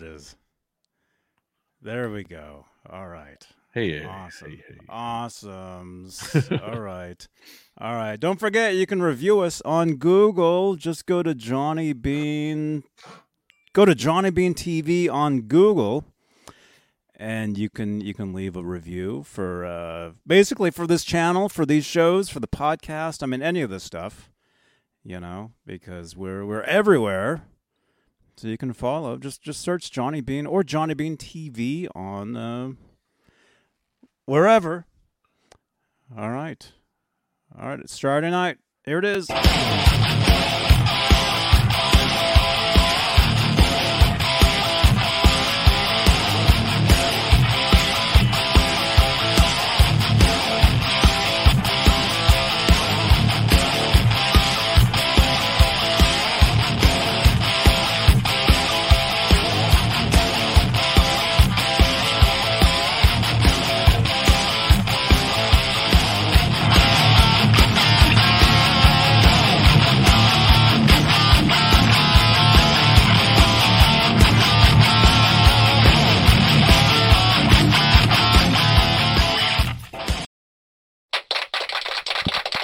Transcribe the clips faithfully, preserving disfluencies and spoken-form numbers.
It is. There we go. All right. Hey, awesome. Hey, hey. Awesome. All right. All right. Don't forget, you can review us on Google. Just go to Johnny Bean. Go to Johnny Bean T V on Google. And you can you can leave a review for uh, basically for this channel, for these shows, for the podcast. I mean, any of this stuff, you know, because we're we're everywhere. So you can follow. Just just search Johnny Bean or Johnny Bean T V on uh, wherever. All right, all right. It's Saturday night. Here it is.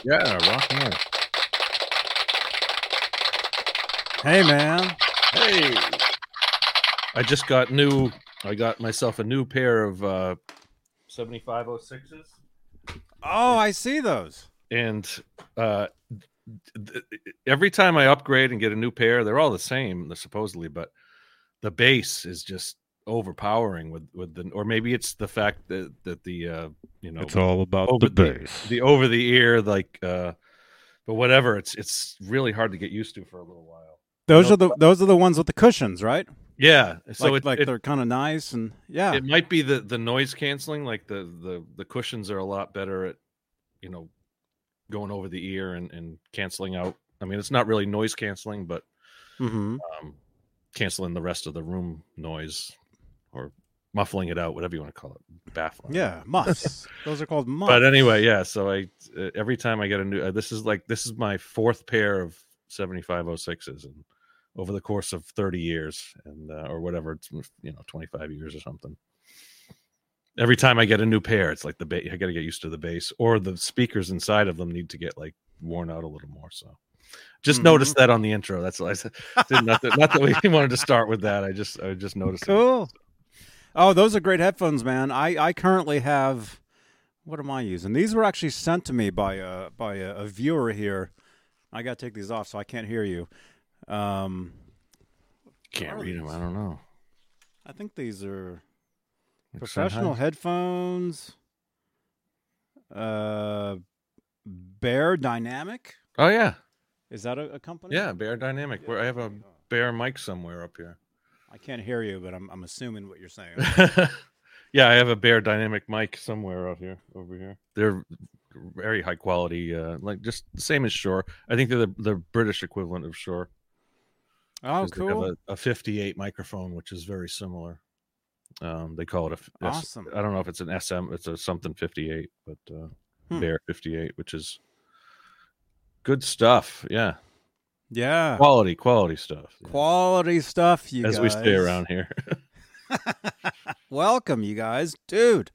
Yeah, rock on. Hey, man. Hey. I just got new. I got myself a new pair of uh, seventy-five oh sixes. Oh, I see those. And uh, th- th- every time I upgrade and get a new pair, they're all the same, they're supposedly, but the bass is just overpowering with with the, or maybe it's the fact that that the uh you know it's all about the bass, the, the over the ear, like uh but whatever, it's it's really hard to get used to for a little while. Those are the those are the ones with the cushions, right? Yeah, so like, it, like it, they're kind of nice, and yeah, it might be the the noise canceling, like the the the cushions are a lot better at, you know, going over the ear and and canceling out. I mean, it's not really noise canceling, but mm-hmm. um canceling the rest of the room noise. Or muffling it out, whatever you want to call it, baffling. Yeah, muffs. Those are called muffs. But anyway, yeah. So I uh, every time I get a new, uh, this is like this is my fourth pair of seventy-five oh sixes, and over the course of thirty years, and uh, or whatever, it's, you know, twenty-five years or something. Every time I get a new pair, it's like the ba- I got to get used to the bass, or the speakers inside of them need to get like worn out a little more. So. Just mm-hmm. noticed that on the intro. That's what I said. Didn't, not, that, not that we wanted to start with that. I just I just noticed. Cool. That. Oh, those are great headphones, man. I, I currently have, what am I using? These were actually sent to me by a, by a, a viewer here. I got to take these off so I can't hear you. Um, can't read them. I don't know. I think these are professional headphones. Uh, Bear Dynamic. Oh, yeah. Is that a, a company? Yeah, Bear Dynamic. Yeah. Where I have a Bear mic somewhere up here. I can't hear you, but I'm I'm assuming what you're saying. Yeah, I have a Bear Dynamic mic somewhere out here, over here. They're very high quality, uh, like just the same as Shure. I think they're the, the British equivalent of Shure. Oh, cool. They have a, a fifty-eight microphone, which is very similar. Um, they call it a. Awesome. I don't know if it's an S M, it's a something fifty-eight, but uh, hmm. Bear fifty-eight, which is good stuff. Yeah. Yeah. Quality, quality stuff. Yeah. Quality stuff, you guys. As we stay around here. Welcome, you guys. Dude,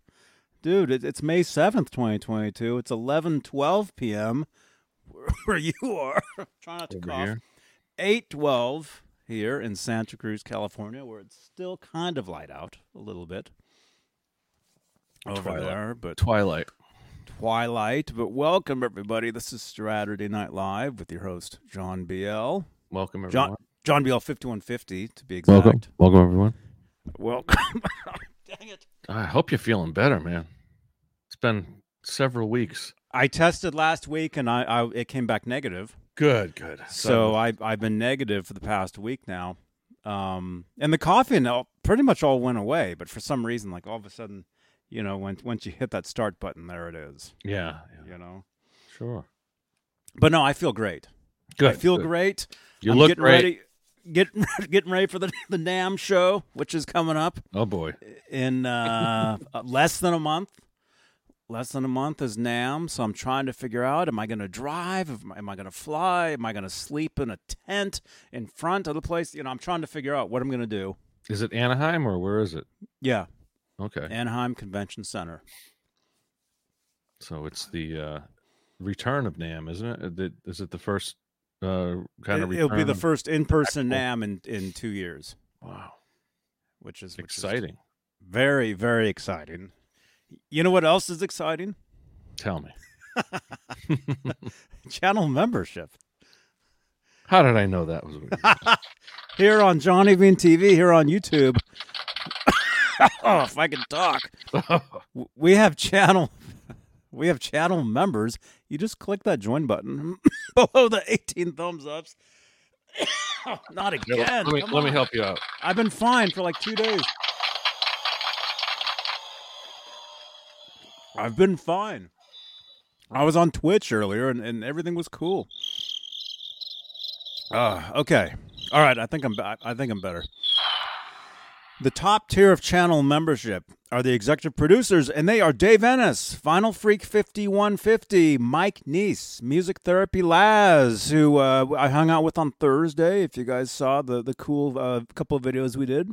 dude, it, it's May seventh, twenty twenty-two. It's eleven twelve p.m. where, where you are. Try not to Over cough. Here. eight twelve here in Santa Cruz, California, where it's still kind of light out a little bit. Over twilight. There, but twilight. Twilight, but welcome everybody. This is Saturday Night Live with your host John B L. Welcome everyone. John, John B L fifty-one fifty to be exact. Welcome, welcome everyone. Welcome. Dang it! I hope you're feeling better, man. It's been several weeks. I tested last week and I, I it came back negative. Good, good. So, so I I've been negative for the past week now, um, and the coffee and all, pretty much all went away. But for some reason, like all of a sudden. You know, when, once you hit that start button, there it is. Yeah, yeah. You know? Sure. But no, I feel great. Good. I feel good. Great. You I'm look getting great. Ready, getting, getting ready for the, the NAMM show, which is coming up. Oh, boy. In uh, less than a month. Less than a month is NAMM, so I'm trying to figure out, am I going to drive? Am I going to fly? Am I going to sleep in a tent in front of the place? You know, I'm trying to figure out what I'm going to do. Is it Anaheim or where is it? Yeah. Okay. Anaheim Convention Center. So it's the uh, return of NAMM, isn't it? Is it the first uh, kind it, of return? It'll be the first in-person NAMM in, in two years. Wow. Which is which exciting. Is very, very exciting. You know what else is exciting? Tell me. Channel membership. How did I know that was weird? Here on Johnny Bean T V, here on YouTube. Oh, if I could talk. We have channel we have channel members. You just click that join button below the eighteen thumbs ups. Not again. Let me, let me help you out. I've been fine for like two days. I've been fine. I was on Twitch earlier, and, and everything was cool. Uh, okay. All right. I think I'm ba- I think I'm better. The top tier of channel membership are the executive producers, and they are Dave Ennis, Final Freak fifty-one fifty, Mike Neese, Music Therapy Laz, who uh, I hung out with on Thursday, if you guys saw the, the cool uh, couple of videos we did.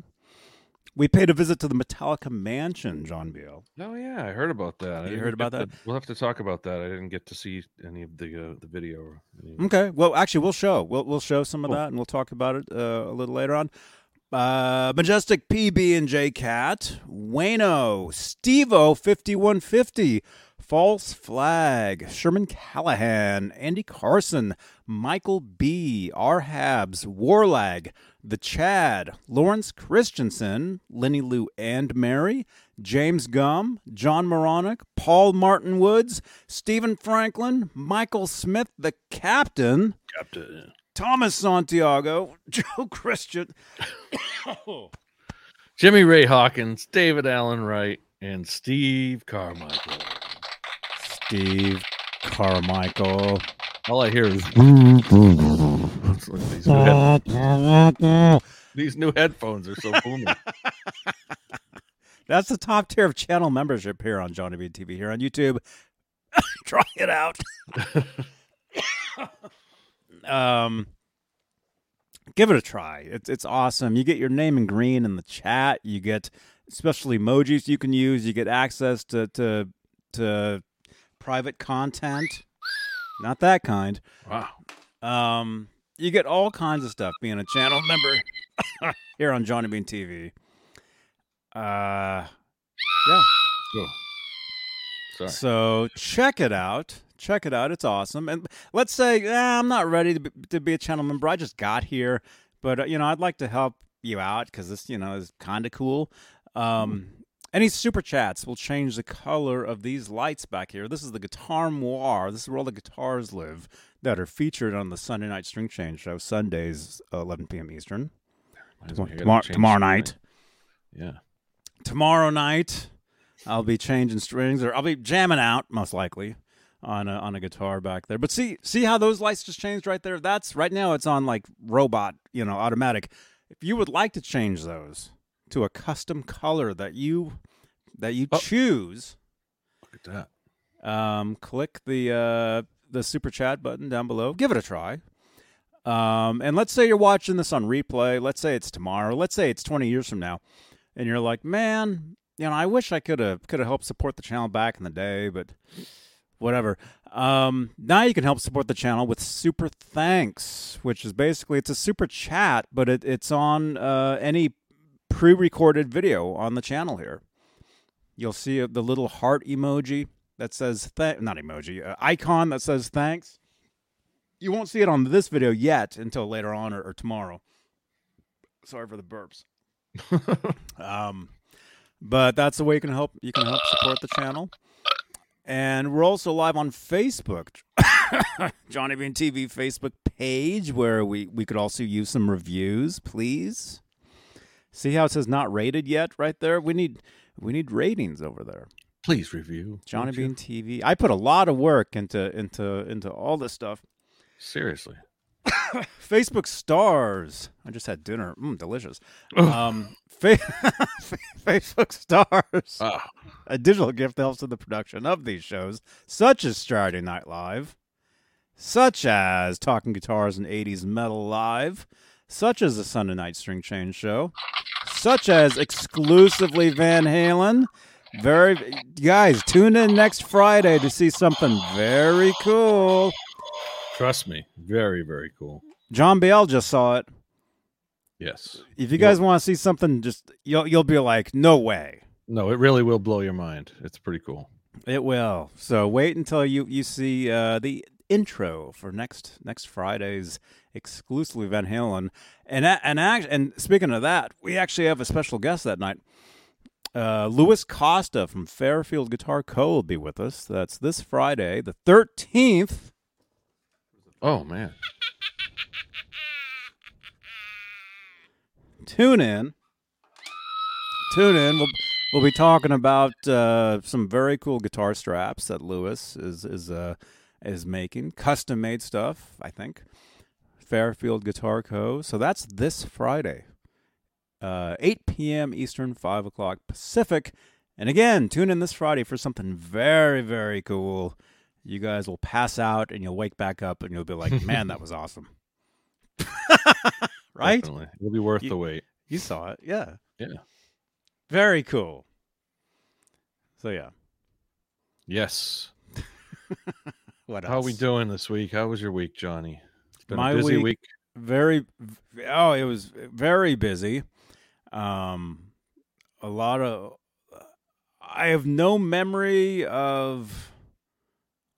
We paid a visit to the Metallica Mansion, John Beal. Oh, yeah. I heard about that. You heard about that? To, we'll have to talk about that. I didn't get to see any of the uh, the video. Or okay. Well, actually, we'll show. We'll we'll show some of cool. that, and we'll talk about it uh, a little later on. Uh, Majestic P B and J Cat, Wayno, Stevo fifty-one fifty, False Flag, Sherman Callahan, Andy Carson, Michael B., R. Habs, Warlag, The Chad, Lawrence Christensen, Lenny Lou and Mary, James Gum, John Moronic, Paul Martin Woods, Stephen Franklin, Michael Smith, The Captain, Captain. Thomas Santiago, Joe Christian, oh. Jimmy Ray Hawkins, David Allen Wright, and Steve Carmichael. Steve Carmichael. All I hear is these, new these new headphones are so booming. That's the top tier of channel membership here on Johnny B T V, here on YouTube. Try it out. um, give it a try. It's it's awesome. You get your name in green in the chat. You get special emojis you can use. You get access to to, to private content. Not that kind. Wow. Um, you get all kinds of stuff being a channel member here on Johnny Bean T V. Uh, yeah. Cool. Sorry. So check it out. Check it out. It's awesome. And let's say, eh, I'm not ready to be, to be a channel member. I just got here. But, uh, you know, I'd like to help you out because this, you know, is kind of cool. Um, any super chats will change the color of these lights back here. This is the Guitar Moir. This is where all the guitars live that are featured on the Sunday Night String Change Show, Sundays, eleven p.m. Eastern. Tomorrow, tomorrow, tomorrow night. Yeah. Tomorrow night, I'll be changing strings, or I'll be jamming out, most likely. On a, on a guitar back there. But see see how those lights just changed right there? That's right now it's on like robot, you know, automatic. If you would like to change those to a custom color that you that you oh. choose. Look at that. Um, click the uh, the super chat button down below. Give it a try. Um, and let's say you're watching this on replay. Let's say it's tomorrow. Let's say it's twenty years from now. And you're like, man, you know, I wish I could have could have helped support the channel back in the day, but whatever. Um, now you can help support the channel with Super Thanks, which is basically, it's a super chat, but it, it's on uh, any pre-recorded video on the channel here. You'll see the little heart emoji that says, th- not emoji, uh, icon that says thanks. You won't see it on this video yet until later on or, or tomorrow. Sorry for the burps. um, but that's the way you can help. You can help support the channel. And we're also live on Facebook, Johnny Bean T V Facebook page, where we, we could also use some reviews, please. See how it says not rated yet right there? We need we need ratings over there. Please review. Johnny Bean T V. I put a lot of work into into into all this stuff. Seriously. Facebook stars. I just had dinner. Mmm, delicious. Um, fa- Facebook stars. Oh. A digital gift that helps with the production of these shows, such as Saturday Night Live, such as Talking Guitars and eighties Metal Live, such as the Sunday Night String Change Show, such as exclusively Van Halen. Very guys, tune in next Friday to see something very cool. Trust me, very, very cool. John Biel just saw it. Yes. If you guys yep. want to see something, just you'll you'll be like, no way. No, it really will blow your mind. It's pretty cool. It will. So wait until you you see uh, the intro for next next Friday's exclusively Van Halen. And and and, and speaking of that, we actually have a special guest that night. Uh, Luis Costa from Fairfield Guitar Co. will be with us. That's this Friday, the thirteenth. Oh, man. Tune in. Tune in. We'll, we'll be talking about uh, some very cool guitar straps that Luis is is uh, is making. Custom-made stuff, I think. Fairfield Guitar Co. So that's this Friday. Uh, eight p.m. Eastern, five o'clock Pacific. And again, tune in this Friday for something very, very cool. You guys will pass out and you'll wake back up and you'll be like, man, that was awesome. Right? Definitely. It'll be worth you, the wait. You saw it. Yeah. Yeah. Very cool. So, yeah. Yes. What else? How are we doing this week? How was your week, Johnny? It's been My a busy week. week. Very, oh, it was very busy. Um, a lot of, I have no memory of,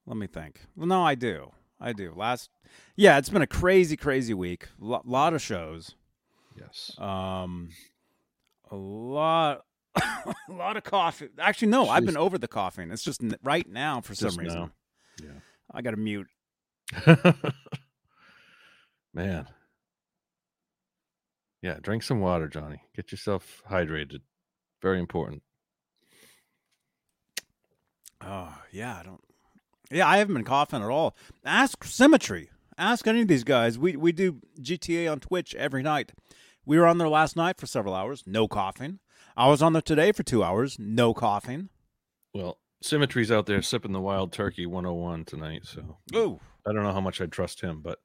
let me think. Well, no, I do. I do. Last, yeah, it's been a crazy, crazy week. A L- lot of shows. Yes. Um, a lot, a lot of coffee. Actually, no, Jeez. I've been over the coughing. It's just right now for just some reason. Now. Yeah. I got to mute. Man. Yeah, drink some water, Johnny. Get yourself hydrated. Very important. Oh, yeah, I don't... Yeah, I haven't been coughing at all. Ask Symmetry. Ask any of these guys. We we do G T A on Twitch every night. We were on there last night for several hours. No coughing. I was on there today for two hours. No coughing. Well, Symmetry's out there sipping the Wild Turkey one oh one tonight, so... Ooh. I don't know how much I trust him, but...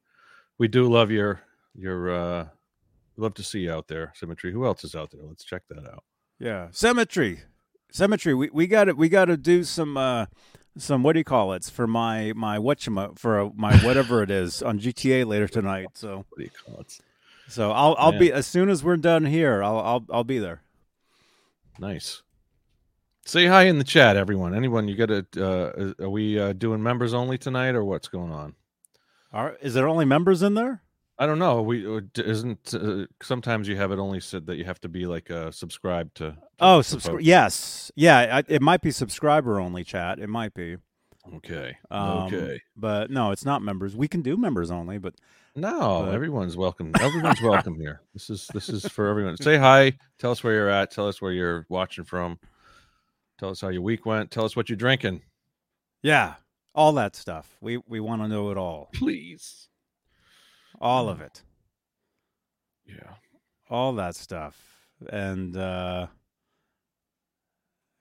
We do love your, your, uh, love to see you out there, Symmetry. Who else is out there? Let's check that out. Yeah. Symmetry. Symmetry. We, we got to, we got to do some, uh, some, what do you call it? For my, my whatchama, for my whatever it is on G T A later tonight. So, what do you call it? So I'll, I'll Man. be, as soon as we're done here, I'll, I'll, I'll be there. Nice. Say hi in the chat, everyone. Anyone, you got to, uh, are we, uh, doing members only tonight or what's going on? Are, is there only members in there? I don't know. We isn't. Uh, sometimes you have it only said that you have to be like uh, subscribed to. to oh, subscribe. Yes, yeah. I, it might be subscriber only chat. It might be. Okay. Um, okay. But no, it's not members. We can do members only, but no, but... everyone's welcome. Everyone's welcome here. This is this is for everyone. Say hi. Tell us where you're at. Tell us where you're watching from. Tell us how your week went. Tell us what you're drinking. Yeah. All that stuff. We we want to know it all. Please. All of it. Yeah. All that stuff. And uh,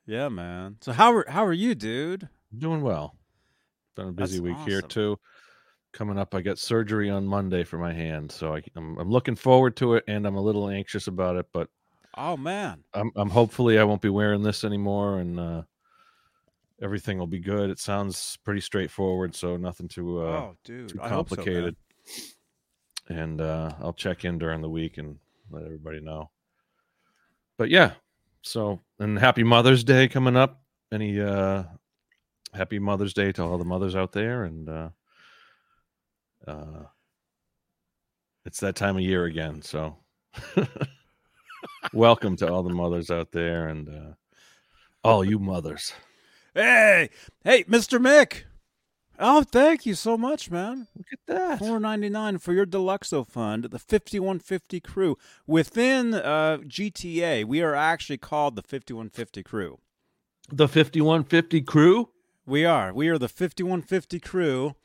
yeah, man. So how are how are you, dude? Doing well. Been a busy That's week awesome. Here too. Coming up, I got surgery on Monday for my hand, so I, I'm I'm looking forward to it, and I'm a little anxious about it. But oh man, I'm I'm hopefully I won't be wearing this anymore, and. Uh, Everything will be good. It sounds pretty straightforward, so nothing too, uh, oh, dude. too complicated. I hope so, man. And uh, I'll check in during the week and let everybody know. But yeah, so and happy Mother's Day coming up. Any uh, happy Mother's Day to all the mothers out there, and uh, uh, it's that time of year again. So welcome to all the mothers out there, and uh, all you mothers. Hey, hey, Mister Mick. Oh, thank you so much, man. Look at that. four ninety-nine for your Deluxo Fund, the fifty-one fifty crew. Within uh, G T A, we are actually called the fifty-one fifty crew. The fifty-one fifty crew? We are. We are the fifty-one fifty crew.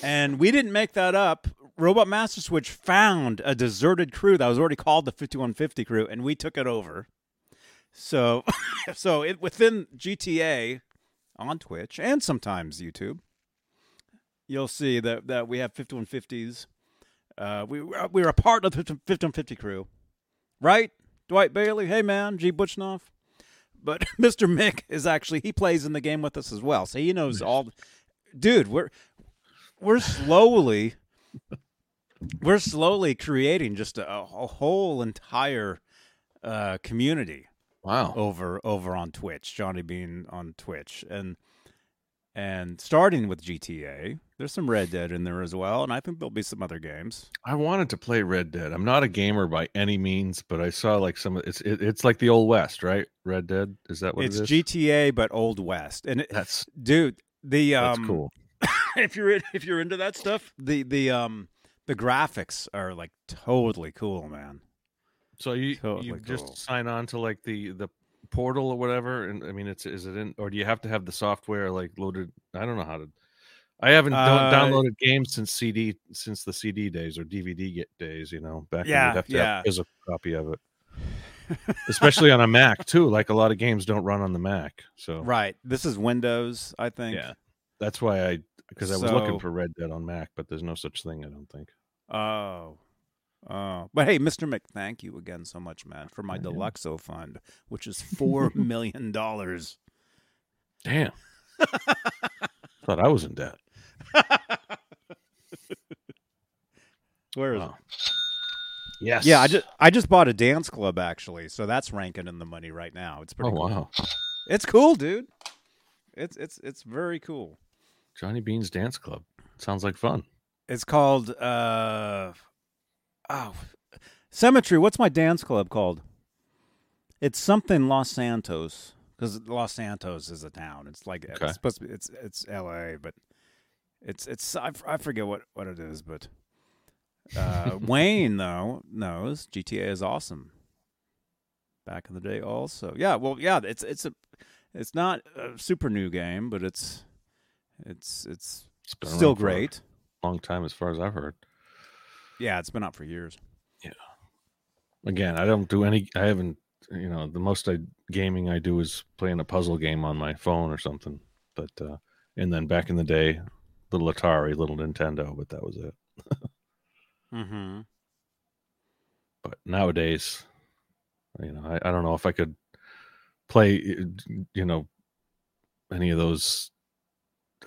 And we didn't make that up. Robot Master Switch found a deserted crew that was already called the fifty-one fifty crew, and we took it over. So, so it within G T A... on Twitch and sometimes YouTube, you'll see that, that we have fifty-one fifties. Uh, we we're a part of the fifty-one fifty crew, right? Dwight Bailey, hey man, G. Butchnoff. But Mister Mick is actually, he plays in the game with us as well. So he knows all. Dude, we're we're slowly we're slowly creating just a, a whole entire uh, community. Wow. Over over on Twitch, Johnny Bean on Twitch. And and starting with G T A, there's some Red Dead in there as well, and I think there'll be some other games. I wanted to play Red Dead. I'm not a gamer by any means, but I saw like some it's it, it's like the Old West, right? Red Dead, is that what it's it is? It's G T A but Old West. And it, that's dude, the um that's cool. if you're in, if you're into that stuff, the the um the graphics are like totally cool, man. So you totally you just cool. sign on to like the, the portal or whatever, and I mean, it's is it in or do you have to have the software like loaded? I don't know how to. I haven't uh, downloaded games since CD since the C D days or D V D days. You know, back yeah, when you'd have to yeah. have a physical copy of it, especially on a Mac too. Like a lot of games don't run on the Mac. So right, this is Windows, I think. Yeah, that's why I because I was so, looking for Red Dead on Mac, but there's no such thing, I don't think. Oh. Oh, but hey, Mister Mick, thank you again so much, man, for my Deluxo fund, which is four million dollars. Damn, thought I was in debt. Where is oh. it? Yes, yeah, I just I just bought a dance club actually, so that's ranking in the money right now. It's pretty. Oh cool. Wow, it's cool, dude. It's it's it's very cool. Johnny Bean's Dance Club sounds like fun. It's called. uh Oh, Cemetery, what's my dance club called? It's something Los Santos, because Los Santos is a town. It's like okay. it's supposed to be. It's it's L A, but it's it's I, I forget what, what it is. But uh, Wayne though knows G T A is awesome. Back in the day, also yeah. Well, yeah. It's it's a it's not a super new game, but it's it's it's, it's still great. A long time, as far as I've heard. Yeah, it's been out for years. Yeah. Again, I don't do any. I haven't. You know, the most I, gaming I do is playing a puzzle game on my phone or something. But uh, and then back in the day, little Atari, little Nintendo, but that was it. mm-hmm. But nowadays, you know, I, I don't know if I could play. You know, any of those,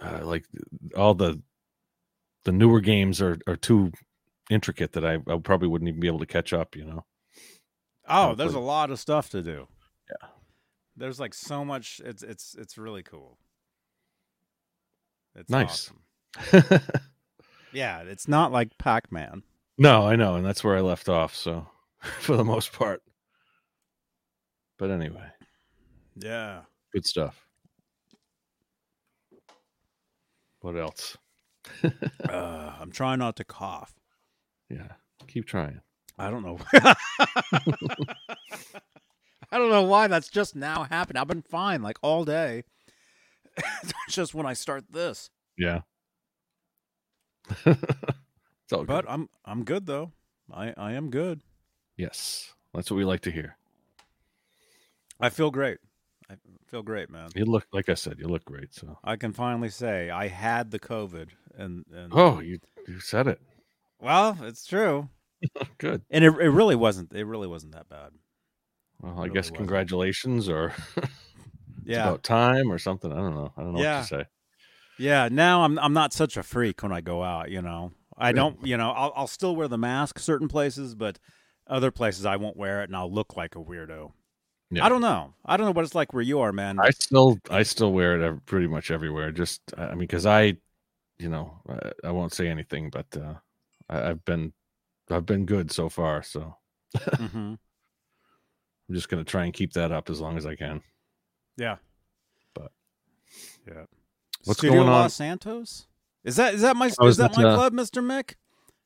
uh, like all the the newer games are are too. intricate that I, I probably wouldn't even be able to catch up, you know. Oh, there's a lot of stuff to do. Yeah, there's like so much. It's it's it's really cool. It's nice. Awesome. Yeah, it's not like Pac-Man. No, I know, and that's where I left off. So, for the most part. But anyway. Yeah. Good stuff. What else? uh, I'm trying not to cough. Yeah, keep trying. I don't know. I don't know why that's just now happened. I've been fine like all day. It's just when I start this. Yeah. It's all but good. I'm I'm good though. I, I am good. Yes, that's what we like to hear. I feel great. I feel great, man. You look like I said. You look great. So I can finally say I had the COVID, and, and oh, you you said it. Well, it's true. Good. And it it really wasn't it really wasn't that bad. Well, I really guess wasn't. Congratulations or it's yeah. about time or something. I don't know. I don't know yeah. what to say. Yeah, now I'm I'm not such a freak when I go out, you know. I don't, you know, I'll I'll still wear the mask certain places, but other places I won't wear it and I'll look like a weirdo. Yeah. I don't know. I don't know what it's like where you are, man. I still I still wear it pretty much everywhere. Just I mean cuz I you know, I, I won't say anything but uh I've been, I've been good so far. So mm-hmm. I'm just gonna try and keep that up as long as I can. Yeah, but yeah. What's Studio going on? Los Santos? Is that is that my oh, is that my uh, club, Mister Mick?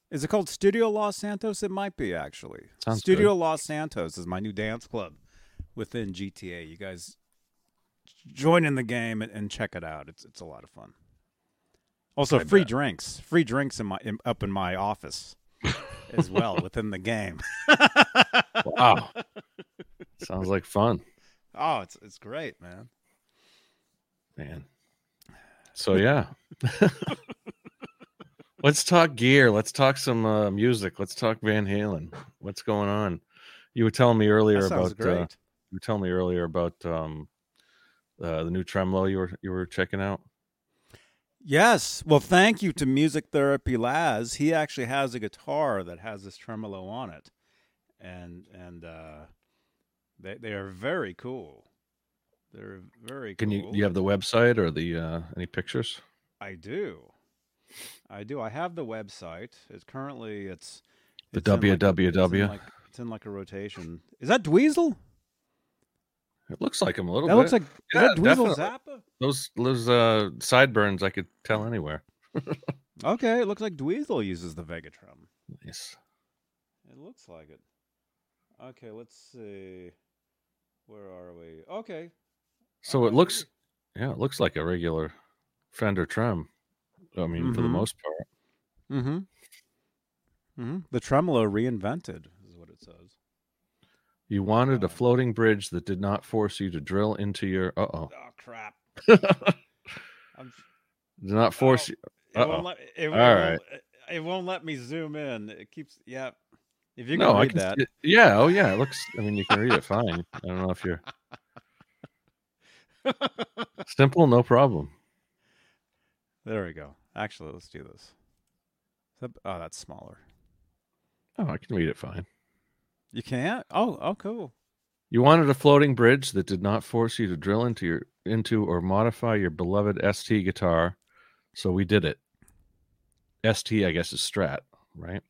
Is it called Studio Los Santos? It might be actually. Studio good. Los Santos is my new dance club within G T A. You guys join in the game and, and check it out. It's it's a lot of fun. Also, I free bet. drinks, free drinks in my in, up in my office, as well within the game. Wow, sounds like fun. Oh, it's it's great, man. Man, so yeah, let's talk gear. Let's talk some uh, music. Let's talk Van Halen. What's going on? You were telling me earlier about uh, you were telling me earlier about um, uh, the new tremolo you were you were checking out. Yes. Well, thank you to Music Therapy Laz. He actually has a guitar that has this tremolo on it, and and uh, they they are very cool. They're very. Can cool. you you have the website or the uh, any pictures? I do. I do. I have the website. It's currently it's, it's the W W W. It's in like a rotation. Is that Dweezil? It looks like him a little that bit. That looks like yeah, is that Dweezil Zappa? Those those uh, sideburns I could tell anywhere. Okay, it looks like Dweezil uses the Vegatrum. Nice. It looks like it. Okay, let's see. Where are we? Okay. So okay. it looks yeah, it looks like a regular Fender Trem. I mean, mm-hmm. for the most part. Mm-hmm. Mm-hmm. The tremolo reinvented. Says. You wanted a floating bridge that did not force you to drill into your uh oh. Oh crap! I'm... Did not force oh, you. It won't let, it won't, All right. It won't let me zoom in. It keeps. Yeah. If you can no, read can, that. It, yeah. Oh yeah. It looks. I mean, you can read it fine. I don't know if you're simple. No problem. There we go. Actually, let's do this. Oh, that's smaller. Oh, I can read it fine. You can't? Oh, oh, cool. You wanted a floating bridge that did not force you to drill into your into or modify your beloved S T guitar, so we did it. S T, I guess, is Strat, right?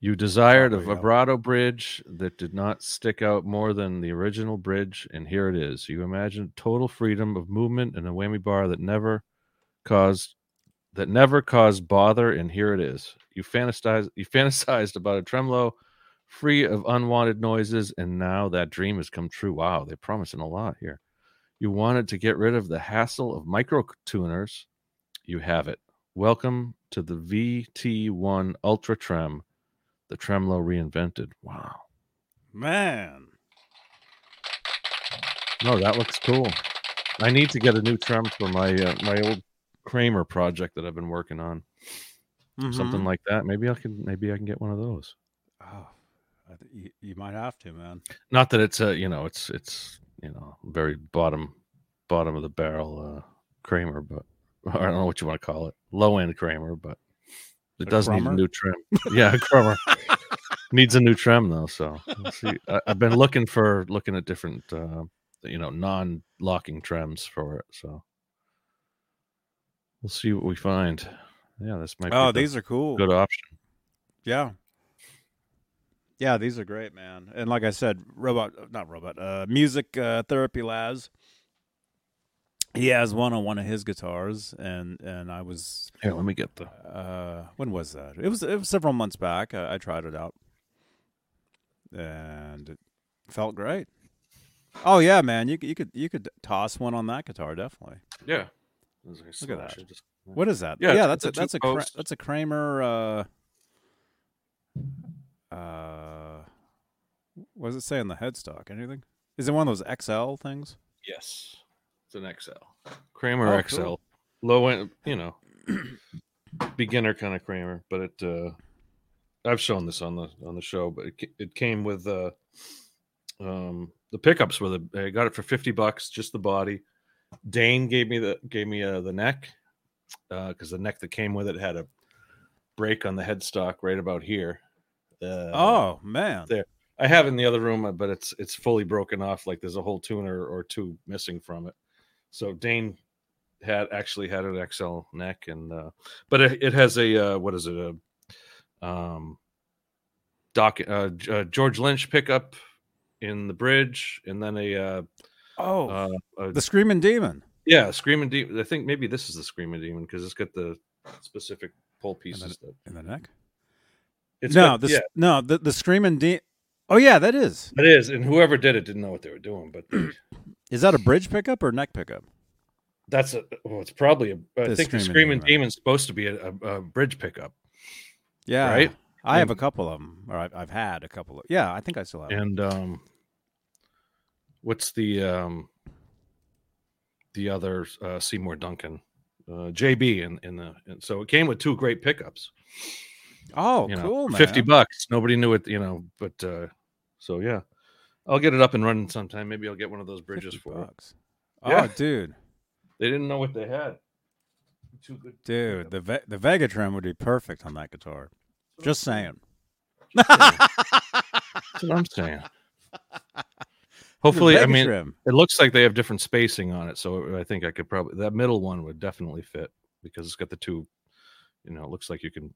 You desired oh, a vibrato go. bridge that did not stick out more than the original bridge, and here it is. You imagined total freedom of movement and a whammy bar that never caused that never caused bother, and here it is. You fantasized you fantasized about a tremolo free of unwanted noises, and now that dream has come true. Wow, they're promising a lot here. You wanted to get rid of the hassle of micro tuners. You have it. Welcome to the V T one Ultra Trem, the tremolo reinvented. Wow. Man. No, that looks cool. I need to get a new trem for my uh, my old Kramer project that I've been working on. Mm-hmm. Something like that. Maybe I can maybe I can get one of those. Oh. I th- you, you might have to, man. Not that it's a, you know, it's it's you know, very bottom bottom of the barrel uh, Kramer, but I don't know what you want to call it, low end Kramer, but it a does crummer? need a new trim. Yeah, a crummer needs a new trim though. So let's see, I, I've been looking for looking at different, uh, you know, non locking trims for it. So we'll see what we find. Yeah, this might. Oh, be these the, are cool. Good option. Yeah. Yeah, these are great, man. And like I said, robot, not robot, uh, music uh, therapy Laz. He has one on one of his guitars, and and I was here. Let me get the. Uh, when was that? It was it was several months back. I, I tried it out, and it felt great. Oh yeah, man, you you could you could toss one on that guitar definitely. Yeah, look at that. Just, yeah. What is that? Yeah, yeah that's a, that's a Kra- that's a Kramer. Uh, Uh, what does it say on the headstock? Anything? Is it one of those X L things? Yes, it's an X L. Kramer oh, X L, cool. Low end, you know, beginner kind of Kramer. But it, uh, I've shown this on the on the show, but it it came with uh, um, the pickups with it. I got it for fifty bucks, just the body. Dane gave me the gave me uh, the neck because uh, the neck that came with it had a break on the headstock right about here. Uh, oh man, there I have in the other room, but it's it's fully broken off. Like there's a whole tuner or two missing from it. So Dane had actually had an X L neck, and uh, but it, it has a uh, what is it a um doc uh, uh, George Lynch pickup in the bridge, and then a uh, oh uh, a, the Screaming Demon. Yeah, Screaming Demon. I think maybe this is the Screaming Demon because it's got the specific pole pieces in the, in the neck. It's no, been, this, yeah. no, the the Screaming Demon. Oh yeah, that is. It is, and whoever did it didn't know what they were doing. But is that a bridge pickup or neck pickup? That's a. Well, it's probably a. I the think Screaming the Screaming Demon, Demon's right. supposed to be a, a, a bridge pickup. Yeah, right. I and, have a couple of them, or I've, I've had a couple of. Yeah, I think I still have. And them. um, what's the um, the other uh, Seymour Duncan, uh, J B, in in the. And so it came with two great pickups. Oh, you know, cool, man. fifty bucks. Nobody knew it, you know, but uh, So yeah, I'll get it up and running sometime. Maybe I'll get one of those bridges for bucks. It. Oh, yeah. Dude, they didn't know what they had. Too good. Dude, the ve- the Vegatron would be perfect on that guitar. Just saying. Just saying. That's what I'm saying. Hopefully, I mean, it looks like they have different spacing on it, so I think I could probably, that middle one would definitely fit because it's got the two, you know, it looks like you can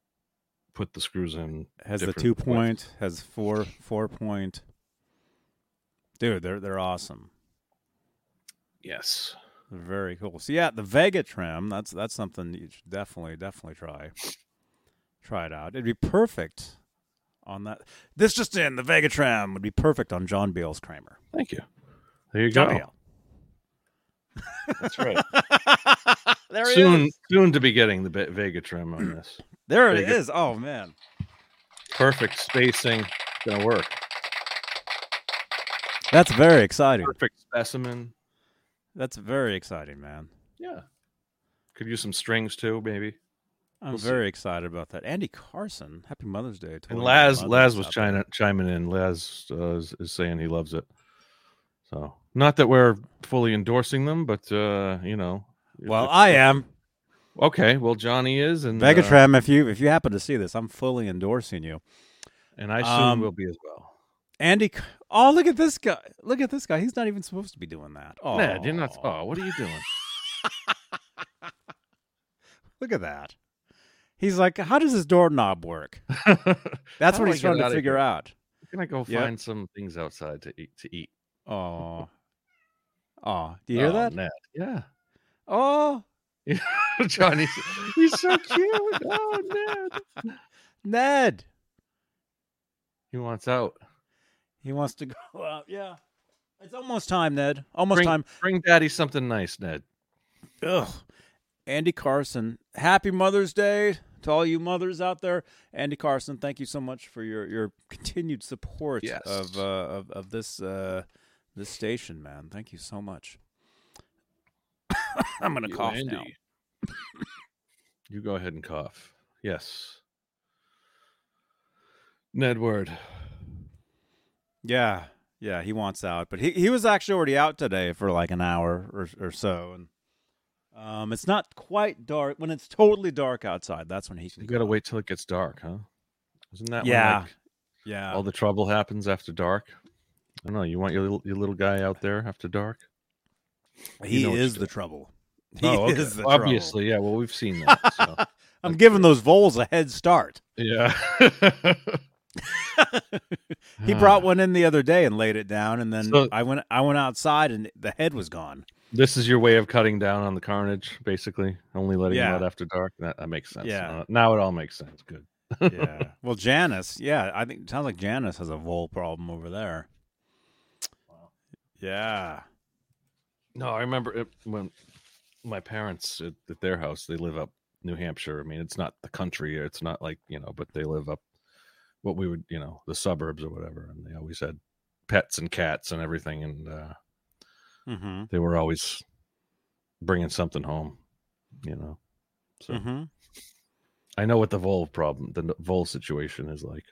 put the screws in. Has the two points. point, has four, four point. Dude, they're, they're awesome. Yes. They're very cool. So yeah, the Vega trim, that's, that's something you should definitely, definitely try. Try it out. It'd be perfect. On that, this just in, the Vegatron would be perfect on John Beale's Kramer. Thank you. There you John go. Beale. That's right. There soon, is. soon to be getting the Vegatron on this. There it Vegatron. is. Oh man, perfect spacing, gonna work. That's very exciting. Perfect specimen. That's very exciting, man. Yeah. Could use some strings too, maybe. I'm we'll very see. excited about that. Andy Carson, happy Mother's Day. And Laz, Laz was china, chiming in. Laz uh, is, is saying he loves it. So, not that we're fully endorsing them, but, uh, you know. Well, I am. Okay, well, Johnny is. And Vegatram, uh, if you if you happen to see this, I'm fully endorsing you. And I soon um, will be as well. Andy, oh, look at this guy. Look at this guy. He's not even supposed to be doing that. Oh, Ned, you're not, oh what are you doing? Look at that. He's like, how does this doorknob work? That's what he's trying to figure out. Can I go yep. find some things outside to eat? To eat? Oh, oh, do you hear oh, that? Ned. Yeah. Oh, Johnny, he's so cute. Oh, Ned. Ned. He wants out. He wants to go out. Yeah. It's almost time, Ned. Almost bring, time. Bring Daddy something nice, Ned. Ugh. Andy Carson, happy Mother's Day to all you mothers out there. Andy Carson, thank you so much for your, your continued support yes. of, uh, of of this uh, this station, man. Thank you so much. I'm gonna you, cough Andy. Now. You go ahead and cough. Yes, Ned Word. Yeah, yeah, he wants out, but he, he was actually already out today for like an hour or or so, and. Um, it's not quite dark. When it's totally dark outside, that's when he can. You gotta wait till it gets dark, huh? Isn't that yeah, when, like, yeah? All the trouble happens after dark. I don't know. You want your little, your little guy out there after dark? He you know is the trouble. He oh, okay. is the trouble. Obviously, yeah. Well, we've seen that. So. I'm that's giving true. those voles a head start. Yeah. He brought one in the other day and laid it down, and then so, I went. I went outside, and the head was gone. This is your way of cutting down on the carnage, basically. Only letting yeah. it out after dark. That, that makes sense. Yeah. Now, now it all makes sense. Good. Yeah. Well, Janice. Yeah, I think it sounds like Janice has a vole problem over there. Wow. Yeah. No, I remember it, when my parents at, at their house. They live up New Hampshire. I mean, it's not the country. It's not like you know, but they live up what we would you know the suburbs or whatever. And they always had pets and cats and everything. And uh, Mm-hmm. they were always bringing something home, you know. So mm-hmm. I know what the vole problem, the vole situation is like.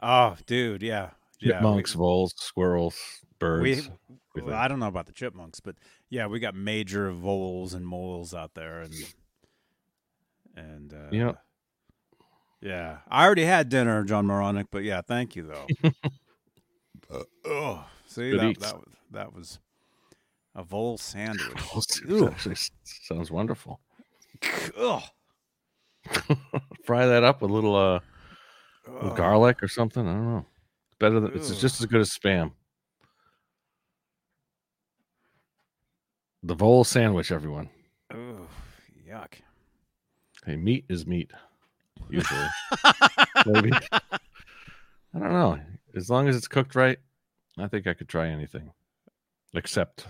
Oh, dude, yeah, chipmunks, yeah, we, voles, squirrels, birds. We, well, I don't know about the chipmunks, but yeah, we got major voles and moles out there, and and uh, yeah, yeah. I already had dinner, John Moronic, but yeah, thank you though. uh, oh. See, that, that, that was a vole sandwich. Actually sounds wonderful. Fry that up with a little, uh, little garlic or something. I don't know. It's better than, it's just as good as Spam. The vole sandwich, everyone. Oh, yuck. Hey, meat is meat, usually. Maybe. I don't know. As long as it's cooked right. I think I could try anything, except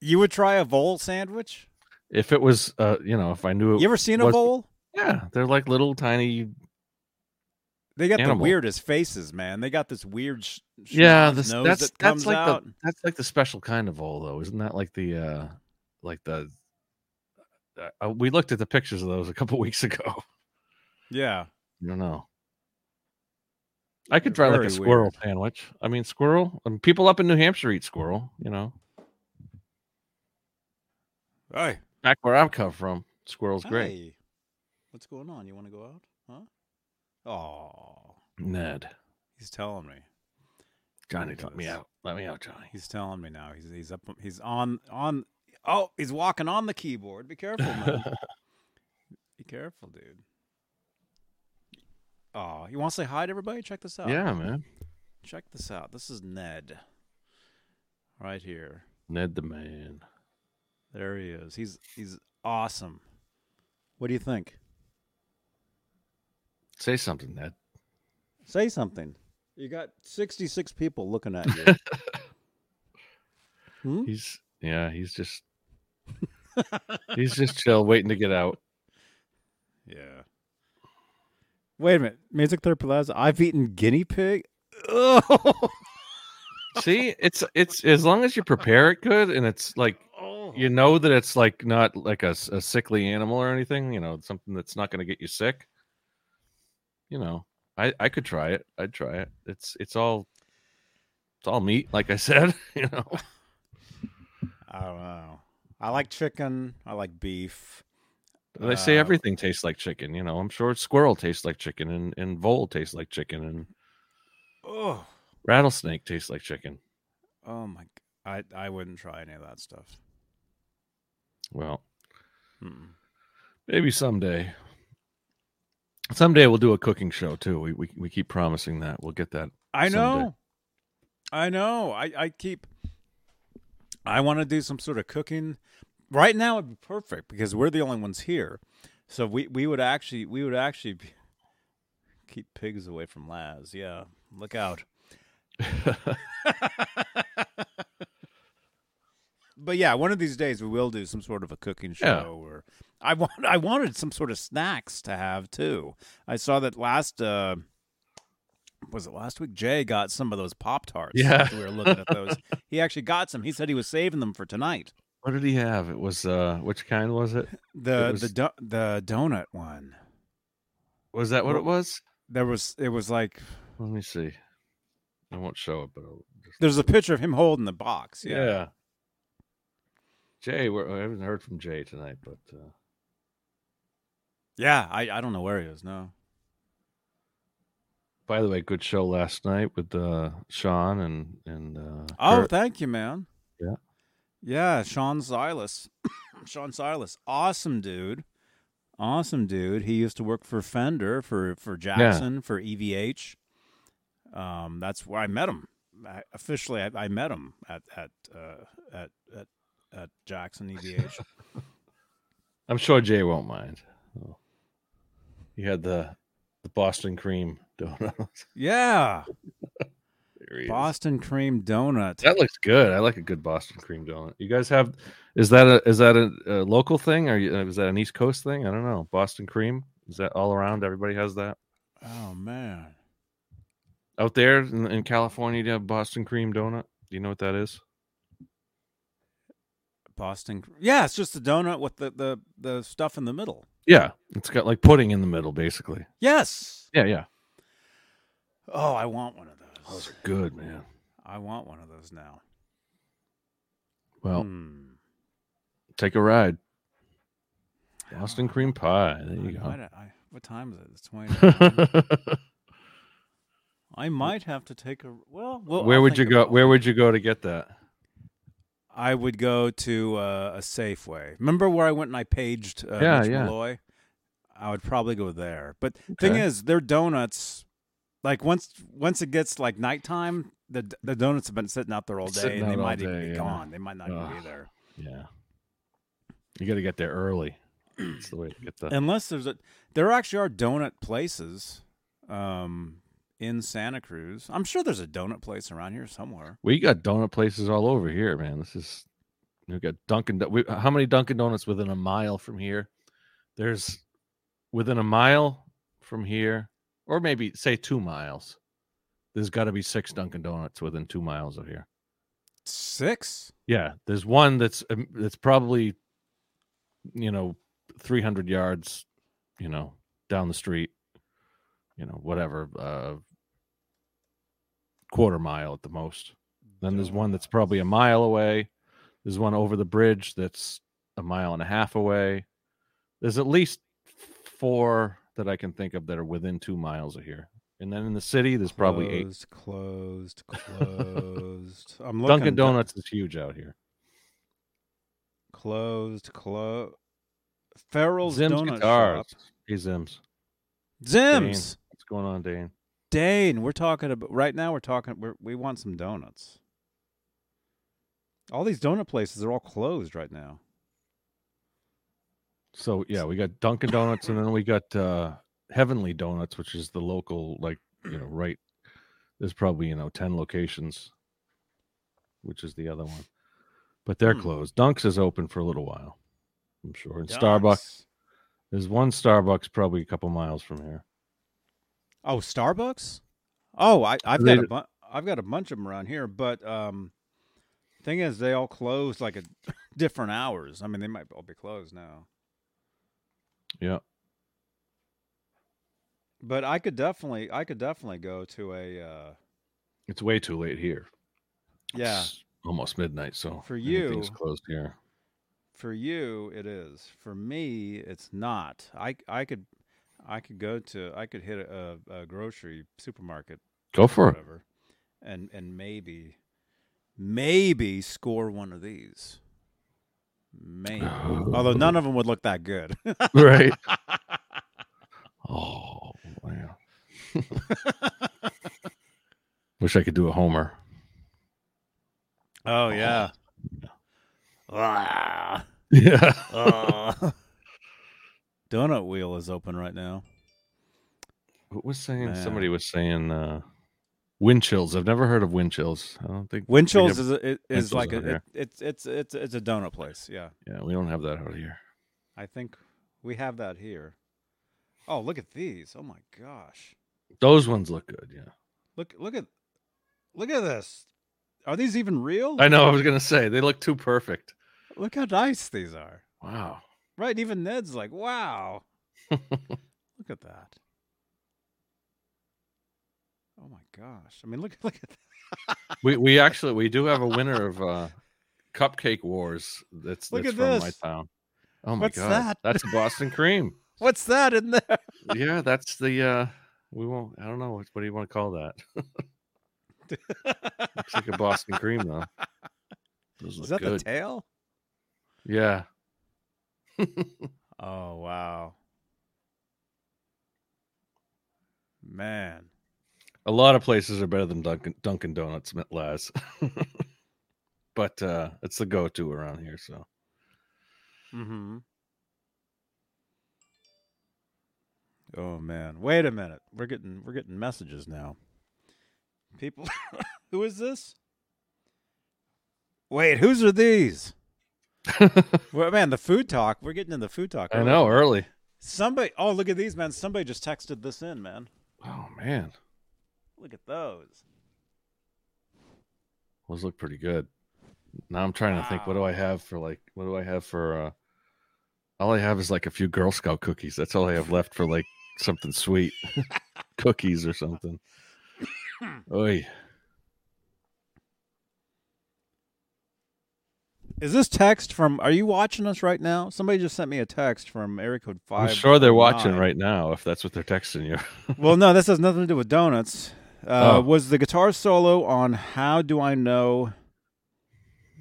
you would try a vole sandwich if it was, uh, you know, if I knew it. You ever seen was... a vole? Yeah, they're like little tiny. They got animal. The weirdest faces, man. They got this weird. Sh- yeah, this, nose that's that comes that's like out. The, that's like the special kind of vole, though, isn't that like the, uh, like the? Uh, we looked at the pictures of those a couple weeks ago. Yeah, I don't know. I could try like a squirrel weird. sandwich. I mean, squirrel. I mean, people up in New Hampshire eat squirrel, you know. Hey. Back where I come from, squirrel's hey. great. What's going on? You want to go out? Huh? Oh. Ned. He's telling me. Johnny, let me out. Let me out, Johnny. He's telling me now. He's he's up he's on on oh, he's walking on the keyboard. Be careful, man. Be careful, dude. Oh, you want to say hi to everybody? Check this out. Yeah, man. Check this out. This is Ned. Right here. Ned the man. There he is. He's he's awesome. What do you think? Say something, Ned. Say something. You got sixty-six people looking at you. hmm? He's yeah, he's just he's just chill, waiting to get out. Yeah. Wait a minute, Music Therapy Plaza. I've eaten guinea pig. Oh, see, it's it's as long as you prepare it good, and it's like you know that it's like not like a, a sickly animal or anything. You know, something that's not going to get you sick. You know, I, I could try it. I'd try it. It's it's all it's all meat, like I said. You know, I don't know. I like chicken. I like beef. They say everything tastes like chicken, you know. I'm sure squirrel tastes like chicken, and, and vole tastes like chicken, and oh, rattlesnake tastes like chicken. Oh my! I I wouldn't try any of that stuff. Well, hmm. maybe someday. Someday we'll do a cooking show too. We we we keep promising that we'll get that. I know. Someday. I know. I I keep. I want to do some sort of cooking. Right now it'd be perfect because we're the only ones here, so we, we would actually we would actually be, keep pigs away from Laz. Yeah, look out. But yeah, one of these days we will do some sort of a cooking show. Yeah. Or I want I wanted some sort of snacks to have too. I saw that last uh, was it last week? Jay got some of those Pop-Tarts. Yeah, we were looking at those. He actually got some. He said he was saving them for tonight. What did he have? It was uh, which kind was it? The it was... the do- the donut one. Was that what it was? There was it was like. Let me see. I won't show it, but I'll just... there's a picture of him holding the box. Yeah. yeah. Jay, we're... I haven't heard from Jay tonight, but. Uh... Yeah, I, I don't know where he is now. By the way, good show last night with uh, Sean and and. Uh, oh, Kurt. Thank you, man. Yeah. Yeah, Sean Silas. Sean Silas. Awesome dude. Awesome dude. He used to work for Fender, for, for Jackson, yeah. for E V H. Um, that's where I met him. I, officially, I, I met him at at, uh, at at at Jackson E V H. I'm sure Jay won't mind. Oh. He had the the Boston cream donuts. Yeah. Boston cream donut. That looks good. I like a good Boston cream donut. You guys have? Is that a is that a, a local thing? Or is that an East Coast thing? I don't know. Boston cream, is that all around? Everybody has that. Oh man, out there in, in California, you have Boston cream donut. Do you know what that is? Boston, yeah, it's just a donut with the the the stuff in the middle. Yeah, it's got like pudding in the middle, basically. Yes. Yeah, yeah. Oh, I want one of those. Those are good, man. I want one of those now. Well, hmm. take a ride. Boston oh. cream pie. There you I, go. What, I, what time is it? It's twenty. I might have to take a. Well, well where I'll would you go? Where would you go to get that? I would go to uh, a Safeway. Remember where I went and I paged uh, yeah, Mitch yeah. Malloy? I would probably go there. But the okay. thing is, their donuts. Like once, once it gets like nighttime, the the donuts have been sitting out there all day, sitting and they might day, even be yeah. gone. They might not oh, even be there. Yeah, you got to get there early. That's the way to get the. Unless there's a, there actually are donut places, um, in Santa Cruz. I'm sure there's a donut place around here somewhere. We got donut places all over here, man. This is we got Dunkin'. We, how many Dunkin' Donuts within a mile from here? There's within a mile from here. Or maybe, say, two miles. There's got to be six Dunkin' Donuts within two miles of here. Six? Yeah. There's one that's um, that's probably, you know, three hundred yards, you know, down the street, you know, whatever, uh, quarter mile at the most. Then there's one that's probably a mile away. There's one over the bridge that's a mile and a half away. There's at least four that I can think of that are within two miles of here. And then in the city, there's probably closed, eight. Closed, closed, I'm looking. Dunkin' Donuts down. Is huge out here. Closed, closed. Farrell's Zim's Donut Guitars. Shop. Hey, Zim's. Zim's. Dane. What's going on, Dane? Dane, we're talking about, right now we're talking, we're, we want some donuts. All these donut places are all closed right now. So, yeah, we got Dunkin' Donuts, and then we got uh, Heavenly Donuts, which is the local, like, you know, right. There's probably, you know, ten locations, which is the other one. But they're hmm. closed. Dunk's is open for a little while, I'm sure. And Dunks. Starbucks. There's one Starbucks probably a couple miles from here. Oh, Starbucks? Oh, I, I've got a bu- I've got a bunch of them around here, but um, thing is, they all close like at different hours. I mean, they might all be closed now. Yeah, but I could definitely, I could definitely go to a. Uh, it's way too late here. Yeah, it's almost midnight. So for you, everything's closed here. For you, it is. For me, it's not. I, I could, I could go to, I could hit a, a grocery supermarket. Go for it. And and maybe, maybe score one of these. Maybe. Although none of them would look that good. Right. Oh, man. Wish I could do a homer. Oh, yeah. Ah. Yeah. uh. Donut Wheel is open right now. What was saying? Man. Somebody was saying uh, wind chills. I've never heard of wind chills. I don't think wind chills is a, it, is like a, it, it's it's it's it's a donut place. Yeah. Yeah, we don't have that out here. I think we have that here. Oh, look at these! Oh my gosh. Those ones look good. Yeah. Look! Look at! Look at this. Are these even real? I know. I was gonna say they look too perfect. Look how nice these are. Wow. Right, even Ned's like, wow. Look at that. Oh my gosh. I mean, look look at that. we we actually we do have a winner of uh, Cupcake Wars that's, that's from this. My town. Oh my What's god. That? That's a Boston cream. What's that in there? Yeah, that's the uh, we won't I don't know what, what do you want to call that? Looks like a Boston cream though. Those look Is that good. The tail? Yeah. Oh wow, man! A lot of places are better than Dunkin', Dunkin' Donuts, Laz. But uh, it's the go-to around here. So, mm-hmm. Oh man, wait a minute. We're getting we're getting messages now. People, who is this? Wait, whose are these? Well, man, the food talk. We're getting in the food talk. Early. I know, early. Somebody. Oh, look at these, man. Somebody just texted this in, man. Oh man, look at those. Those look pretty good. Now I'm trying wow. to think. What do I have for like? What do I have for? Uh, all I have is like a few Girl Scout cookies. That's all I have left for like something sweet, cookies or something. Oy. Is this text from, are you watching us right now? Somebody just sent me a text from area code five. I'm sure they're watching right now if that's what they're texting you. Well, no, this has nothing to do with donuts. Uh, oh. Was the guitar solo on How Do I Know?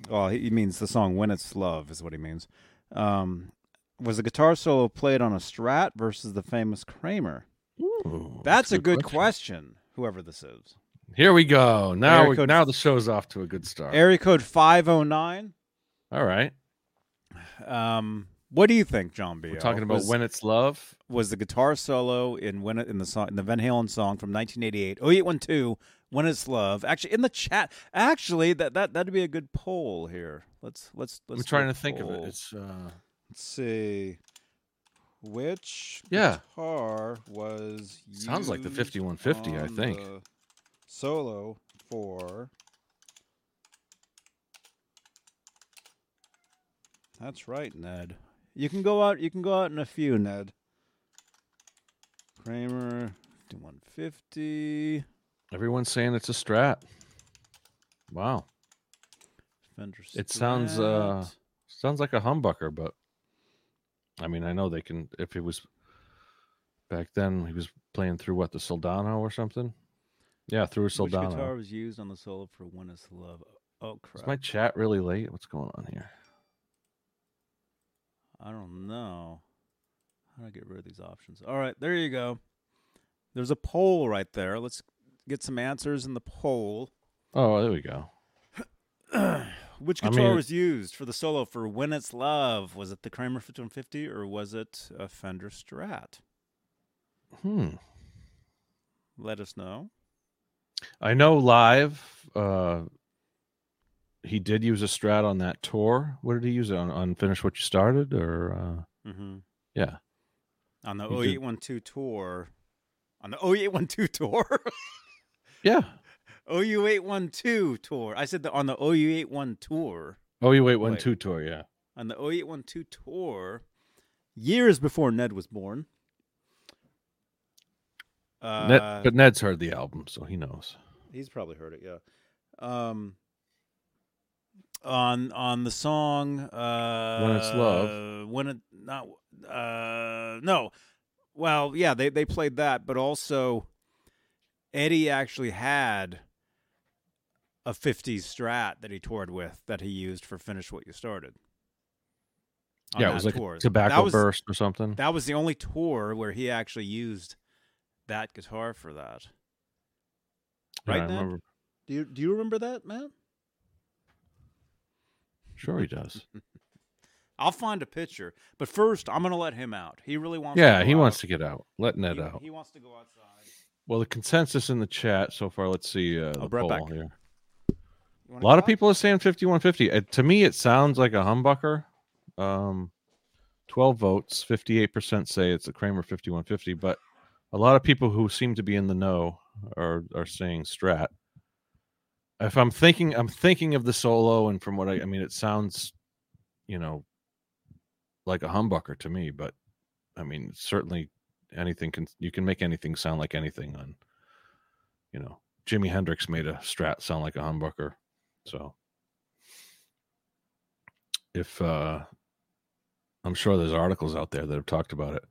Well, he means the song When It's Love is what he means. Um, was the guitar solo played on a Strat versus the famous Kramer? Ooh, that's, that's a good, good question. question, whoever this is. Here we go. Now, we, code, now the show's off to a good start. Area code five oh nine. All right. Um, what do you think, John B? We're talking about was, When It's Love. Was the guitar solo in when in the song in the Van Halen song from nineteen eighty-eight, oh eight one two, When It's Love. Actually, in the chat, actually that that that'd be a good poll here. Let's let's let's. I'm trying to think of it. It's uh... let's see, which yeah. guitar was used sounds like the fifty-one fifty. I think solo for. That's right, Ned. You can go out. You can go out in a few, Ned. Kramer, fifty-one fifty. Everyone's saying it's a Strat. Wow. Fender Strat. It sounds uh sounds like a humbucker, but I mean, I know they can. If it was back then, he was playing through what, the Soldano or something. Yeah, through a Soldano. Which guitar was used on the solo for "When Is Love"? Oh crap! Is my chat really late? What's going on here? I don't know. How do I get rid of these options? All right, there you go. There's a poll right there. Let's get some answers in the poll. Oh, there we go. Which guitar I mean, was used for the solo for "When It's Love"? Was it the Kramer fifty-one fifty or was it a Fender Strat? Hmm. Let us know. I know live, uh, he did use a Strat on that tour. What did he use it on? On Finish What You Started? Or uh, mm-hmm. Yeah. On the oh eight twelve tour. On the oh eight twelve tour? Yeah. O U eight twelve tour. I said that on the O U eight twelve tour. O U eight twelve tour, yeah. On the oh eight twelve tour, years before Ned was born. Uh, Ned, but Ned's heard the album, so he knows. He's probably heard it, yeah. Um, on on the song uh, "When It's Love," when it not uh, no, well, yeah, they they played that, but also Eddie actually had a fifties Strat that he toured with that he used for "Finish What You Started." Yeah, it was like a Tobacco Burst or something. That was the only tour where he actually used that guitar for that. Right, yeah, Ned? Do you do you remember that, Matt? Sure he does. I'll find a picture, but first I'm going to let him out. He really wants yeah, to Yeah, he out. wants to get out. Let Ned he, out. He wants to go outside. Well, the consensus in the chat so far, let's see uh, the poll back. here. A lot of people are saying fifty-one fifty. Uh, to me, it sounds like a humbucker. Um, twelve votes, fifty-eight percent say it's a Kramer fifty-one fifty, but a lot of people who seem to be in the know are are saying Strat. If I'm thinking, I'm thinking of the solo, and from what I, I mean, it sounds, you know, like a humbucker to me. But I mean, certainly anything can you can make anything sound like anything. On, you know, Jimi Hendrix made a Strat sound like a humbucker. So, if uh, I'm sure there's articles out there that have talked about it.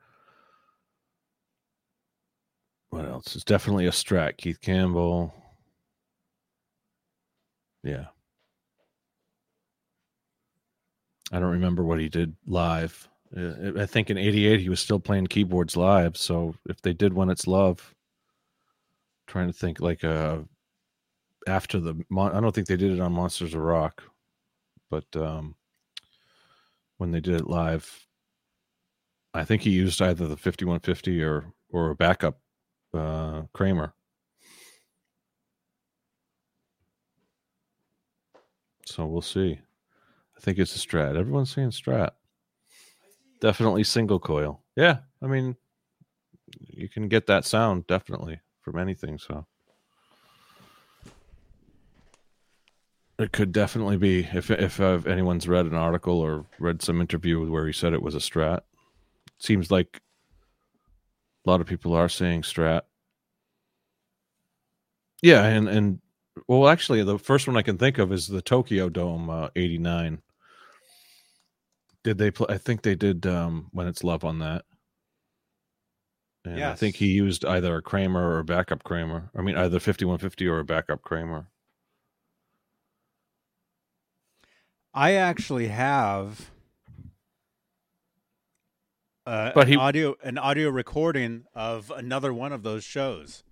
What else? It's definitely a Strat. Keith Campbell. Yeah. I don't remember what he did live. I think in eighty-eight he was still playing keyboards live. So if they did "When It's Love," I'm trying to think like uh, after the, I don't think they did it on Monsters of Rock, but um, when they did it live, I think he used either the fifty-one fifty or, or a backup Uh, Kramer. So we'll see. I think it's a Strat. Everyone's saying Strat. Definitely single coil. Yeah, I mean, you can get that sound definitely from anything. So it could definitely be if if uh, anyone's read an article or read some interview where he said it was a Strat. It seems like a lot of people are saying Strat. Yeah, and, and well, actually, the first one I can think of is the Tokyo Dome uh, eighty-nine. Did they play? I think they did um, "When It's Love" on that. And yes. I think he used either a Kramer or a backup Kramer. I mean, either fifty-one fifty or a backup Kramer. I actually have... Uh, but he, an audio an audio recording of another one of those shows.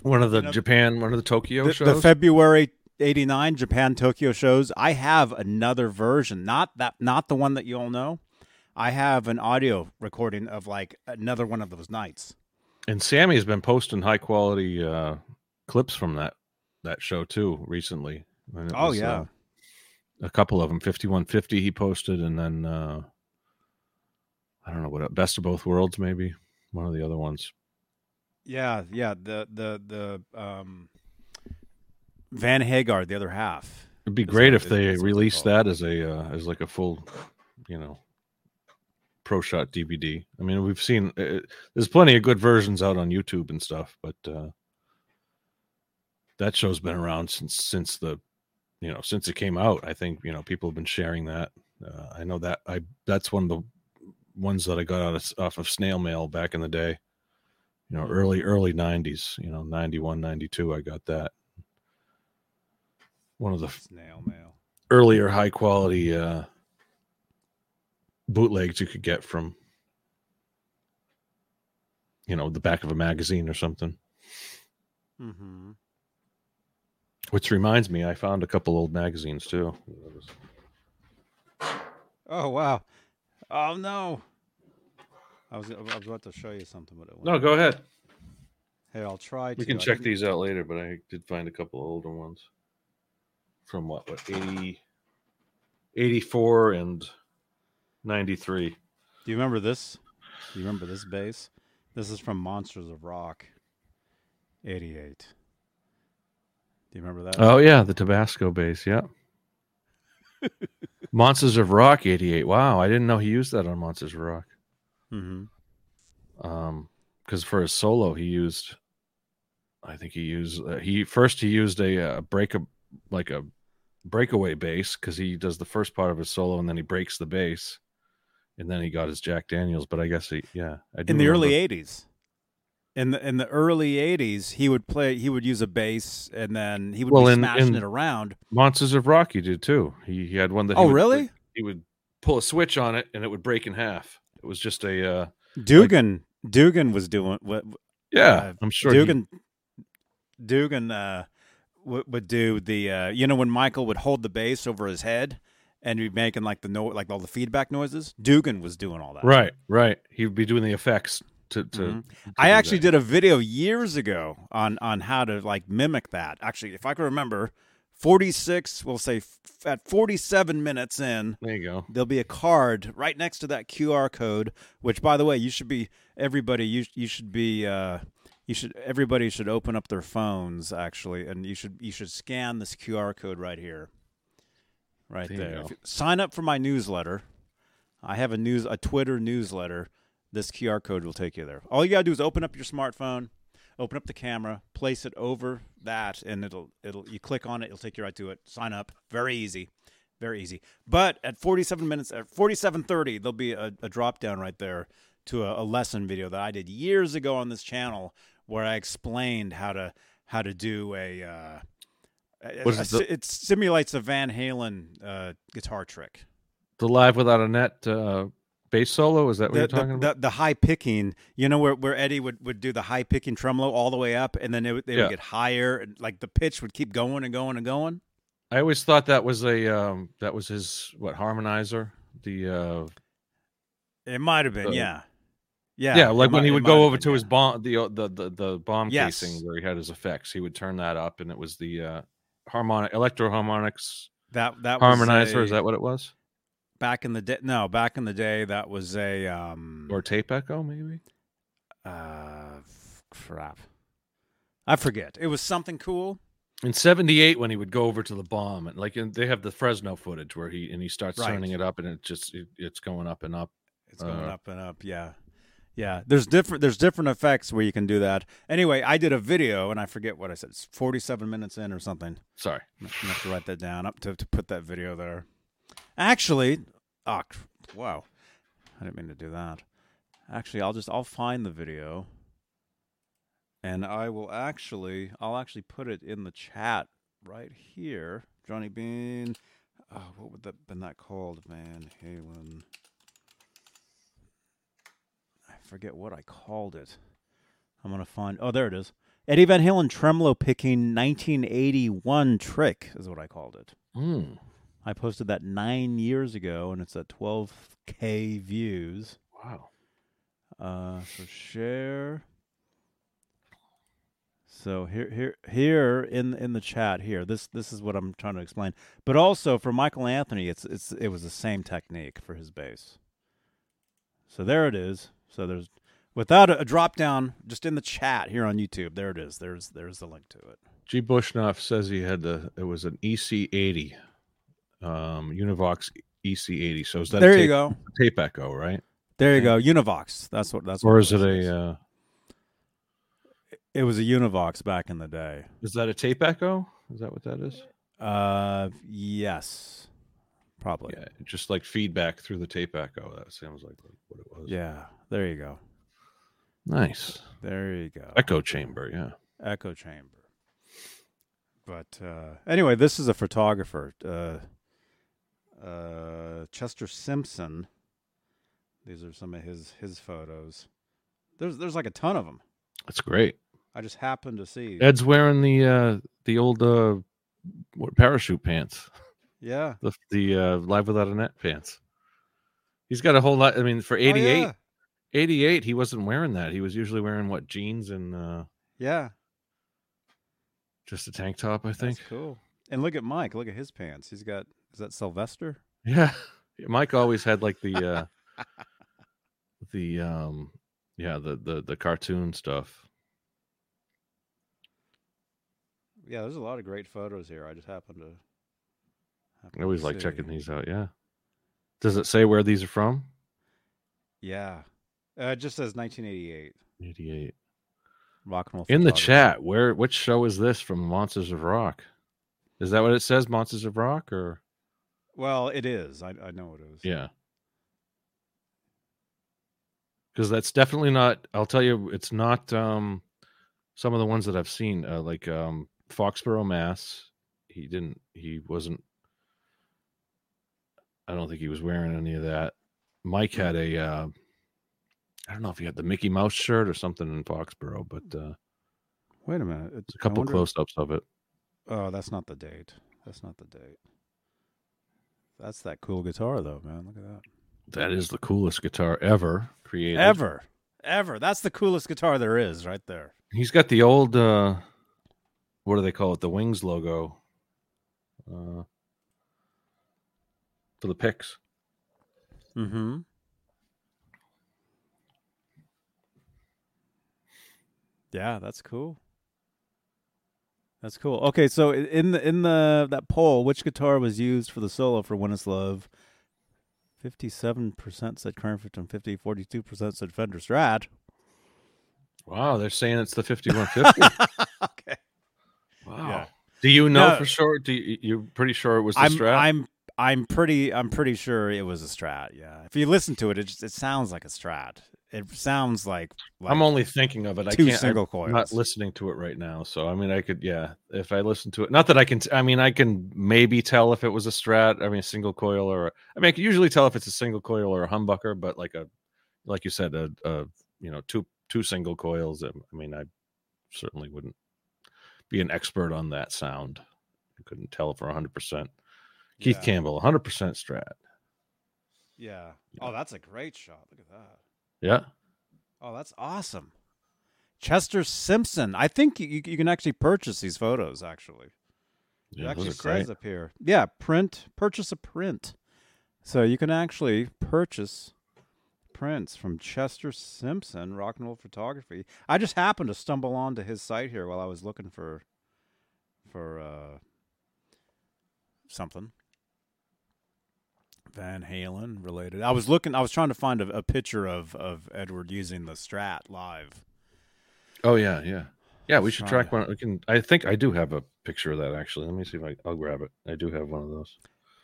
One of the you know, Japan, one of the Tokyo the, shows? The February eighty-nine Japan Tokyo shows. I have another version, not that not the one that you all know. I have an audio recording of like another one of those nights. And Sammy has been posting high quality uh, clips from that that show too recently. And it oh was, yeah. Uh, a couple of them, fifty-one fifty he posted, and then uh I don't know what Best of Both Worlds, maybe one of the other ones. Yeah, yeah. The the the um, Van Hagar, the other half. It'd be great if they released that as a uh, as like a full, you know, Pro Shot D V D. I mean, we've seen it, there's plenty of good versions out on YouTube and stuff, but uh, that show's been around since since the you know since it came out. I think you know people have been sharing that. Uh, I know that I that's one of the ones that I got out of, off of snail mail back in the day. You know, early early nineties. You know, ninety-one, ninety-two I got that. One of the snail mail earlier high quality uh, bootlegs you could get from you know the back of a magazine or something. Mm-hmm. Which reminds me, I found a couple old magazines too. Oh wow! Oh no! I was I was about to show you something, but it went no. Go ahead. Hey, I'll try. To. We can check these out later, but I did find a couple of older ones. From what, what eighty, eighty-four and ninety-three. Do you remember this? Do you remember this bass? This is from Monsters of Rock, eighty-eight. Do you remember that? Oh, yeah, the Tabasco bass, yeah. Monsters of Rock, eighty-eight. Wow, I didn't know he used that on Monsters of Rock. Mm-hmm. Um, because for his solo, he used, I think he used, uh, he first he used a uh, break a like a breakaway bass because he does the first part of his solo and then he breaks the bass and then he got his Jack Daniels. But I guess he, yeah, I do in the remember. Early eighties, in the in the early eighties, he would play. He would use a bass and then he would well, be in, smashing in it around. Monsters of Rock, he did too. He he had one that. He oh would, really? He would pull a switch on it and it would break in half. It was just a uh, Dugan. Like, Dugan was doing what? Yeah, uh, I'm sure Dugan. He... Dugan. Uh, would do the uh, you know when Michael would hold the bass over his head and be making like the no like all the feedback noises. Dugan was doing all that. Right, right. He would be doing the effects to. to, mm-hmm. to I actually that. did a video years ago on on how to like mimic that. Actually, if I can remember, forty-six. We'll say f- at forty-seven minutes in. There you go. There'll be a card right next to that Q R code. Which, by the way, you should be everybody. You you should be. Uh, You should. Everybody should open up their phones, actually, and you should. You should scan this Q R code right here, right there. there. You, sign up for my newsletter. I have a news, a Twitter newsletter. This Q R code will take you there. All you gotta do is open up your smartphone, open up the camera, place it over that, and it'll. It'll. You click on it. It'll take you right to it. Sign up. Very easy, very easy. But at forty-seven minutes, at forty-seven thirty, there'll be a, a drop down right there to a, a lesson video that I did years ago on this channel, where I explained how to how to do a, uh, a, a it simulates a Van Halen uh, guitar trick. The Live Without a Net uh, bass solo, is that what the, you're talking the, about? The, the high picking, you know, where, where Eddie would, would do the high picking tremolo all the way up, and then it, they yeah. would get higher, and like the pitch would keep going and going and going. I always thought that was a um, that was his what harmonizer. The uh, it might have been, the, yeah. Yeah, yeah, like when he would go over to his bomb, the the the, the bomb yes. casing where he had his effects, he would turn that up, and it was the uh, harmonic electro harmonics that that harmonizer. Was a, is that what it was? Back in the day, no, back in the day, that was a um, or tape echo, maybe. Uh, f- crap, I forget. It was something cool. In seventy-eight, when he would go over to the bomb, and like and they have the Fresno footage where he and he starts right. turning it up, and it just it, it's going up and up. It's going uh, up and up. Yeah. Yeah, there's different there's different effects where you can do that. Anyway, I did a video, and I forget what I said. It's forty-seven minutes in or something. Sorry. I'm going to have to write that down up to, to put that video there. Actually, oh, wow. I didn't mean to do that. Actually, I'll just, I'll find the video, and I will actually, I'll actually put it in the chat right here. Johnny Bean, oh, what would that have been that called? Van Halen. Forget what I called it. I'm gonna find. Oh, there it is. Eddie Van Halen tremolo picking nineteen eighty-one trick is what I called it. Mm. I posted that nine years ago, and it's at twelve K views. Wow. Uh, so share. So here, here, here in in the chat here. This this is what I'm trying to explain. But also for Michael Anthony, it's it's it was the same technique for his bass. So there it is. So there's, without a, a drop down, just in the chat here on YouTube. There it is. There's there's the link to it. G. Bushnoff says he had the. It was an E C eighty, um, Univox E C eighty. So is that there? A tape, you go. Tape echo, right? There you go. Univox. That's what. That's. Or what is it, it a? Uh... It was a Univox back in the day. Is that a tape echo? Is that what that is? Uh, yes, probably. Yeah, just like feedback through the tape echo. That sounds like what it was. Yeah, there you go. Nice. There you go. Echo chamber, yeah. Echo chamber. But uh, anyway, this is a photographer, uh, uh, Chester Simpson. These are some of his his photos. There's there's like a ton of them. That's great. I just happened to see. Ed's wearing the uh, the old uh, what, parachute pants. Yeah. The the uh, Live Without a Net pants. He's got a whole lot. I mean, for eighty-eight, oh, yeah. eighty-eight, he wasn't wearing that. He was usually wearing what, jeans and uh, yeah. Just a tank top, I think. That's cool. And look at Mike. Look at his pants. He's got, is that Sylvester? Yeah. Mike always had like the, uh, the, um, yeah, the, the, the cartoon stuff. Yeah, there's a lot of great photos here. I just happened to. Happen I always to like see. Checking these out. Yeah. Does it say where these are from? Yeah. Uh, it just says nineteen eighty-eight. eighty-eight. Rock and roll in the chat, where which show is this from? Monsters of Rock, is that what it says? Monsters of Rock, or well, it is. I, I know it is. Yeah, because that's definitely not. I'll tell you, it's not. Um, some of the ones that I've seen, uh, like um, Foxborough, Mass. He didn't. He wasn't. I don't think he was wearing any of that. Mike had a. Uh, I don't know if he had the Mickey Mouse shirt or something in Foxborough, but uh, wait a minute. It's a couple wonder... close ups of it. Oh, that's not the date. That's not the date. That's that cool guitar, though, man. Look at that. That is the coolest guitar ever created. Ever. Ever. That's the coolest guitar there is right there. He's got the old, uh, what do they call it? The Wings logo uh, for the picks. Mm hmm. Yeah, that's cool. That's cool. Okay, so in the in the that poll, which guitar was used for the solo for When It's Love? fifty-seven percent said Kernford fifty, forty-two percent said Fender Strat. Wow, they're saying it's the fifty-one fifty. Okay. Wow. Yeah. Do you know no, for sure? Do you, you're pretty sure it was the I'm, Strat? I'm I'm pretty I'm pretty sure it was a Strat. Yeah. If you listen to it, it just, it sounds like a Strat. It sounds like, like I'm only thinking of it. I can't. Single coils. I'm not listening to it right now. So I mean, I could, yeah. If I listen to it, not that I can. T- I mean, I can maybe tell if it was a Strat. I mean, a single coil, or a, I mean, I can usually tell if it's a single coil or a humbucker. But like a, like you said, a, a you know, two two single coils. I mean, I certainly wouldn't be an expert on that sound. I couldn't tell for one hundred percent. Keith yeah. Campbell, one hundred percent Strat. Yeah. Oh, that's a great shot. Look at that. Yeah. Oh, that's awesome. Chester Simpson. I think you, you can actually purchase these photos, actually. Yeah, it actually those are says great. Up here. Yeah, print. Purchase a print. So you can actually purchase prints from Chester Simpson, Rock and Roll Photography. I just happened to stumble onto his site here while I was looking for for uh, something. Van Halen related. I was looking, I was trying to find a, a picture of, of Edward using the Strat live. Oh yeah. Yeah. Yeah. We should track one. We can, I think I do have a picture of that actually. Let me see if I, I'll grab it. I do have one of those.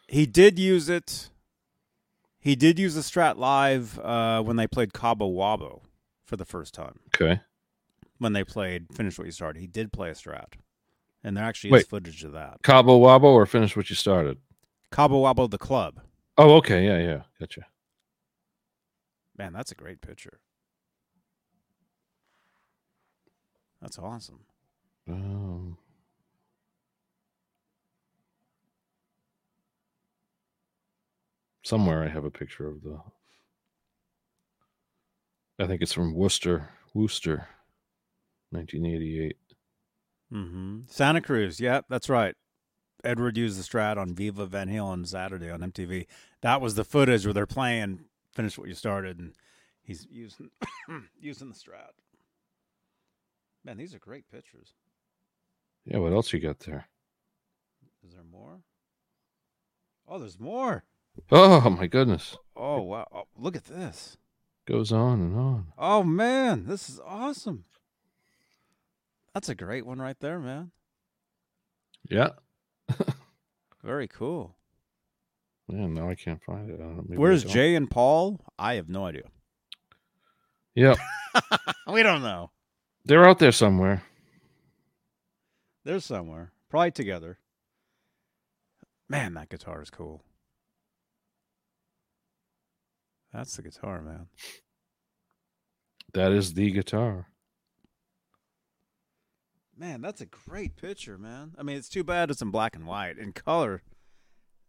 He did use it. He did use the Strat live uh, when they played Cabo Wabo for the first time. Okay. When they played Finish What You Started, he did play a Strat. And there actually Wait, is footage of that. Cabo Wabo or Finish What You Started? Cabo Wabo, the club. Oh, okay. Yeah, yeah. Gotcha. Man, that's a great picture. That's awesome. Um, somewhere I have a picture of the... I think it's from Worcester. Worcester, nineteen eighty-eight. Mm-hmm. Santa Cruz. Yeah, that's right. Edward used the Strat on Viva Van Halen Saturday on M T V. That was the footage where they're playing Finish What You Started, and he's using using the Strat. Man, these are great pictures. Yeah, what else you got there? Is there more? Oh, there's more. Oh, my goodness. Oh, wow. Oh, look at this. Goes on and on. Oh, man, this is awesome. That's a great one right there, man. Yeah. Very cool. Yeah, no, I can't find it. Uh, Where's Jay and Paul? I have no idea. Yeah. We don't know. They're out there somewhere. They're somewhere. Probably together. Man, that guitar is cool. That's the guitar, man. That is the guitar. Man, that's a great picture, man. I mean, it's too bad it's in black and white. In color.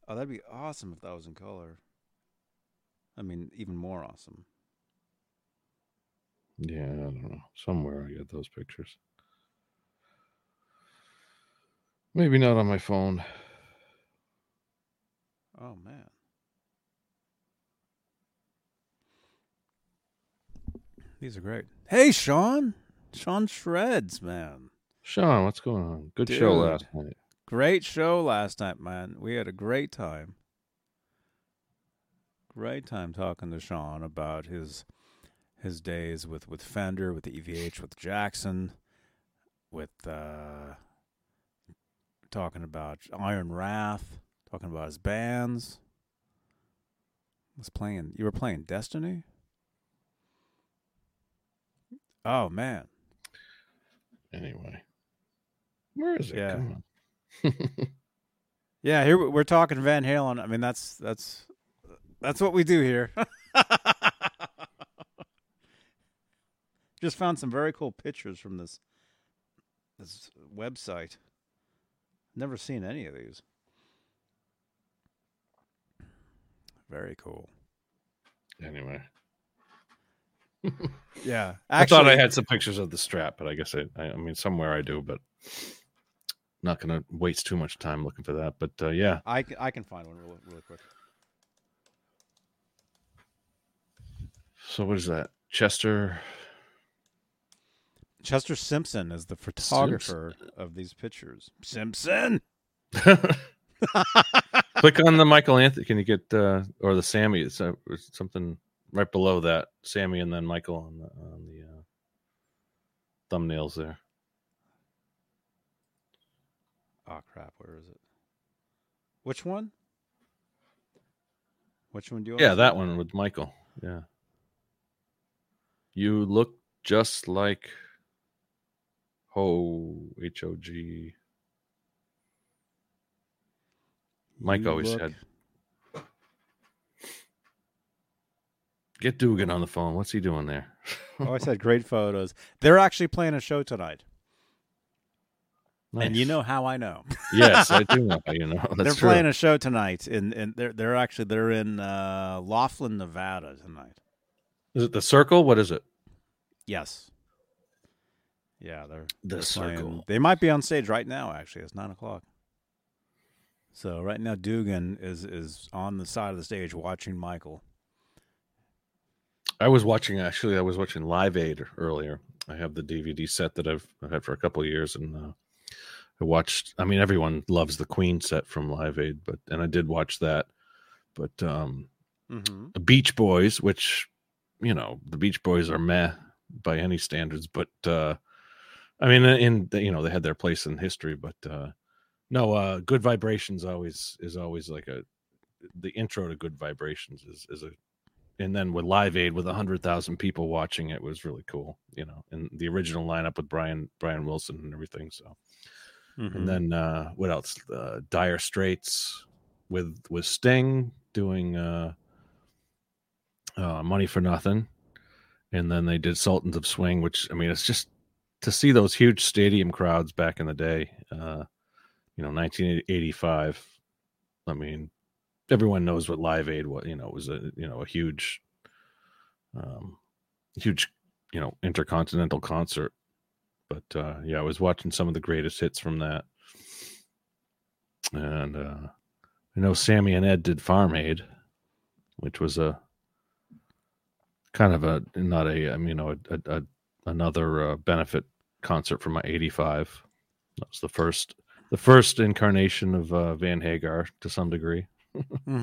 Oh, that'd be awesome if that was in color. I mean, even more awesome. Yeah, I don't know. Somewhere I got those pictures. Maybe not on my phone. Oh, man. These are great. Hey, Sean. Sean Shreds, man. Sean, what's going on? Good Dude, show last night. Great show last night, man. We had a great time. Great time talking to Sean about his his days with, with Fender, with the E V H, with Jackson, with uh, talking about Iron Wrath, talking about his bands. I was playing. You were playing Destiny? Oh, man. Anyway. Where is it? Yeah, yeah. Here we're talking Van Halen. I mean, that's that's that's what we do here. Just found some very cool pictures from this this website. Never seen any of these. Very cool. Anyway. Yeah, actually, I thought I had some pictures of the Strat, but I guess I, I, I mean, somewhere I do, but. Not going to waste too much time looking for that, but uh, yeah. I, I can find one really, really quick. So what is that? Chester? Chester Simpson is the photographer Simpson. Of these pictures. Simpson! Click on the Michael Anthony. Can you get, uh, or the Sammy, it's, uh, it's something right below that. Sammy and then Michael on the, on the uh, thumbnails there. Oh, crap. Where is it? Which one? Which one do you want? Yeah, that one with Michael. Yeah. You look just like Ho, H O G. Mike you always look... said. Get Dugan on the phone. What's he doing there? Oh, I said great photos. They're actually playing a show tonight. Nice. And you know how I know. Yes, I do know how you know. That's they're true. Playing a show tonight, and and they're they're actually they're in uh, Laughlin, Nevada tonight. Is it the Circle? What is it? Yes. Yeah, they're the they're Circle. Playing. They might be on stage right now. Actually, it's nine o'clock. So right now, Dugan is is on the side of the stage watching Michael. I was watching actually. I was watching Live Aid earlier. I have the D V D set that I've, I've had for a couple of years, and. Uh, I watched, I mean, everyone loves the Queen set from Live Aid, but, and I did watch that, but, um, mm-hmm. The Beach Boys, which, you know, the Beach Boys are meh by any standards, but, uh, I mean, in, you know, they had their place in history, but, uh, no, uh, Good Vibrations always is always like a, the intro to Good Vibrations is, is a, and then with Live Aid with a hundred thousand people watching, it was really cool, you know, and the original lineup with Brian, Brian Wilson and everything. So, mm-hmm. And then uh, what else? Uh, Dire Straits with with Sting doing uh, uh, Money for Nothing, and then they did Sultans of Swing, which I mean, it's just to see those huge stadium crowds back in the day. Uh, you know, nineteen eighty-five. I mean, everyone knows what Live Aid was. You know, it was a you know a huge, um, huge, you know, intercontinental concert. But, uh, yeah, I was watching some of the greatest hits from that. And uh, I know Sammy and Ed did Farm Aid, which was a kind of a, not a, I mean, you know, a, a, another uh, benefit concert from my eighty-five. That was the first, the first incarnation of uh, Van Hagar to some degree. Mm-hmm.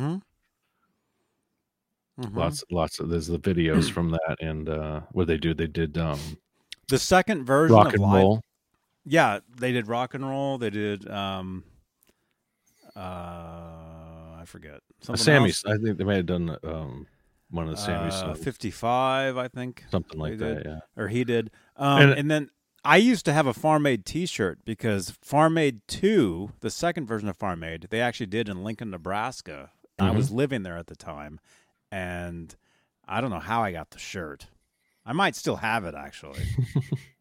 Mm-hmm. Lots, lots of, there's the videos from that. And uh, what they do, they did, um, the second version of Live yeah, they did rock and roll. They did, um, uh, I forget. Something Sammy's. Else. I think they may have done um, one of the Sammy's. Uh, fifty-five, I think. Something like that, did. yeah. Or he did. Um, and, and then I used to have a Farm Aid T-shirt because Farm Aid two, the second version of Farm Aid, they actually did in Lincoln, Nebraska. Mm-hmm. I was living there at the time, and I don't know how I got the shirt. I might still have it, actually.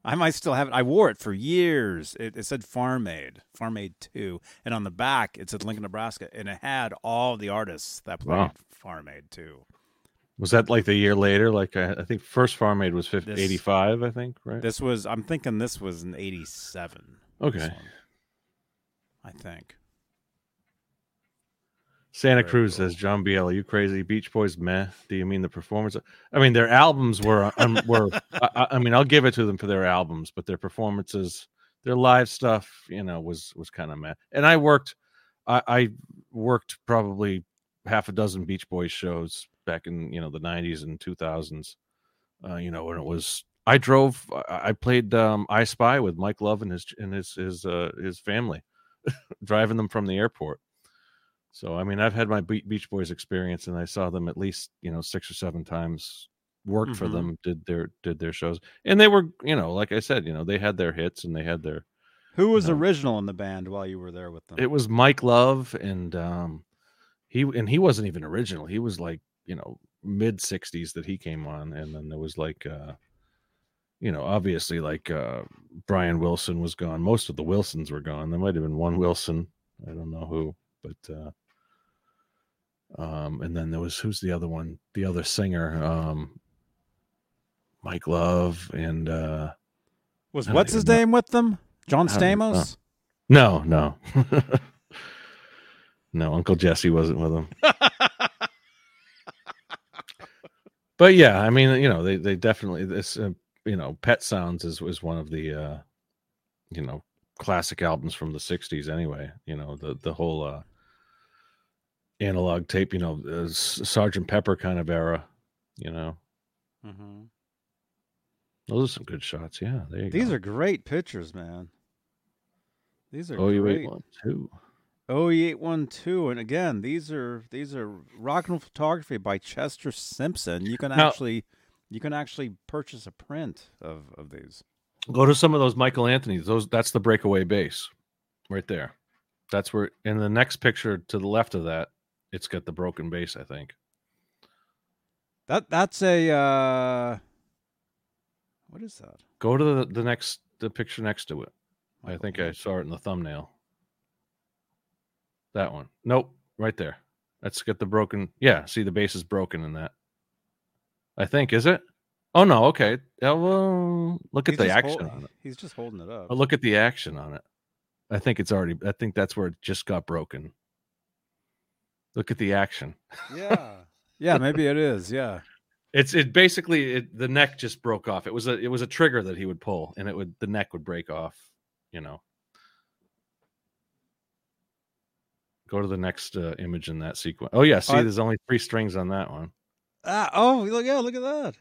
I might still have it. I wore it for years. It, it said Farm Aid, Farm Aid two. And on the back, it said Lincoln, Nebraska. And it had all the artists that played wow. Farm Aid two. Was that like the year later? Like, I, I think first Farm Aid was fifty, this, eighty-five, I think, right? This was, I'm thinking this was an eighty-seven. Okay. I think. Santa Very Cruz cool. says, John B. L., are you crazy? Beach Boys, meh. Do you mean the performance? I mean, their albums were, um, were. I, I mean, I'll give it to them for their albums, but their performances, their live stuff, you know, was was kind of meh. And I worked, I, I worked probably half a dozen Beach Boys shows back in, you know, the nineties and two thousands, uh, you know, when it was, I drove, I, I played um, I Spy with Mike Love and his, and his, his, uh, his family, driving them from the airport. So, I mean, I've had my Beach Boys experience, and I saw them at least, you know, six or seven times, worked mm-hmm. for them, did their did their shows. And they were, you know, like I said, you know, they had their hits and they had their... Who was you know, original in the band while you were there with them? It was Mike Love, and um, he and he wasn't even original. He was like, you know, mid-sixties that he came on, and then there was like, uh, you know, obviously like uh, Brian Wilson was gone. Most of the Wilsons were gone. There might have been one Wilson. I don't know who, but... Uh, Um, and then there was, who's the other one? The other singer, um, Mike Love, and uh, was what's his name with them? John Stamos? No, no, no, Uncle Jesse wasn't with them. But yeah, I mean, you know, they, they definitely, this, uh, you know, Pet Sounds is, was one of the, uh, you know, classic albums from the sixties anyway, you know, the, the whole, uh, analog tape, you know, uh, Sergeant Pepper kind of era, you know. Mm-hmm. Those are some good shots. Yeah, there you These go. These are great pictures, man. These are great. oh eight one two. oh eight one two, and again, these are these are Rock and Roll Photography by Chester Simpson. You can now, actually, you can actually purchase a print of of these. Go to some of those Michael Anthony's. Those that's the breakaway bass, right there. That's where in the next picture to the left of that. It's got the broken bass, I think. That that's a uh, what is that? Go to the, the next the picture next to it. Michael I think Anthony. I saw it in the thumbnail. That one. Nope, right there. That's got the broken. Yeah, see the bass is broken in that. I think is it? Oh no, okay. Well, look at he's the action hold, on it. He's just holding it up. I'll look at the action on it. I think it's already. I think that's where it just got broken. Look at the action. Yeah, yeah, maybe it is. Yeah, it's it basically it, the neck just broke off. It was a it was a trigger that he would pull, and it would the neck would break off. You know, go to the next uh, image in that sequence. Oh yeah, see, oh, there's I... only three strings on that one. Ah, oh look, yeah, look at that.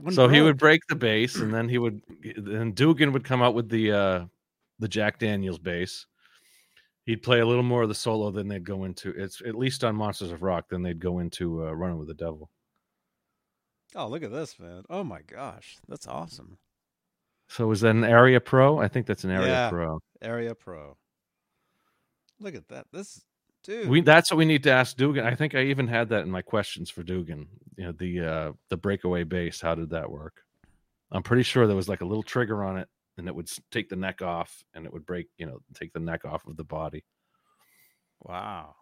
One so broke. He would break the bass, and then he would, then Dugan would come out with the uh, the Jack Daniels bass. He'd play a little more of the solo, then they'd go into it's at least on Monsters of Rock. Then they'd go into uh, Running with the Devil. Oh, look at this, man! Oh my gosh, that's awesome. So is that an Area Pro? I think that's an Area yeah, Pro. Area Pro. Look at that, this dude. We that's what we need to ask Dugan. I think I even had that in my questions for Dugan. You know, the uh, the breakaway bass. How did that work? I'm pretty sure there was like a little trigger on it. And it would take the neck off, and it would break, you know, take the neck off of the body. Wow.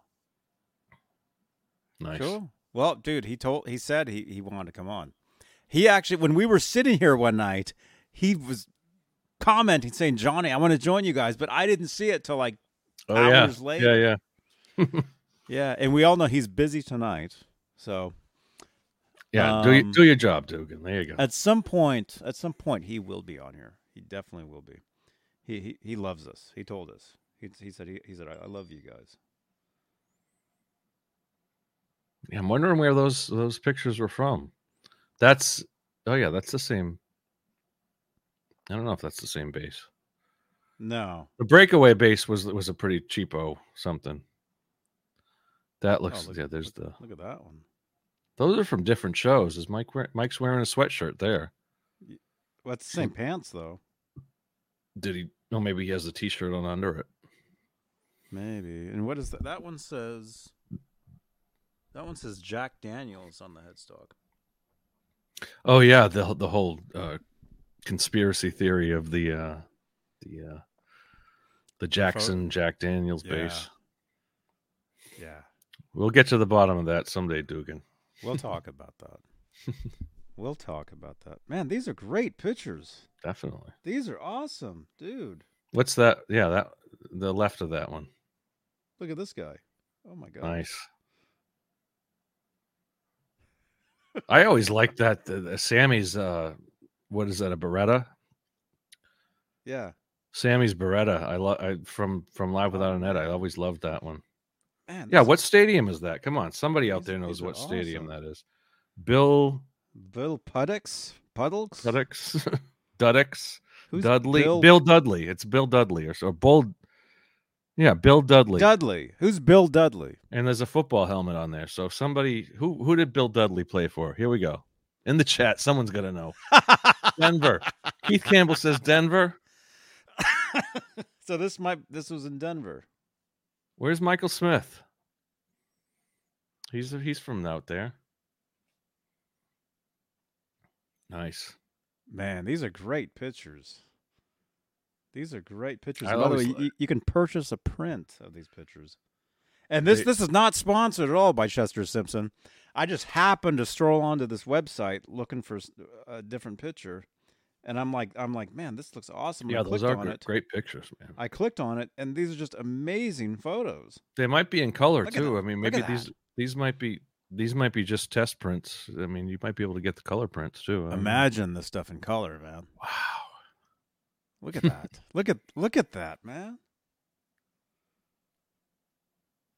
Nice. Cool. Well, dude, he told, he said he, he wanted to come on. He actually, when we were sitting here one night, he was commenting saying, Johnny, I want to join you guys, but I didn't see it till like oh, hours yeah. later. Yeah, yeah. Yeah. And we all know he's busy tonight. So. Yeah. Um, do, do your job, Dugan. There you go. At some point, at some point he will be on here. He definitely will be. He he, he loves us. He told us. He he said he, he said I, I love you guys. Yeah, I'm wondering where those those pictures were from. That's oh yeah, that's the same. I don't know if that's the same base. No. The breakaway base was was a pretty cheapo something. That looks oh, look, yeah. There's look, the look at that one. Those are from different shows. Is Mike Mike's wearing a sweatshirt there? Well, it's the same pants though. Did he? No, oh, maybe he has a T-shirt on under it. Maybe. And what is that? That one says. That one says Jack Daniels on the headstock. Oh yeah, the the whole uh, conspiracy theory of the uh, the uh, the Jackson Jack Daniels base. Yeah. yeah, we'll get to the bottom of that someday, Dugan. We'll talk about that. We'll talk about that. Man, these are great pictures. Definitely, these are awesome, dude. What's that? Yeah, that the left of that one. Look at this guy. Oh my god, nice. I always liked that the, the Sammy's uh, what is that, a Beretta? Yeah, Sammy's Beretta. I love I, from from Live Without a Net. I always loved that one. Man, yeah, what stadium is that? Come on, somebody out there knows what awesome. stadium that is. Bill, Bill Puddocks, Puddocks, Puddocks, Duddocks, Dudley, Bill? Bill Dudley. It's Bill Dudley or so. Bold, yeah, Bill Dudley. Dudley, who's Bill Dudley? And there's a football helmet on there. So somebody, who who did Bill Dudley play for? Here we go. In the chat, someone's gonna know. Denver. Keith Campbell says Denver. So this might this was in Denver. Where's Michael Smith? He's he's from out there. Nice. Man, these are great pictures. These are great pictures. By the way, you, you can purchase a print of these pictures. And this, they, this is not sponsored at all by Chester Simpson. I just happened to stroll onto this website looking for a different picture, and I'm like, I'm like, man, this looks awesome. Yeah, I those are on great, it. great pictures, man. I clicked on it, and these are just amazing photos. They might be in color look too. That, I mean, maybe these these might be these might be just test prints. I mean, you might be able to get the color prints too. I Imagine mean. the stuff in color, man. Wow. Look at that. look at look at that, man.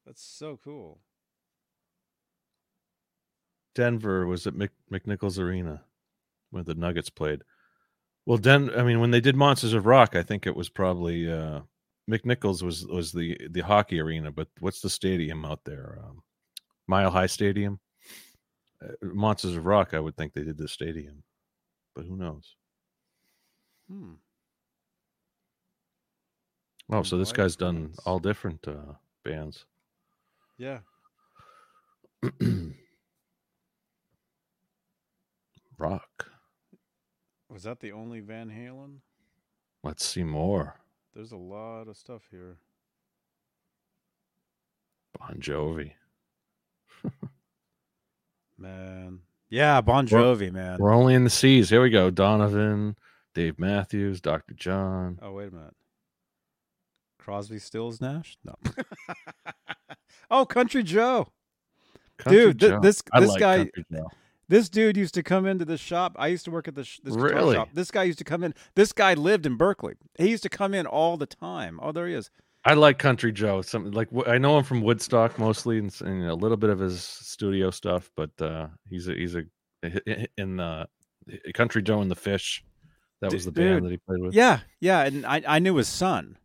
That's so cool. Denver was at Mc, McNichols Arena where the Nuggets played. Well, Den I mean when they did Monsters of Rock, I think it was probably uh, McNichols was was the, the hockey arena, but what's the stadium out there? Um, Mile High Stadium. Uh, Monsters of Rock, I would think they did the stadium. But who knows? Hmm. Oh, so this guy's done all different uh, bands. Yeah. Rock. Was that the only Van Halen? Let's see more. There's a lot of stuff here. Bon Jovi. Man. Yeah, Bon Jovi, we're, man. We're only in the C's. Here we go. Donovan, Dave Matthews, Doctor John. Oh, wait a minute. Crosby, Stills, Nash? No. Oh, Country Joe. Country dude, th- Joe. this this like guy, this dude used to come into this shop. I used to work at this, this really? shop. This guy used to come in. This guy lived in Berkeley. He used to come in all the time. Oh, there he is. I like Country Joe. Something like I know him from Woodstock mostly, and, and a little bit of his studio stuff. But uh, he's a, he's a in the Country Joe and the Fish. That was the dude, band that he played with. Yeah, yeah, and I I knew his son.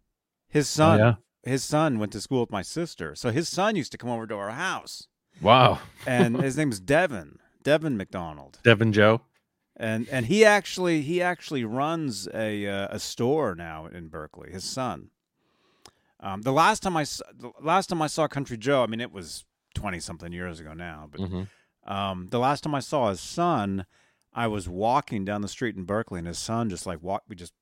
His son, oh, yeah. his son went to school with my sister, so his son used to come over to our house. Wow! And his name's Devin, Devin McDonald, Devin Joe, and and he actually he actually runs a uh, a store now in Berkeley. His son. Um, the last time I the last time I saw Country Joe, I mean it was twenty something years ago now, but mm-hmm. um, the last time I saw his son, I was walking down the street in Berkeley, and his son just like walked. We just.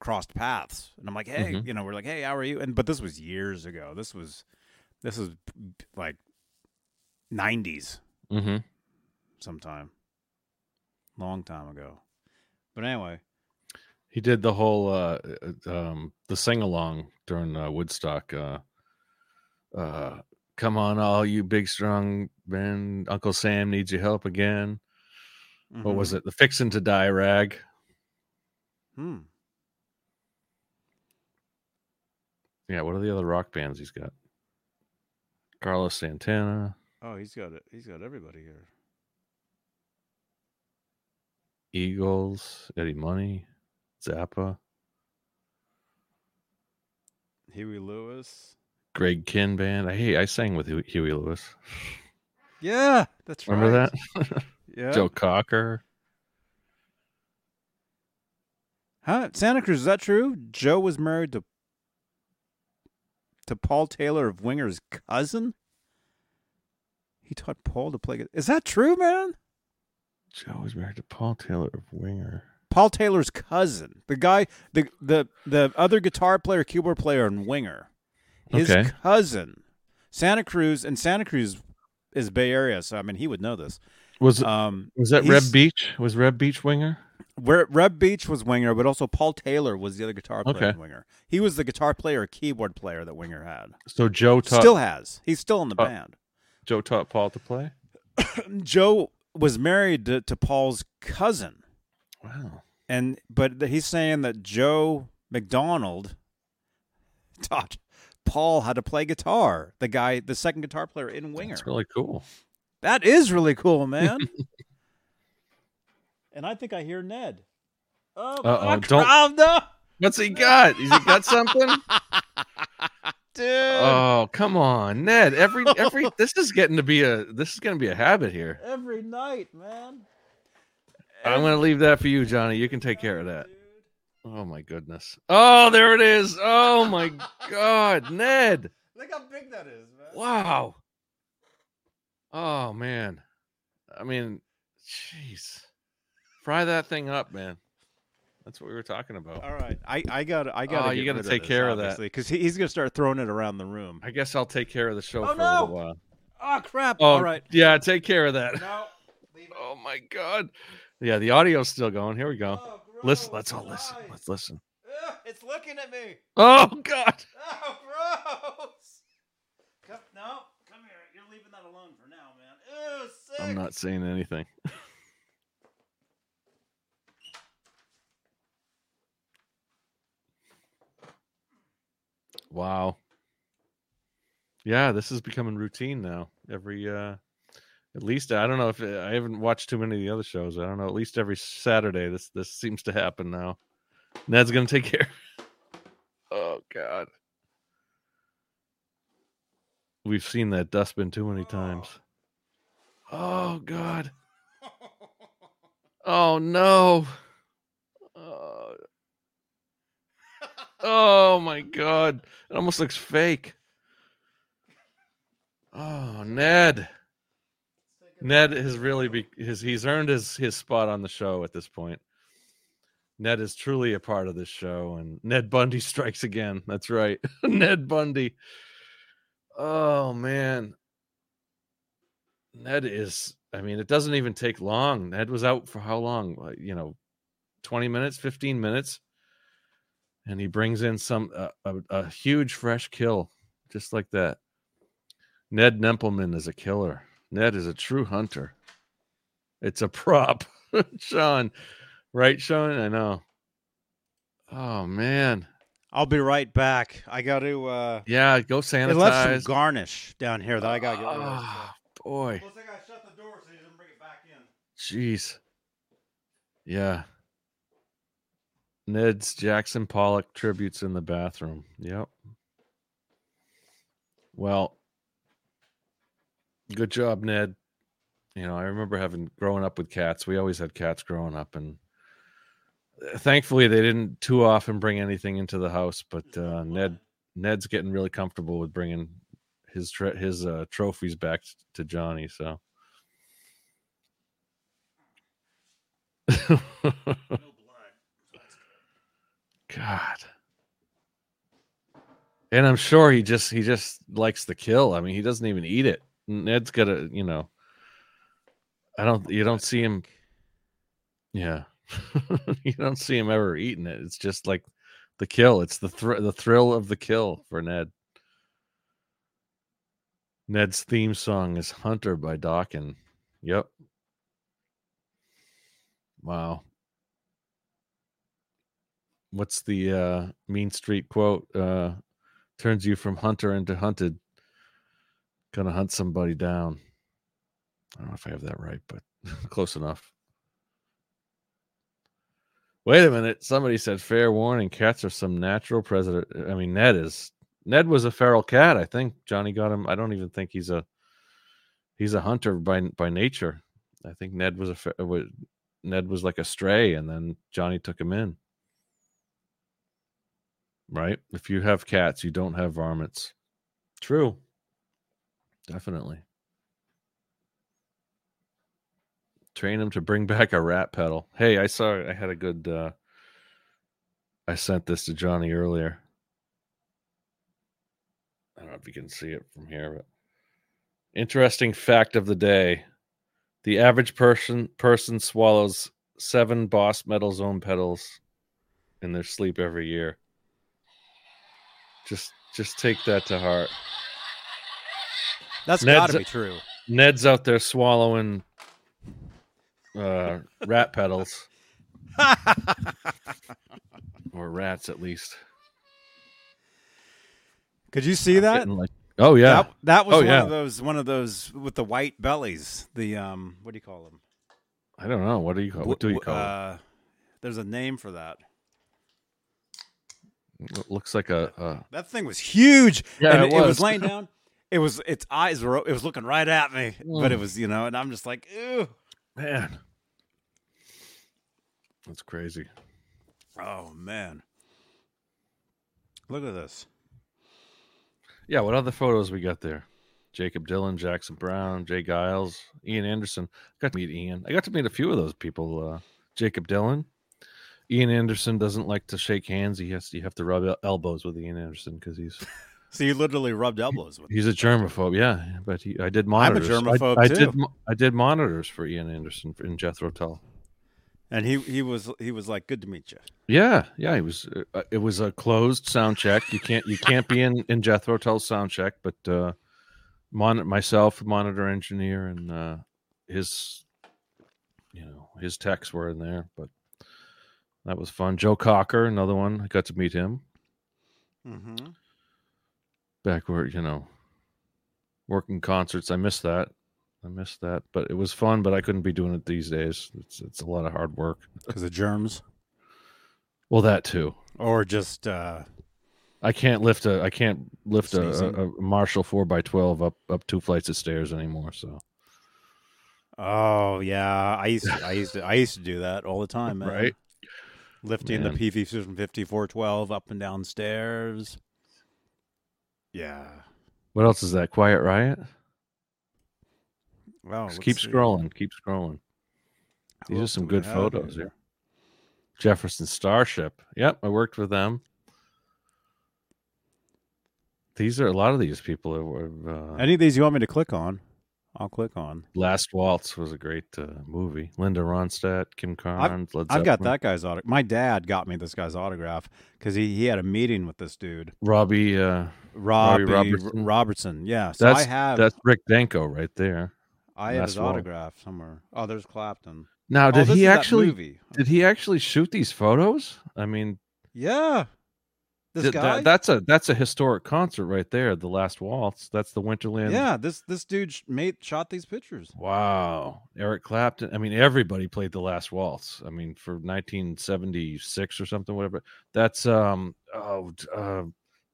crossed paths and I'm like, hey, mm-hmm. you know, we're like, hey, how are you? And but this was years ago. This was this was like nineties mm-hmm. sometime. Long time ago. But anyway. He did the whole uh um the sing along during uh, Woodstock, uh uh come on all you big strong men, Uncle Sam needs your help again. Mm-hmm. What was it? The Fixin' to Die rag. Hmm. Yeah, what are the other rock bands he's got? Carlos Santana. Oh, he's got it. He's got everybody here. Eagles, Eddie Money, Zappa. Huey Lewis. Greg Kinn Band. I hey, I sang with Huey Lewis. Yeah, that's right. Remember that? Yeah. Joe Cocker. Huh? Santa Cruz, is that true? Joe was married to to Paul Taylor of Winger's cousin? He taught Paul to play guitar. Is that true, man? Joe was married to Paul Taylor of Winger. Paul Taylor's cousin. The guy, the the, the other guitar player, keyboard player in Winger. His okay. cousin, Santa Cruz, and Santa Cruz is Bay Area, so I mean he would know this. Was um was that Reb Beach? Was Reb Beach Winger? Where Reb Beach was Winger, but also Paul Taylor was the other guitar player okay. in Winger. He was the guitar player, keyboard player that Winger had. So Joe taught, still has. He's still in the uh, band. Joe taught Paul to play? Joe was married to, to Paul's cousin. Wow. And but he's saying that Joe McDonald taught Paul how to play guitar. The guy, the second guitar player in Winger. That's really cool. That is really cool, man. And I think I hear Ned. Oh, oh don't. What's he got? Has he got something? Dude. Oh, come on, Ned. Every every this is getting to be a this is going to be a habit here. Every night, man. I'm going to leave that for you, Johnny. You can take care of that. Oh, my goodness. Oh, there it is. Oh, my God. Ned. Look how big that is, man. Wow. Oh, man. I mean, jeez. Fry that thing up, man. That's what we were talking about. All right. I, I got I got to oh, you got to take of care this, of that. Because he, he's going to start throwing it around the room. I guess I'll take care of the show oh, for no. a little while. Oh, crap. Oh, all right. Yeah, take care of that. No. Leave it. Oh, my God. Yeah, the audio's still going. Here we go. Oh, listen, let's all listen. Let's listen. Ugh, it's looking at me. Oh, God. Oh, gross. Come, no, come here. You're leaving that alone for now, man. Ew, sick. I'm not saying anything. Wow. Yeah, this is becoming routine now. Every, uh, at least, I don't know if I haven't watched too many of the other shows. I don't know. At least every Saturday, this this seems to happen now. Ned's going to take care. Oh, God. We've seen that dustbin too many times. Oh, God. Oh, no. Oh, oh my God. It almost looks fake. Oh, Ned. Ned has really be his he's earned his his spot on the show at this point. Ned is truly a part of this show, and Ned Bundy strikes again. That's right. Ned Bundy. Oh man. Ned is I mean, it doesn't even take long. Ned was out for how long? You know, twenty minutes, fifteen minutes. And he brings in some uh, a, a huge fresh kill just like that. Ned Nempleman is a killer. Ned is a true hunter. It's a prop. Sean. Right, Sean? I know. Oh, man. I'll be right back. I got to... Uh... Yeah, go sanitize. It left some garnish down here that I got to get rid of. Oh, boy. Plus, I got to shut the door so he doesn't bring it back in. Jeez. Yeah. Ned's Jackson Pollock tributes in the bathroom. Yep. Well... Good job, Ned. You know, I remember having growing up with cats. We always had cats growing up, and thankfully they didn't too often bring anything into the house. But uh, Ned, Ned's getting really comfortable with bringing his his uh, trophies back to Johnny. So, God. And I'm sure he just he just likes the kill. I mean, he doesn't even eat it. Ned's got a, you know, I don't, you don't see him. Yeah. You don't see him ever eating it. It's just like the kill. It's the thr- the thrill of the kill for Ned. Ned's theme song is Hunter by Dokken. Yep. Wow. What's the uh, Mean Street quote? Uh, turns you from hunter into hunted. Gonna hunt somebody down. I don't know if I have that right, but close enough. Wait a minute. Somebody said, fair warning, cats are some natural predator. I mean, Ned is Ned was a feral cat. I think Johnny got him. I don't even think he's a he's a hunter by by nature. I think Ned was a was, Ned was like a stray, and then Johnny took him in. Right? If you have cats, you don't have varmints. True. Definitely. Train him to bring back a rat pedal. Hey, I saw I had a good uh, I sent this to Johnny earlier. I don't know if you can see it from here, but interesting fact of the day. The average person person swallows seven Boss Metal Zone pedals in their sleep every year. Just just take that to heart. That's Ned's, gotta be true. Ned's out there swallowing uh, rat pedals. Or rats, at least. Could you see I'm that? Like, oh yeah, that, that was oh, one yeah. of those one of those with the white bellies. The um, what do you call them? I don't know. What do you call? What do you call? Uh, it? There's a name for that. It looks like a. Uh... That thing was huge. Yeah, and it, it, was. it was laying down. It was. Its eyes were. It was looking right at me. Mm. But it was, you know, and I'm just like, ew, man, that's crazy. Oh man, look at this. Yeah, what other photos we got there? Jacob Dylan, Jackson Brown, Jay Giles, Ian Anderson. I got to meet Ian. I got to meet a few of those people. Uh, Jacob Dylan. Ian Anderson doesn't like to shake hands. He has to, you have to rub elbows with Ian Anderson because he's... So you literally rubbed elbows with him. He's a germaphobe, yeah. But he, I did monitors. I'm a germaphobe, I, I too. Did, I did monitors for Ian Anderson in Jethro Tull. And he, he was he was like, good to meet you. Yeah, yeah. He was. Uh, it was a closed sound check. You can't you can't be in, in Jethro Tull's sound check. But uh, mon- myself, monitor engineer, and uh, his you know his techs were in there. But that was fun. Joe Cocker, another one. I got to meet him. Mm-hmm. Back where you know working concerts. I miss that. I missed that, but it was fun, but I couldn't be doing it these days. It's it's a lot of hard work. Because of germs? Well, that too. Or just... Uh, I can't lift a I can't lift a, a Marshall four by twelve up, up two flights of stairs anymore, so... Oh, yeah. I used to, I used to, I used to do that all the time, man. Right? Lifting man. The P V fifty four twelve up and down stairs. Yeah. What else is that? Quiet Riot? Wow, keep see. scrolling, keep scrolling. These are some good photos here. here. Jefferson Starship. Yep, I worked with them. These are a lot of these people. Have, uh, any of these you want me to click on? I'll click on. Last Waltz was a great uh, movie. Linda Ronstadt, Kim Carnes. I've, I've got that guy's autograph. My dad got me this guy's autograph because he, he had a meeting with this dude. Robbie, uh, Robbie, Robbie Robertson. Robertson. Yeah, so that's, I have. That's Rick Danko right there. I have his autograph somewhere. Oh, there's Clapton. Now, did he actually did he actually shoot these photos? I mean, yeah, this guy. That's a that's a historic concert right there. The Last Waltz. That's the Winterland. Yeah, this this dude made shot these pictures. Wow, Eric Clapton. I mean, everybody played the Last Waltz. I mean, for nineteen seventy-six or something, whatever. That's um oh uh,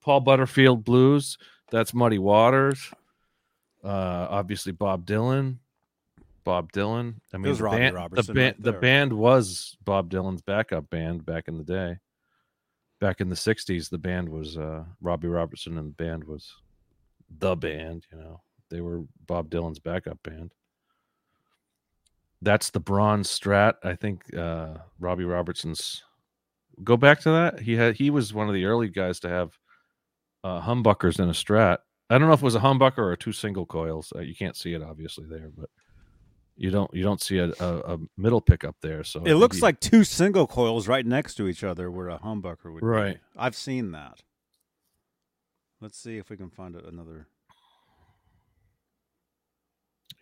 Paul Butterfield Blues. That's Muddy Waters. Uh, obviously Bob Dylan, Bob Dylan. I mean, the band, the, ba- right the band was Bob Dylan's backup band back in the day. Back in the sixties, the band was uh, Robbie Robertson, and the band was the band. You know, they were Bob Dylan's backup band. That's the Bronze Strat. I think uh, Robbie Robertson's. Go back to that. He had he was one of the early guys to have uh, humbuckers in a Strat. I don't know if it was a humbucker or two single coils. Uh, you can't see it obviously there, but you don't you don't see a, a, a middle pickup there. So it looks maybe... like two single coils right next to each other, where a humbucker would. Right, be. I've seen that. Let's see if we can find another.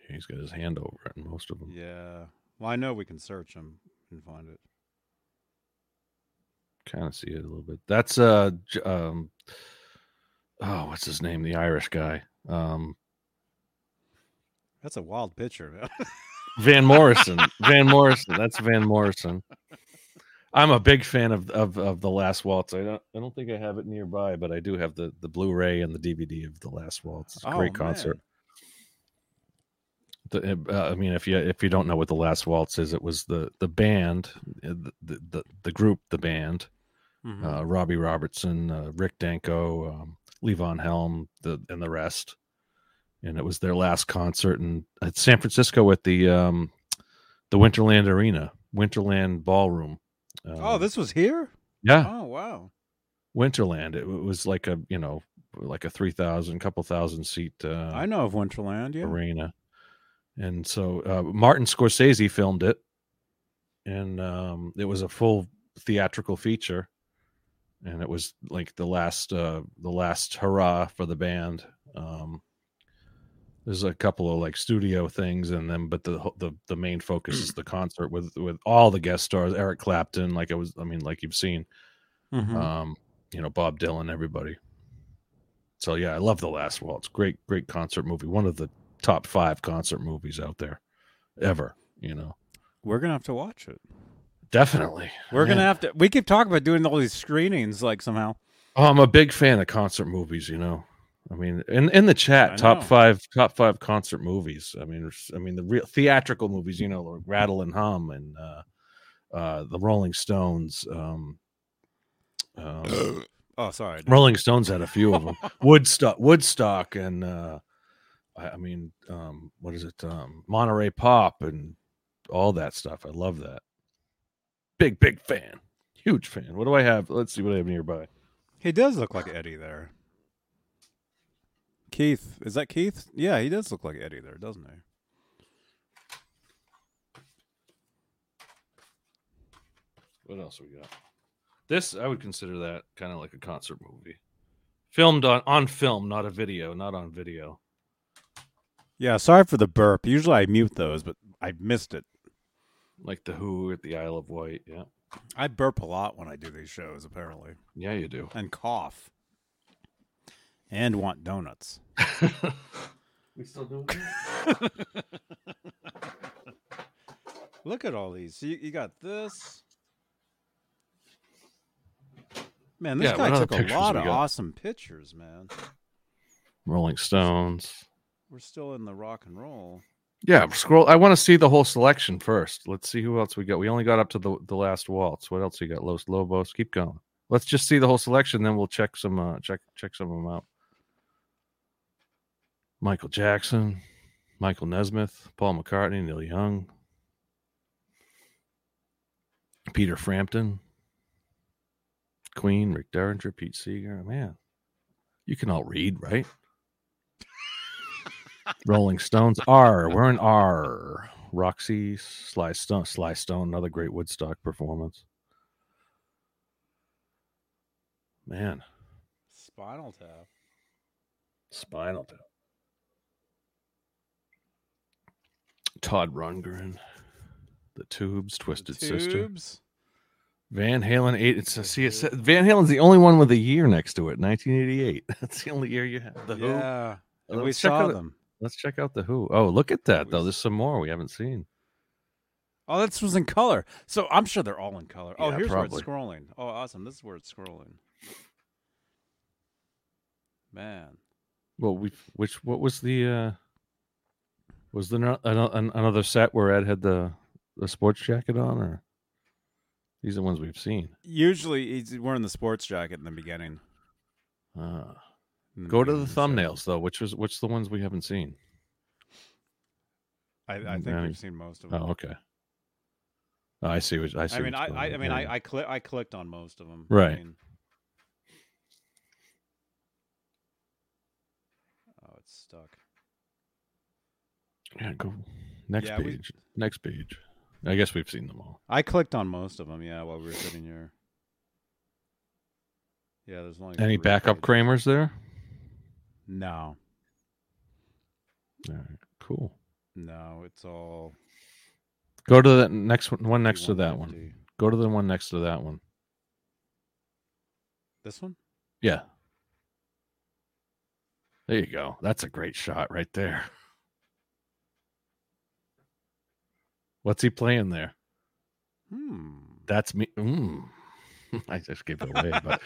He's got his hand over it in most of them. Yeah, well, I know we can search them and find it. Kind of see it a little bit. That's uh um. Oh, what's his name? The Irish guy. Um, That's a wild picture. Van Morrison. Van Morrison. That's Van Morrison. I'm a big fan of, of, of The Last Waltz. I don't I don't think I have it nearby, but I do have the, the Blu-ray and the D V D of The Last Waltz. It's a oh, great concert. The, uh, I mean, if you if you don't know what The Last Waltz is, it was the the band, the the, the group, the band, mm-hmm. uh, Robbie Robertson, uh, Rick Danko, um, Levon Helm, the and the rest. And it was their last concert in at San Francisco at the um, the Winterland Arena, Winterland Ballroom. Um, oh, this was here? Yeah. Oh, wow. Winterland. It, it was like a, you know, like a three thousand, couple thousand seat. Uh, I know of Winterland, yeah. Arena. And so uh, Martin Scorsese filmed it. And um, it was a full theatrical feature. And it was like the last, uh, the last hurrah for the band. Um, there's a couple of like studio things and then, but the, the, the main focus is the concert with, with all the guest stars, Eric Clapton. Like I was, I mean, like you've seen, mm-hmm. um, you know, Bob Dylan, everybody. So yeah, I love The Last Waltz. Great, great concert movie. One of the top five concert movies out there ever, you know, we're going to have to watch it. Definitely. We're going to have to, we keep talking about doing all these screenings, like somehow. Oh, I'm a big fan of concert movies, you know? I mean, in, in the chat, I top know. five, top five concert movies. I mean, I mean the real theatrical movies, you know, Rattle and Hum and uh, uh, the Rolling Stones. Um, um, oh, sorry. Rolling Stones had a few of them. Woodstock, Woodstock, and uh, I, I mean, um, what is it? Um, Monterey Pop and all that stuff. I love that. Big, big fan, huge fan. What do I have? Let's see what I have nearby. He does look like Eddie there. Keith, is that Keith? Yeah, he does look like Eddie there, doesn't he? What else we got? This, I would consider that kind of like a concert movie. Filmed on, on film, not a video, not on video. Yeah, sorry for the burp. Usually I mute those, but I missed it. Like The Who at the Isle of Wight, yeah. I burp a lot when I do these shows, apparently. Yeah, you do. And cough. And want donuts. We still doing this? Look at all these. You, you got this. Man, this yeah, guy took a lot of awesome pictures, man. Rolling Stones. We're still in the rock and roll. Yeah, scroll. I want to see the whole selection first. Let's see who else we got. We only got up to the, the Last Waltz. What else you got? Los Lobos. Keep going. Let's just see the whole selection, then we'll check some uh, check check some of them out. Michael Jackson, Michael Nesmith, Paul McCartney, Neil Young, Peter Frampton, Queen, Rick Derringer, Pete Seeger. Man, you can all read, right? Rolling Stones. R. We're in R. Roxy, Sly Stone, Sly Stone, another great Woodstock performance. Man. Spinal Tap. Spinal Tap. Todd Rundgren. The Tubes. Twisted the Tubes. Sister. Van Halen. eight. It's a, see, it's, Van Halen's the only one with a year next to it. nineteen eighty-eight. That's the only year you have. The Who. Yeah. And we saw out, them. Let's check out The Who. Oh, look at that, we though. There's some more we haven't seen. Oh, this was in color. So I'm sure they're all in color. Yeah, oh, here's probably. Where it's scrolling. Oh, awesome. This is where it's scrolling. Man. Well, we which what was the uh, was there not an, an, another set where Ed had the, the sports jacket on, or these are the ones we've seen? Usually, he's wearing the sports jacket in the beginning. Uh, in the go beginning to the thumbnails set. Though. Which was which the ones we haven't seen? I, I think I, we've seen most of them. Oh, okay. Oh, I see. Which I see. I mean, I, I, I mean, yeah. I I, cli- I clicked on most of them. Right. I mean, stuck. Yeah, go next yeah, page. We... Next page. I guess we've seen them all. I clicked on most of them. Yeah, while we were sitting here. Yeah, there's only any backup Kramers there. No. All right. Cool. No, it's all. Go to the next one. One next to that one. Go to the one next to that one. This one? Yeah. There you go. That's a great shot right there. What's he playing there? Hmm. That's me. Mm. I just gave it away. But...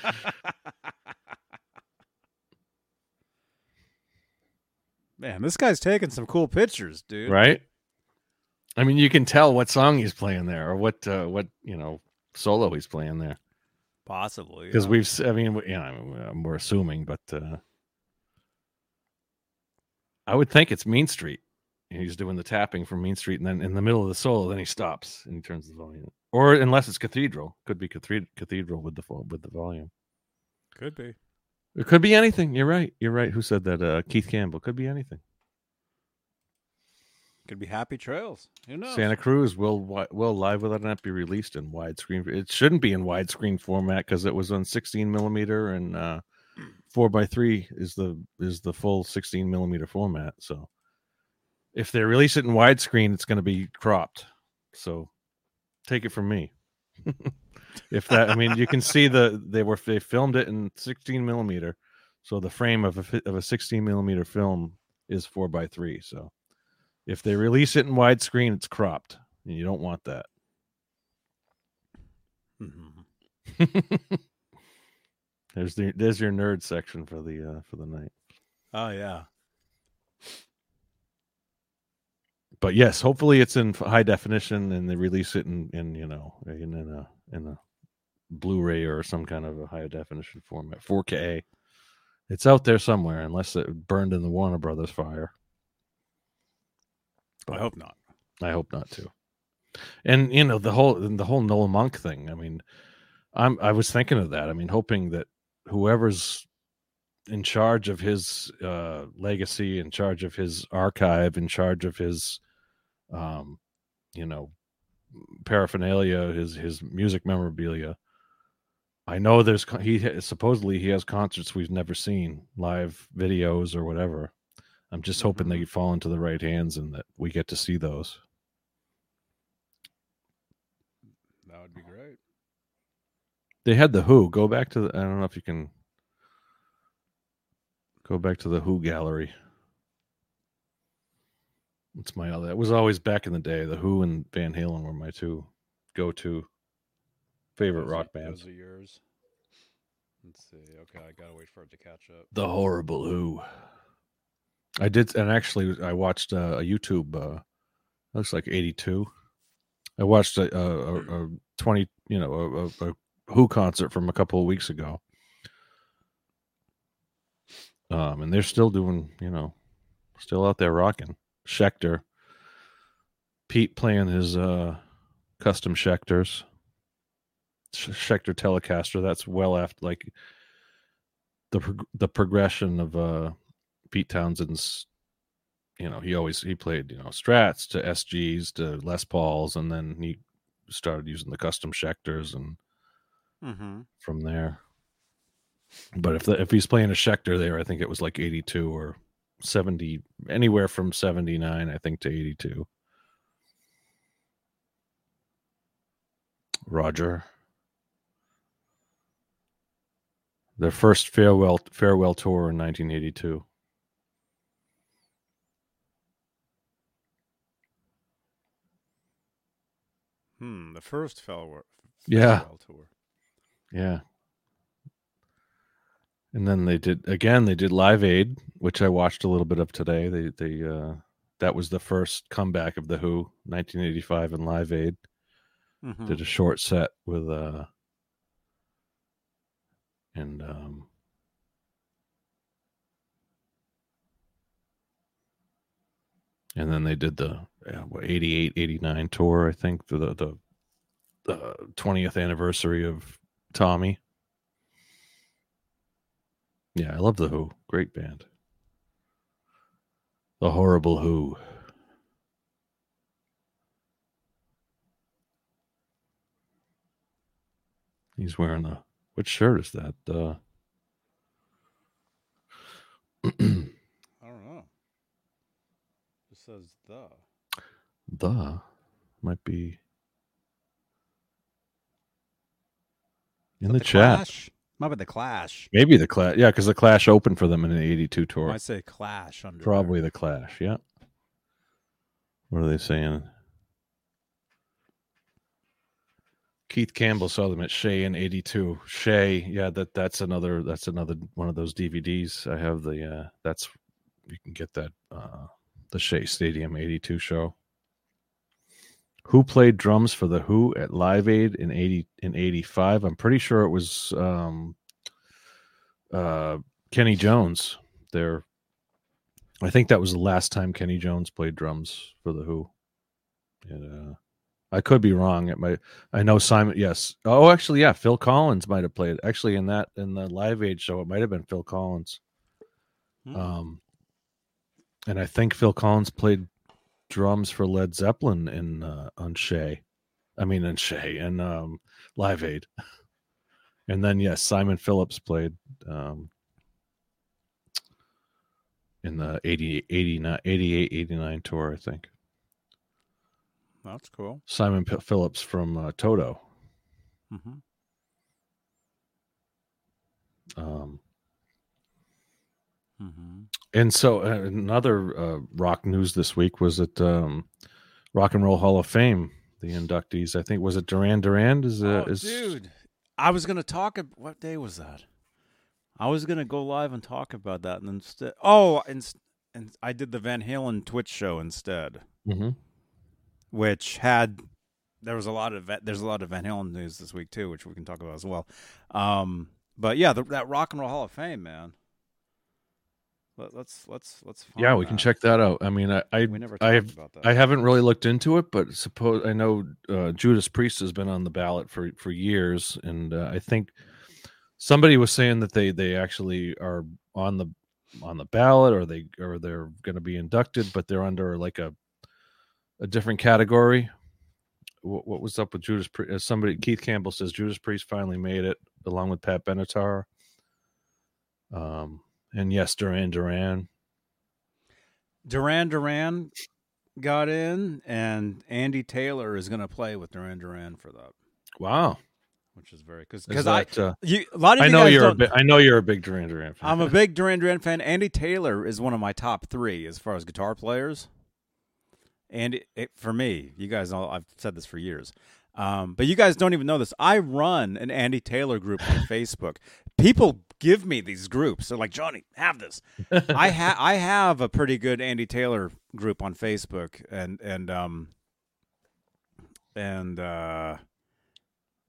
Man, this guy's taking some cool pictures, dude. Right? I mean, you can tell what song he's playing there, or what uh, what you know solo he's playing there. Possibly, because yeah. we've. I mean, we, you know, we're assuming, but uh, I would think it's Mean Street. He's doing the tapping from Mean Street, and then in the middle of the solo, then he stops and he turns the volume. Or unless it's Cathedral, could be Cathedral with the with the volume. Could be. It could be anything. You're right. You're right. Who said that? Uh, Keith Campbell. Could be anything. Could be Happy Trails. Who knows? Santa Cruz will will live without an app be released in widescreen. It shouldn't be in widescreen format because it was on sixteen millimeter, and uh, four by three is the is the full sixteen millimeter format. So if they release it in widescreen, it's going to be cropped. So take it from me. If that, I mean, you can see the they were they filmed it in sixteen millimeter, so the frame of a of a sixteen millimeter film is four by three. So if they release it in widescreen, it's cropped, and you don't want that. Mm-hmm. there's the there's your nerd section for the uh, for the night. Oh yeah. But yes, hopefully it's in high definition, and they release it in, in you know in, in a in a Blu-ray or some kind of a high definition format, four K. It's out there somewhere, unless it burned in the Warner Brothers fire. But I hope not. I hope not too. And you know the whole the whole Noel Monk thing. I mean, I'm I was thinking of that. I mean, hoping that whoever's in charge of his uh, legacy, in charge of his archive, in charge of his um you know paraphernalia, his his music memorabilia. I know there's he supposedly he has concerts we've never seen, live videos or whatever. I'm just hoping they fall into the right hands and that we get to see those. That would be great. They had the Who. Go back to the, I don't know if you can go back to the Who gallery. It's my other. It was always back in the day. The Who and Van Halen were my two go-to favorite those rock are, bands. Those are yours. Let's see. Okay, I gotta wait for it to catch up. The Horrible Who. I did, and actually, I watched uh, a YouTube. Uh, looks like eighty-two. I watched a, a, a twenty, you know, a, a Who concert from a couple of weeks ago. Um, and they're still doing, you know, still out there rocking. Schecter, Pete playing his uh, custom Schecters, Schecter Telecaster. That's well after like the prog- the progression of uh, Pete Townsend's. You know, he always he played you know Strats to S Gs to Les Pauls, and then he started using the custom Schecters, and mm-hmm. from there. But if the, if he's playing a Schecter there, I think it was like eighty-two or seventy, anywhere from seventy-nine, I think, to eighty-two. Roger. Their first farewell farewell tour in nineteen eighty-two. Hmm, the first farewell yeah. tour. Yeah. And then they did again. They did Live Aid, which I watched a little bit of today. They they uh, that was the first comeback of the Who, nineteen eighty-five, and Live Aid. Mm-hmm. Did a short set with uh and um and then they did the yeah, what, eighty-eight eighty-nine tour, I think, for the the the twentieth anniversary of Tommy. Yeah, I love The Who. Great band. The Horrible Who. He's wearing a... What shirt is that? Uh... I don't know. It says The. The might be... In the, the chat. Clash? Might be the Clash. Maybe the Clash. Yeah, because the Clash opened for them in the eighty-two tour. I say Clash. Under Probably there. The Clash, yeah. What are they saying? Keith Campbell saw them at Shea in eighty-two. Shea, yeah, that that's another that's another one of those D V Ds. I have the uh, that's you can get that uh, the Shea Stadium eighty-two show. Who played drums for the Who at Live Aid in eighty in eighty-five? I'm pretty sure it was um, uh, Kenny Jones. There, I think that was the last time Kenny Jones played drums for the Who. And, uh, I could be wrong. It might. I know Simon. Yes. Oh, actually, yeah. Phil Collins might have played. Actually, in that in the Live Aid show, it might have been Phil Collins. Hmm. Um, and I think Phil Collins played drums for Led Zeppelin in uh, on Shea, I mean in Shea and um, Live Aid, and then yes, Simon Phillips played um, in the eighty-eight eighty-nine tour, I think. That's cool. Simon P- Phillips from uh, Toto. Mm-hmm. Um. Mm-hmm. And so uh, another uh, rock news this week was that um, Rock and Roll Hall of Fame, the inductees, I think, was it Duran Duran? Is, uh, oh, is... Dude, I was going to talk about, what day was that? I was going to go live and talk about that. And instead, oh, and, and I did the Van Halen Twitch show instead, mm-hmm. which had, there was a lot of, there's a lot of Van Halen news this week too, which we can talk about as well. Um, but yeah, the, that Rock and Roll Hall of Fame, man. Let's let's let's. Find yeah, we out. Can check that out. I mean, I I we never I've, about that. I haven't really looked into it, but suppose I know uh, Judas Priest has been on the ballot for, for years, and uh, I think somebody was saying that they, they actually are on the on the ballot, or they or they're going to be inducted, but they're under like a a different category. What, what was up with Judas Priest? Somebody Keith Campbell says Judas Priest finally made it, along with Pat Benatar. Um. And yes, Duran Duran. Duran Duran got in, and Andy Taylor is going to play with Duran Duran for that. Wow, which is very because because I uh, you, a lot of I you know guys you're don't, a big, I know you're a big Duran Duran fan. I'm a big Duran Duran fan. Andy Taylor is one of my top three as far as guitar players, and it, it, for me, you guys know I've said this for years. Um, but you guys don't even know this. I run an Andy Taylor group on Facebook. People give me these groups. They're like, Johnny, have this. I ha- I have a pretty good Andy Taylor group on Facebook, and and um and uh,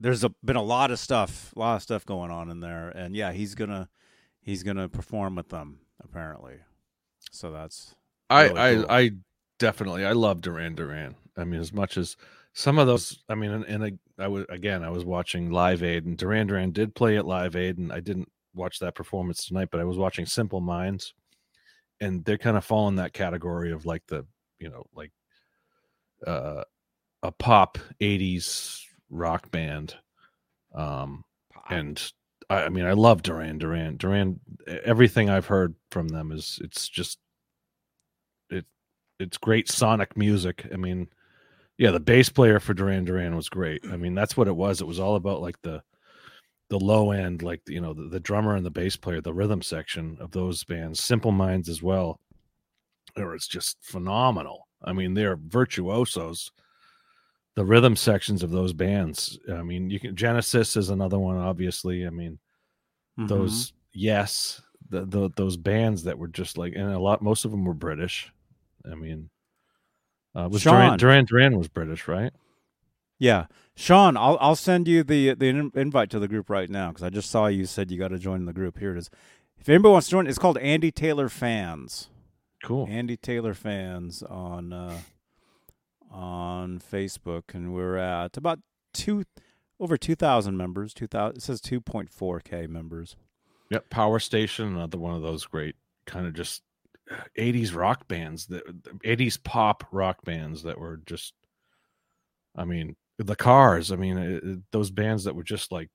there's a, been a lot of stuff, a lot of stuff going on in there. And yeah, he's gonna he's gonna perform with them apparently. So that's really I cool. I I definitely I love Duran Duran. I mean, as much as some of those, I mean, and, and I, I was again, I was watching Live Aid, and Duran Duran did play at Live Aid, and I didn't watch that performance tonight, but I was watching Simple Minds, and they kind of fall in that category of like the, you know, like uh, a pop eighties rock band. Um, and I, I mean, I love Duran Duran. Duran, everything I've heard from them is it's just it, it's great sonic music. I mean. Yeah, the bass player for Duran Duran was great. I mean, that's what it was. It was all about like the the low end, like, you know, the, the drummer and the bass player, the rhythm section of those bands, Simple Minds as well. It was just phenomenal. I mean, they're virtuosos. The rhythm sections of those bands. I mean, you can Genesis is another one, obviously. I mean, mm-hmm. those yes, the, the those bands that were just like, and a lot, most of them were British. I mean. Uh, was Duran Duran Duran was British, right? Yeah, Sean, I'll I'll send you the the in, invite to the group right now because I just saw you said you got to join the group. Here it is. If anybody wants to join, it's called Andy Taylor Fans. Cool. Andy Taylor Fans on uh, on Facebook, and we're at about two over two thousand members. Two thousand. It says two point four k members. Yep. Power Station, another one of those great kind of just. eighties rock bands, the eighties pop rock bands that were just, I mean, the Cars, I mean, it, it, those bands that were just like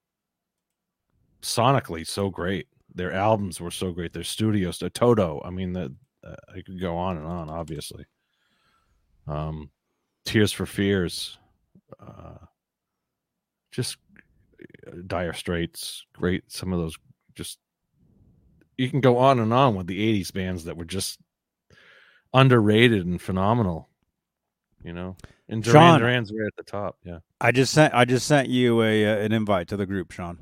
sonically so great. Their albums were so great. Their studios, their Toto. I mean, the, uh, I could go on and on, obviously. Um, Tears for Fears, uh, just uh, Dire Straits, great. Some of those just, you can go on and on with the eighties bands that were just underrated and phenomenal. you know. And Duran Sean, Duran's right at the top. Yeah. I just sent I just sent you a uh, an invite to the group, Sean.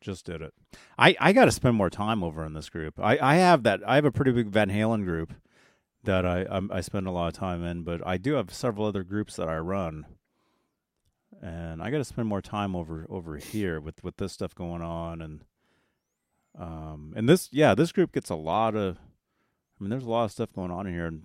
Just did it. I, I got to spend more time over in this group. I, I have that. I have a pretty big Van Halen group that I I'm, I spend a lot of time in, but I do have several other groups that I run, and I got to spend more time over over here with, with this stuff going on, and um and this yeah this group gets a lot of. I mean, there's a lot of stuff going on in here, and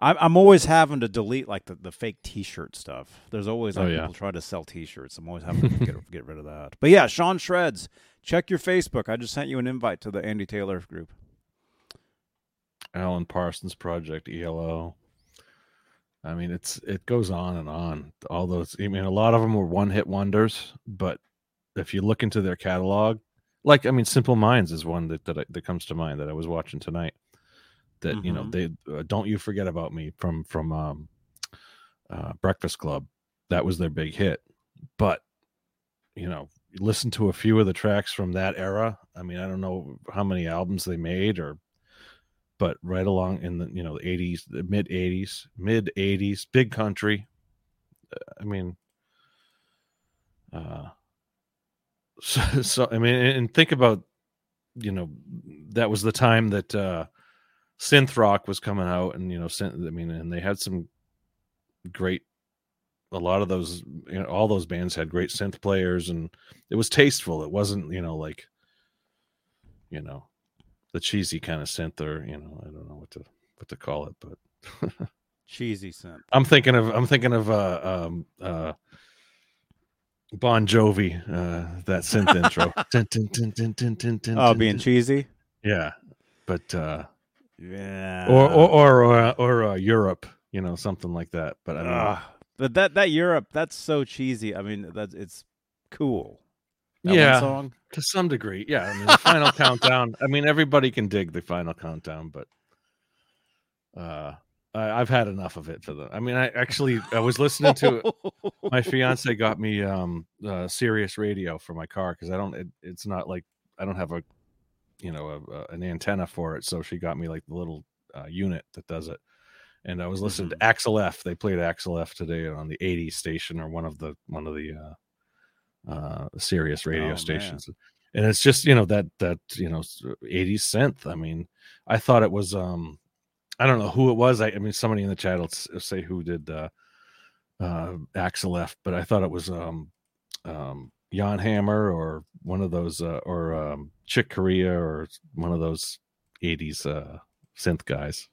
I'm I'm always having to delete like the, the fake T-shirt stuff. There's always like oh, yeah. people try to sell T-shirts. I'm always having to get get rid of that. But yeah, Sean Shreds, check your Facebook. I just sent you an invite to the Andy Taylor group. Alan Parsons Project, E L O. I mean, it's it goes on and on. All those. I mean, a lot of them were one hit wonders, but if you look into their catalog, like I mean, Simple Minds is one that that, I, that comes to mind that I was watching tonight. That mm-hmm. you know they uh, Don't You Forget About Me from from um, uh, Breakfast Club. That was their big hit, but you know, listen to a few of the tracks from that era. I mean, I don't know how many albums they made, or but right along in the you know the eighties, the mid eighties, mid eighties, Big Country. I mean, uh, so, so I mean, and think about you know that was the time that. Uh, synth rock was coming out, and you know synth, I mean and they had some great a lot of those you know all those bands had great synth players, and it was tasteful. It wasn't you know like you know the cheesy kind of synth, or you know I don't know what to what to call it, but cheesy synth. I'm thinking of I'm thinking of uh um uh Bon Jovi, uh that synth intro. Dun, dun, dun, dun, dun, dun, dun, oh dun, being dun. Cheesy. Yeah. But uh yeah, or or or or, or uh, Europe, you know, something like that. But I don't uh, know. But that that Europe, that's so cheesy. I mean, that's it's cool. That yeah, one song to some degree. Yeah, I mean, the Final Countdown. I mean, everybody can dig the Final Countdown, but uh, I, I've had enough of it for the. I mean, I actually I was listening to my fiance got me um uh, Sirius Radio for my car because I don't. It, it's not like I don't have a. you know, a, a, an antenna for it. So she got me like the little uh, unit that does it. And I was listening mm-hmm. to Axel F. They played Axel F today on the eighties station or one of the, one of the uh, uh, Sirius radio oh, stations. Man. And it's just, you know, that, that, you know, eighties synth. I mean, I thought it was, um, I don't know who it was. I, I mean, somebody in the chat will say who did uh, uh, Axel F, but I thought it was um, um, Jan Hammer or one of those, uh, or um, Chick Corea or one of those eighties uh, synth guys.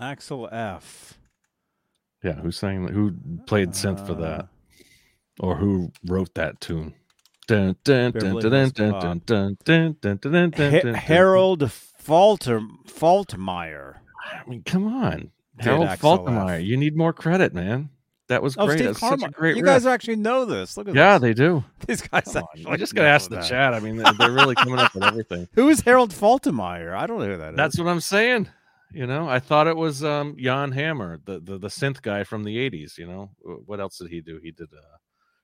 Axel F. Yeah, who sang? Who played synth uh, for that, or who wrote that tune? Harold Faltermeyer. I mean, come on, Harold Faltermeyer. You need more credit, man. That was great. Oh, Steve Carmichael. Such a great you riff. Guys actually know this. Look at yeah, this. Yeah, they do. These guys actually. I just got to ask the that. Chat. I mean, they're, they're really coming up with everything. Who is Harold Faltermeyer? I don't know who that is. That's what I'm saying. You know, I thought it was um, Jan Hammer, the, the the synth guy from the eighties. You know, what else did he do? He did uh,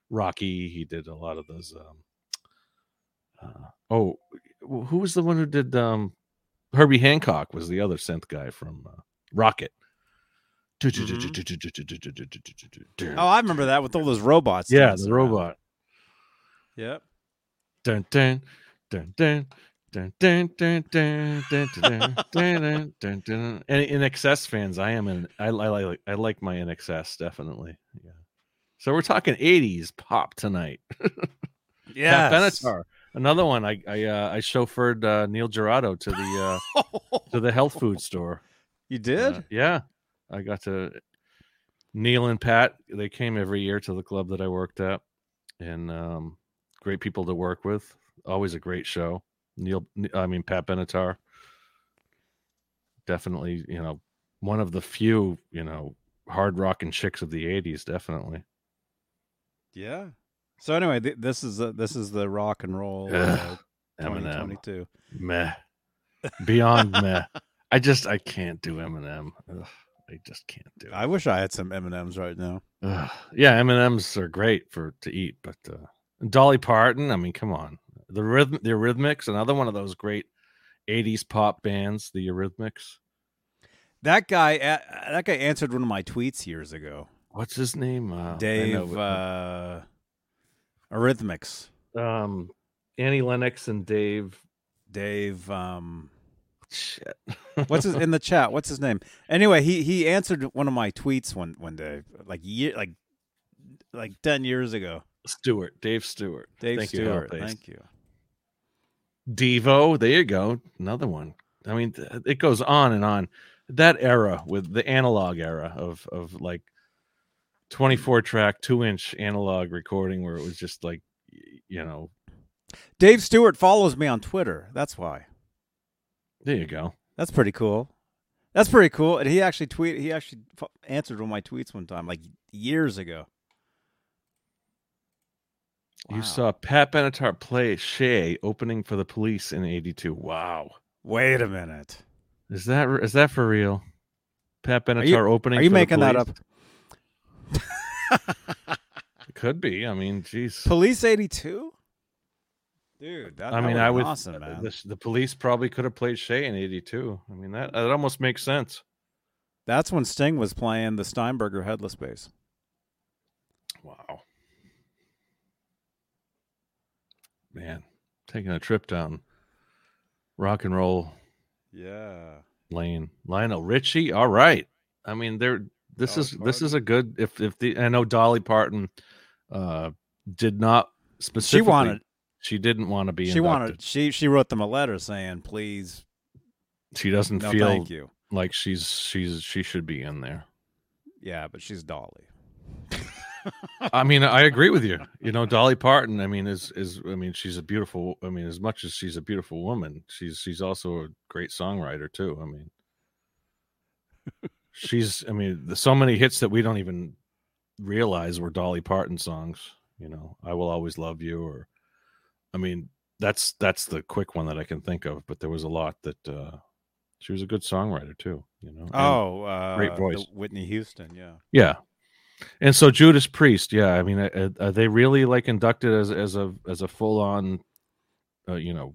Rocky. He did a lot of those. Um, uh, oh, who was the one who did um, Herbie Hancock was the other synth guy from uh, Rocket. Mm-hmm. Oh, I remember that with all those robots. Yeah, the around. Robot. Yep. Dun dun dun dun dun dun dun dun dun dun dun dun dun. And I N X S fans, I am an I, I like I like my I N X S definitely. Yeah. So we're talking eighties pop tonight. Yeah. Benatar, another one. I I uh, I chauffeured uh, Neil Gerardo to the uh, to the health food store. You did? Uh, yeah. I got to Neil and Pat. They came every year to the club that I worked at, and um, great people to work with. Always a great show. Neil, I mean Pat Benatar, definitely. You know, one of the few you know hard rockin' chicks of the eighties, definitely. Yeah. So anyway, th- this is a, this is the rock and roll uh, twenty twenty-two. Meh. Beyond meh. I just I can't do Eminem. Ugh. I just can't do it. I wish I had some M and M's right now. Uh, yeah, M and M's are great for to eat, but uh, Dolly Parton, I mean, come on. The rhythm, the Eurythmics, another one of those great eighties pop bands, the Eurythmics. That guy, that guy answered one of my tweets years ago. What's his name? Uh, Dave uh, Eurythmics. Um, Annie Lennox and Dave. Dave. Um, Shit. What's his in the chat? What's his name? Anyway, he he answered one of my tweets one one day, like year, like like ten years ago. Stewart, Dave Stewart, Dave Thank Stewart. You, Thank you. Devo, there you go, another one. I mean, it goes on and on. That era with the analog era of of like twenty-four track, two inch analog recording, where it was just like, you know. Dave Stewart follows me on Twitter. That's why. There you go. That's pretty cool. That's pretty cool. And he actually tweet. He actually f- answered one of my tweets one time, like years ago. Wow. You saw Pat Benatar play Shea opening for the Police in eighty-two. Wow. Wait a minute. Is that is that for real? Pat Benatar are you, opening. Are you for making the Police? That up? It could be. I mean, geez. Police eighty-two. Dude, that, I mean, I would. Awesome, man. The, the Police probably could have played Shea in eighty-two. I mean, that, that almost makes sense. That's when Sting was playing the Steinberger Headless Bass. Wow, man, taking a trip down rock and roll, yeah, lane. Lionel Richie. All right, I mean, there. This Dolly is Parton. This is a good. If if the I know Dolly Parton uh, did not specifically. She wanted. She didn't want to be inducted. She wanted. She she wrote them a letter saying, "Please." She doesn't no, feel thank you. Like she's she's she should be in there. Yeah, but she's Dolly. I mean, I agree with you. You know, Dolly Parton. I mean, is is I mean, she's a beautiful. I mean, as much as she's a beautiful woman, she's she's also a great songwriter too. I mean, she's. I mean, there's so many hits that we don't even realize were Dolly Parton songs. You know, "I Will Always Love You" or. I mean, that's that's the quick one that I can think of, but there was a lot that uh, she was a good songwriter too, you know. Oh, uh, great voice, Whitney Houston, yeah, yeah. And so Judas Priest, yeah. I mean, are, are they really like inducted as as a as a full on, uh, you know,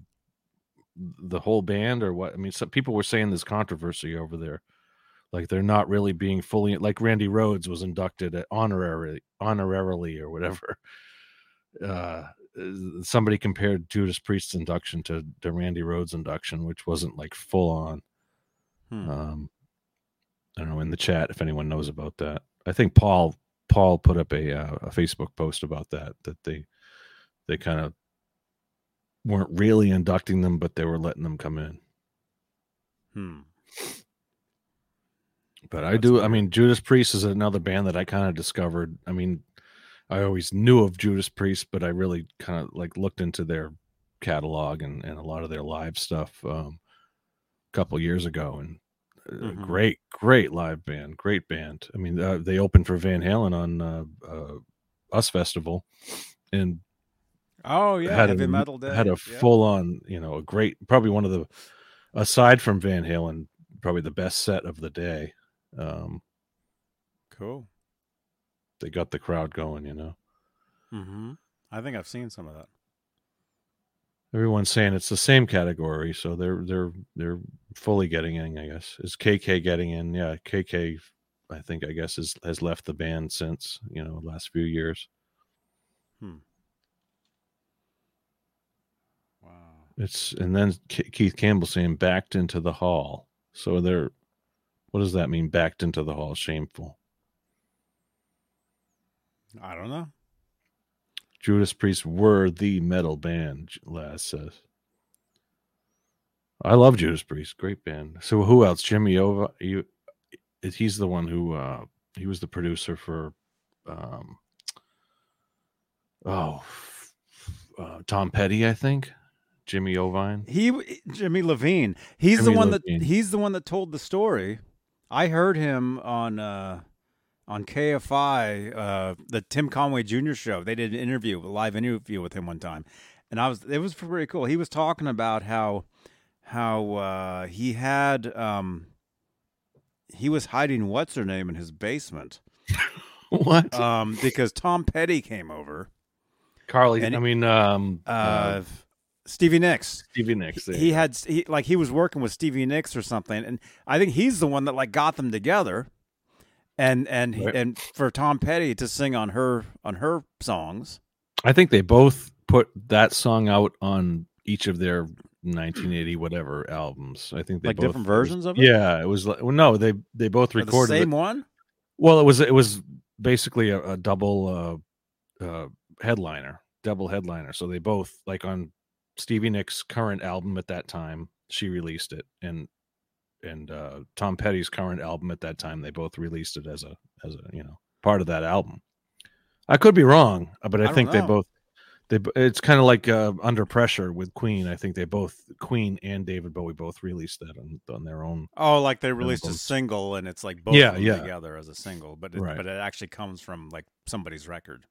the whole band or what? I mean, some people were saying there's controversy over there, like they're not really being fully like Randy Rhoads was inducted at honorary honorarily or whatever. Uh, Somebody compared Judas Priest's induction to, to Randy Rhoads' induction, which wasn't like full on. Hmm. Um, I don't know in the chat if anyone knows about that. I think Paul Paul put up a uh, a Facebook post about that that they they kind of weren't really inducting them, but they were letting them come in. Hmm. But That's I do. Weird. I mean, Judas Priest is another band that I kind of discovered. I mean. I always knew of Judas Priest, but I really kind of like looked into their catalog and, and a lot of their live stuff um, a couple years ago. And mm-hmm. great, great live band, great band. I mean, uh, they opened for Van Halen on uh, uh, US Festival, and oh yeah, had heavy a, metal day. Had a yeah. full on, you know, a great, probably one of the aside from Van Halen, probably the best set of the day. Um, cool. They got the crowd going, you know. Mm-hmm. I think I've seen some of that. Everyone's saying it's the same category, so they're they're they're fully getting in. I guess is K K getting in? Yeah, K K. I think I guess is, has left the band since you know last few years. Hmm. Wow. It's and then K- Keith Campbell saying backed into the hall. So they're. What does that mean? Backed into the hall. Shameful. I don't know. Judas Priest were the metal band, Laz says. I love Judas Priest. Great band. So who else? Jimmy Iovine. You, he's the one who, uh, he was the producer for, um, oh, uh, Tom Petty, I think. Jimmy Iovine. He, Jimmy Levine. He's Jimmy the one Levine. that, he's the one that told the story. I heard him on, uh, on K F I, uh, the Tim Conway Junior show. They did an interview, a live interview with him one time, and I was it was pretty cool. He was talking about how how uh, he had um, he was hiding what's her name in his basement. What? Um, because Tom Petty came over. Carly, I mean um, uh, uh, Stevie Nicks. Stevie Nicks. Yeah. He had he, like he was working with Stevie Nicks or something, and I think he's the one that like got them together, and and right. and for Tom Petty to sing on her on her songs. I think they both put that song out on each of their nineteen eighty whatever albums. I think they like both, different versions of it. Yeah, it was like well, no, they they both recorded the same it. one. Well, it was it was basically a, a double uh, uh, headliner, double headliner. So they both like on Stevie Nicks' current album at that time, she released it, and and uh, Tom Petty's current album at that time, they both released it as a as a you know part of that album. I could be wrong, but I, I think they both. They, it's kind of like uh, Under Pressure with Queen. I think they both, Queen and David Bowie, both released that on, on their own. Oh, like they released albums. A single, and it's like both yeah, yeah. together as a single, but it, right. but it actually comes from like somebody's record.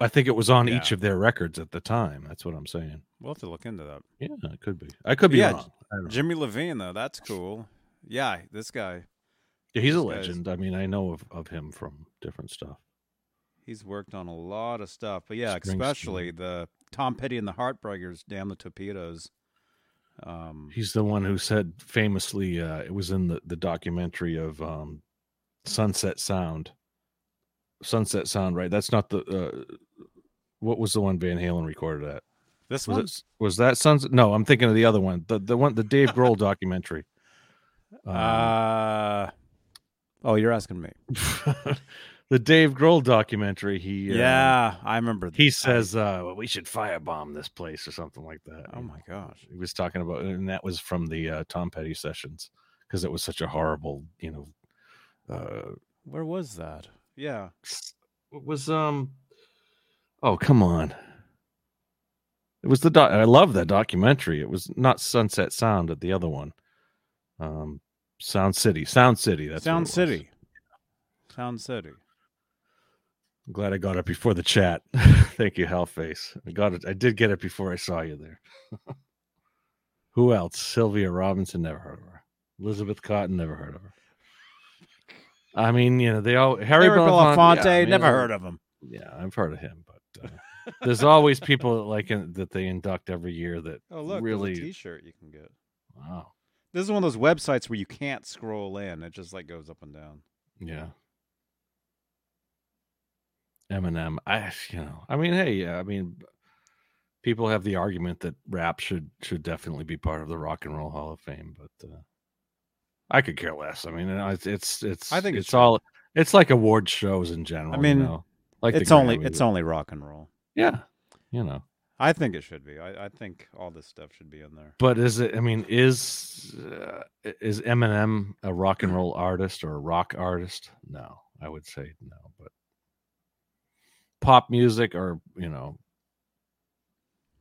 I think it was on yeah. each of their records at the time. That's what I'm saying. We'll have to look into that. Yeah, it could be. I could be yeah, wrong. I don't Jimmy know. Levine, though, that's cool. Yeah, this guy. Yeah, he's this a legend. Guy's... I mean, I know of, of him from different stuff. He's worked on a lot of stuff, but yeah, Springsteen. Especially the Tom Petty and the Heartbreakers, Damn the Torpedoes. Um, He's the one who said famously, uh, it was in the, the documentary of um, Sunset Sound. Sunset Sound, right? That's not the, uh, what was the one Van Halen recorded at? This was one? It, was that Sunset? No, I'm thinking of the other one. The the one, the Dave Grohl documentary. Um, uh, oh, you're asking me. The Dave Grohl documentary. He yeah, uh, I remember. That. He says, uh, well, "We should firebomb this place" or something like that. Oh my gosh, he was talking about, and that was from the uh, Tom Petty sessions because it was such a horrible, you know. Uh, Where was that? Yeah, it was. Um, oh come on, it was the. Doc- I love that documentary. It was not Sunset Sound, but the other one, um, Sound City. Sound City. That's Sound City. Sound City. I'm glad I got it before the chat. Thank you, Hellface. I got it. I did get it before I saw you there. Who else? Sylvia Robinson, never heard of her. Elizabeth Cotton, never heard of her. I mean, you know, they all Harry Belafonte, yeah, I mean, never I, heard of him. Yeah, I've heard of him, but uh, there's always people that like in, that they induct every year. That oh look, really there's a T-shirt you can get. Wow, this is one of those websites where you can't scroll in; it just like goes up and down. Yeah. Eminem, I you know, I mean, hey, yeah, I mean, people have the argument that rap should should definitely be part of the Rock and Roll Hall of Fame, but uh, I could care less. I mean, it's it's it's I think it's, it's all it's like award shows in general. I mean, you know? Like it's only it's do. only rock and roll. Yeah, you know, I think it should be. I, I think all this stuff should be in there. But is it? I mean, is uh, is Eminem a rock and roll artist or a rock artist? No, I would say no, but. Pop music, or you know,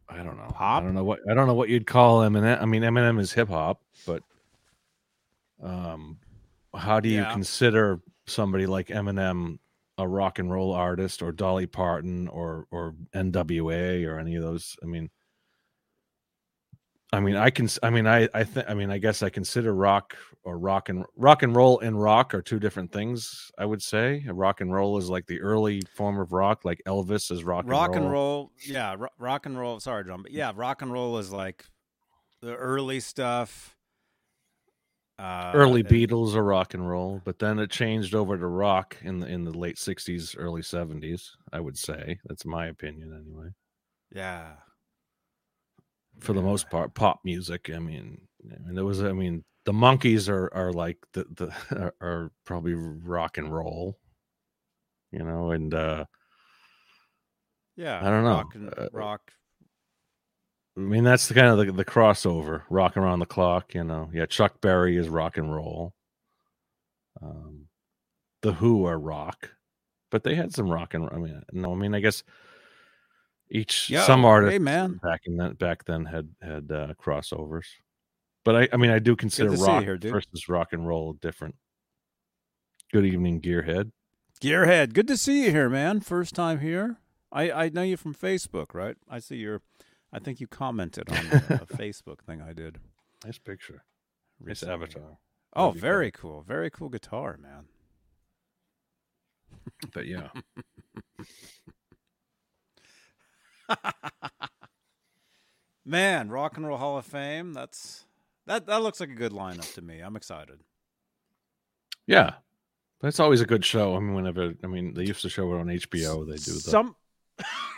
I don't know. Pop? I don't know what I don't know what you'd call Eminem. I mean, Eminem is hip hop, but um, how do you yeah. consider somebody like Eminem a rock and roll artist, or Dolly Parton, or or N W A, or any of those? I mean, I mean, I can. I mean, I I think. I mean, I guess I consider rock or rock and rock and roll and rock are two different things. I would say rock and roll is like the early form of rock, like Elvis is rock. Rock and roll, and roll yeah. Ro- rock and roll. Sorry, John, but yeah, rock and roll is like the early stuff. Uh, early Beatles are rock and roll, but then it changed over to rock in the in the late sixties, early seventies. I would say that's my opinion, anyway. Yeah. For the yeah. most part, pop music. I mean, I mean, there was. I mean, the Monkees are are like the the are, are probably rock and roll, you know. And uh, yeah, I don't know. Rock. And, uh, rock. I mean, that's the kind of the, the crossover. Rock around the clock, you know. Yeah, Chuck Berry is rock and roll. Um, the Who are rock, but they had some rock and. I mean, no, I mean, I guess. Each Yo, some artists hey man. back in that back then had had uh, crossovers, but I, I mean I do consider rock here, versus rock and roll different. Good evening, Gearhead. Gearhead, good to see you here, man. First time here. I, I know you from Facebook, right? I see your. I think you commented on a, a Facebook thing I did. Nice picture. Nice avatar. Oh, very cool. cool. Very cool guitar, man. But yeah. Man, Rock and Roll Hall of Fame. That's that. That looks like a good lineup to me. I'm excited. Yeah, that's always a good show. I mean, whenever I mean, they used to show it on H B O. They do the, some.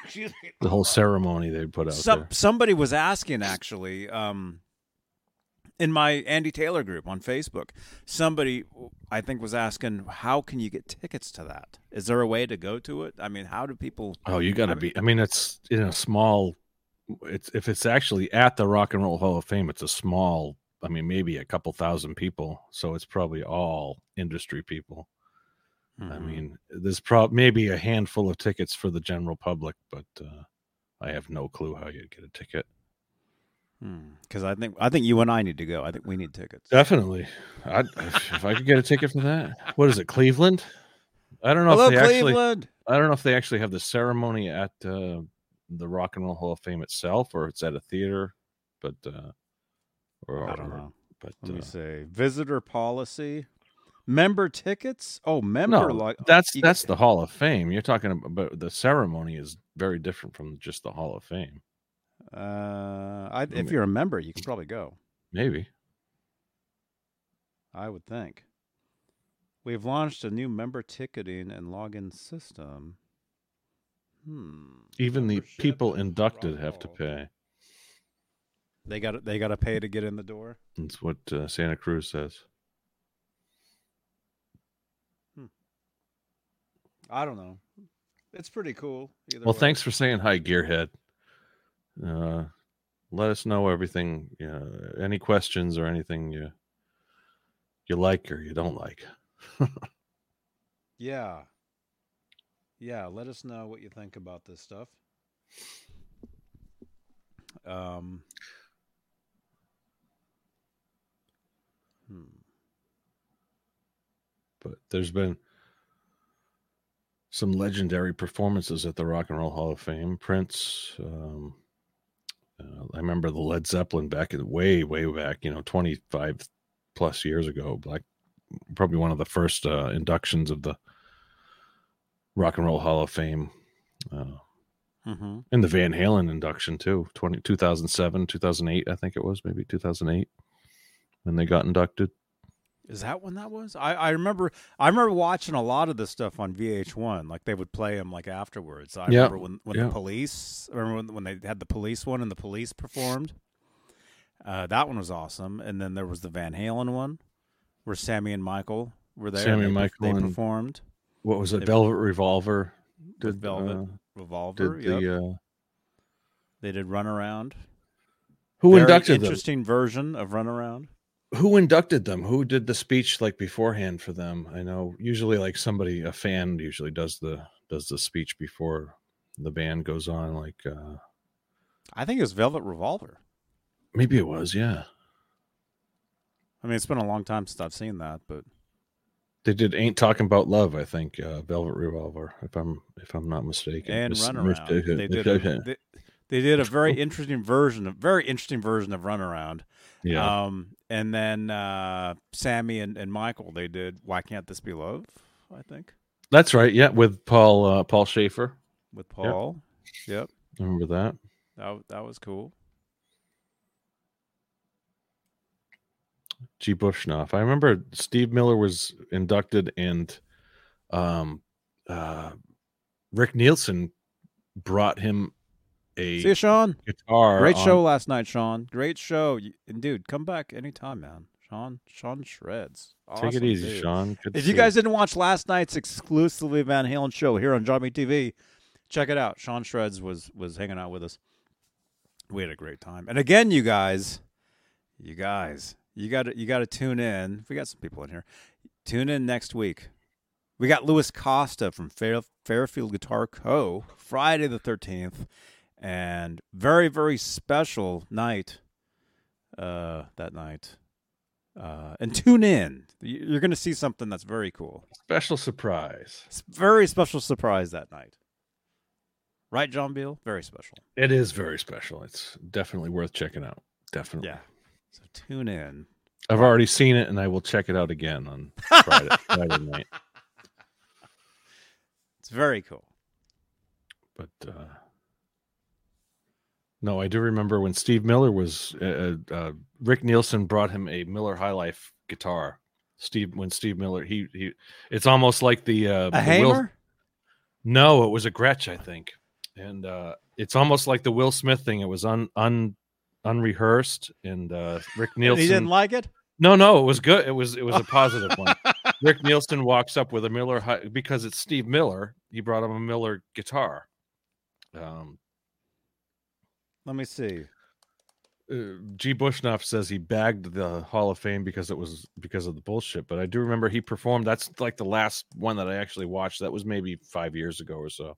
Excuse me. The whole ceremony they put out. Some, there. Somebody was asking actually. Um, In my Andy Taylor group on Facebook, somebody, I think, was asking, how can you get tickets to that? Is there a way to go to it? I mean, how do people... Oh, you got to be... I mean, it's in a small... It's if it's actually at the Rock and Roll Hall of Fame, it's a small... I mean, maybe a couple thousand people. So it's probably all industry people. Mm-hmm. I mean, there's probably maybe a handful of tickets for the general public, but uh, I have no clue how you'd get a ticket. Because hmm. I think I think you and I need to go. I think we need tickets. Definitely. I'd, if I could get a ticket for that, what is it, Cleveland? I don't know. Hello, if they Cleveland. Actually, I don't know if they actually have the ceremony at uh, the Rock and Roll Hall of Fame itself, or it's at a theater. But uh, or, I don't know. But let uh, me say visitor policy, member tickets. Oh, member no, like that's oh, that's yeah. the Hall of Fame. You're talking about the ceremony is very different from just the Hall of Fame. Uh, I, if you're a member, you can probably go. Maybe. I would think. We've launched a new member ticketing and login system. Hmm. Even the people inducted have to pay. They got they got to pay to get in the door? That's what uh, Santa Cruz says. Hmm. I don't know. It's pretty cool. Either well, way. Thanks for saying hi, Gearhead. Uh, let us know everything, you know, any questions or anything you you like or you don't like. yeah. Yeah, let us know what you think about this stuff. Um hmm. But there's been some legendary performances at the Rock and Roll Hall of Fame. Prince, um Uh, I remember the Led Zeppelin back in way, way back, you know, twenty-five plus years ago, like probably one of the first uh, inductions of the Rock and Roll Hall of Fame. Uh, mm-hmm. And the Van Halen induction too, twenty, two thousand seven, two thousand eight, I think it was, maybe two thousand eight when they got inducted. Is that when that was? I, I remember I remember watching a lot of this stuff on V H one. Like they would play them like afterwards. I yeah, remember when, when yeah. the police, I remember when, when they had the police one and the police performed. Uh, that one was awesome. And then there was the Van Halen one where Sammy and Michael were there. Sammy and they, Michael. They performed. What was it? They Velvet were, Revolver. Did Velvet uh, Revolver. Did yep. the, uh... They did Runaround. Who Very inducted interesting them? Version of Runaround. Who inducted them? Who did the speech like beforehand for them? I know usually like somebody, a fan usually does the does the speech before the band goes on. Like, uh, I think it was Velvet Revolver. Maybe it was, yeah. I mean, it's been a long time since I've seen that, but they did "Ain't Talking About Love." I think uh, Velvet Revolver, if I'm if I'm not mistaken, and Mis- Runaround. Mis- they did. A, they, They did a very interesting version of very interesting version of Runaround. Yeah. Um, and then uh, Sammy and, and Michael, they did Why Can't This Be Love, I think. That's right. Yeah. With Paul, uh, Paul Schaefer. With Paul. Yep. yep. I remember that. That, that was cool. G. Bushnoff. I remember Steve Miller was inducted and um, uh, Rick Nielsen brought him A See you, Sean. Guitar Great on... show last night, Sean. Great show. And dude, come back anytime, man. Sean, Sean shreds. Awesome, take it easy, dude. Sean. Good if you guys it. didn't watch last night's exclusively Van Halen show here on Johnny T V, check it out. Sean Shreds was was hanging out with us. We had a great time. And again, you guys, you guys, you got you got to tune in. We got some people in here. Tune in next week. We got Luis Costa from Fair, Fairfield Guitar Co. Friday the thirteenth. And very, very special night uh, that night. Uh, and tune in. You're going to see something that's very cool. Special surprise. It's very special surprise that night. Right, John Beale? Very special. It is very special. It's definitely worth checking out. Definitely. Yeah. So tune in. I've already seen it, and I will check it out again on Friday, Friday night. It's very cool. But... Uh... No, I do remember when Steve Miller was, uh, uh, Rick Nielsen brought him a Miller High Life guitar. Steve, when Steve Miller, he, he it's almost like the, uh, a the hammer? Will, no, it was a Gretsch, I think. And, uh, it's almost like the Will Smith thing. It was un, un, unrehearsed. And, uh, Rick Nielsen, he didn't like it. No, no, it was good. It was, it was a positive one. Rick Nielsen walks up with a Miller High, because it's Steve Miller. He brought him a Miller guitar. Um, Let me see. Uh, G. Bushnoff says he bagged the Hall of Fame because it was because of the bullshit. But I do remember he performed. That's like the last one that I actually watched. That was maybe five years ago or so.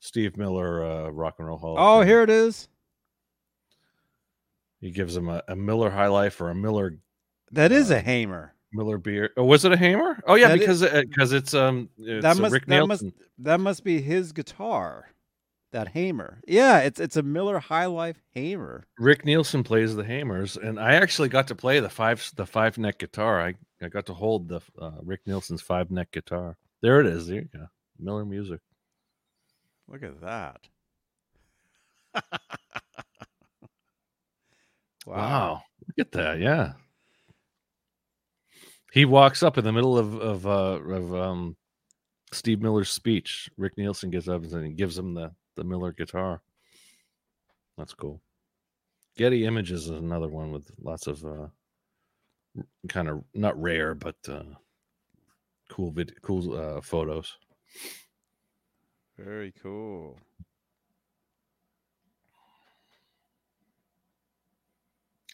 Steve Miller, uh, Rock and Roll Hall. Oh, here it is. He gives him a, a Miller High Life or a Miller. That is uh, a Hamer. Miller beer. Oh, was it a Hamer? Oh yeah, that because because it, it's um it's that must, Rick Nielsen. That must, that must be his guitar. That Hamer. Yeah, it's it's a Miller High Life Hamer. Rick Nielsen plays the Hamers, and I actually got to play the five the five neck guitar. I, I got to hold the uh, Rick Nielsen's five neck guitar. There it is. There you go. Miller music. Look at that. Wow. Wow. Look at that. Yeah. He walks up in the middle of of uh, of um, Steve Miller's speech. Rick Nielsen gets up and gives him the The Miller guitar. That's cool. Getty Images is another one with lots of uh, kind of not rare, but uh, cool vid- cool uh, photos. Very cool.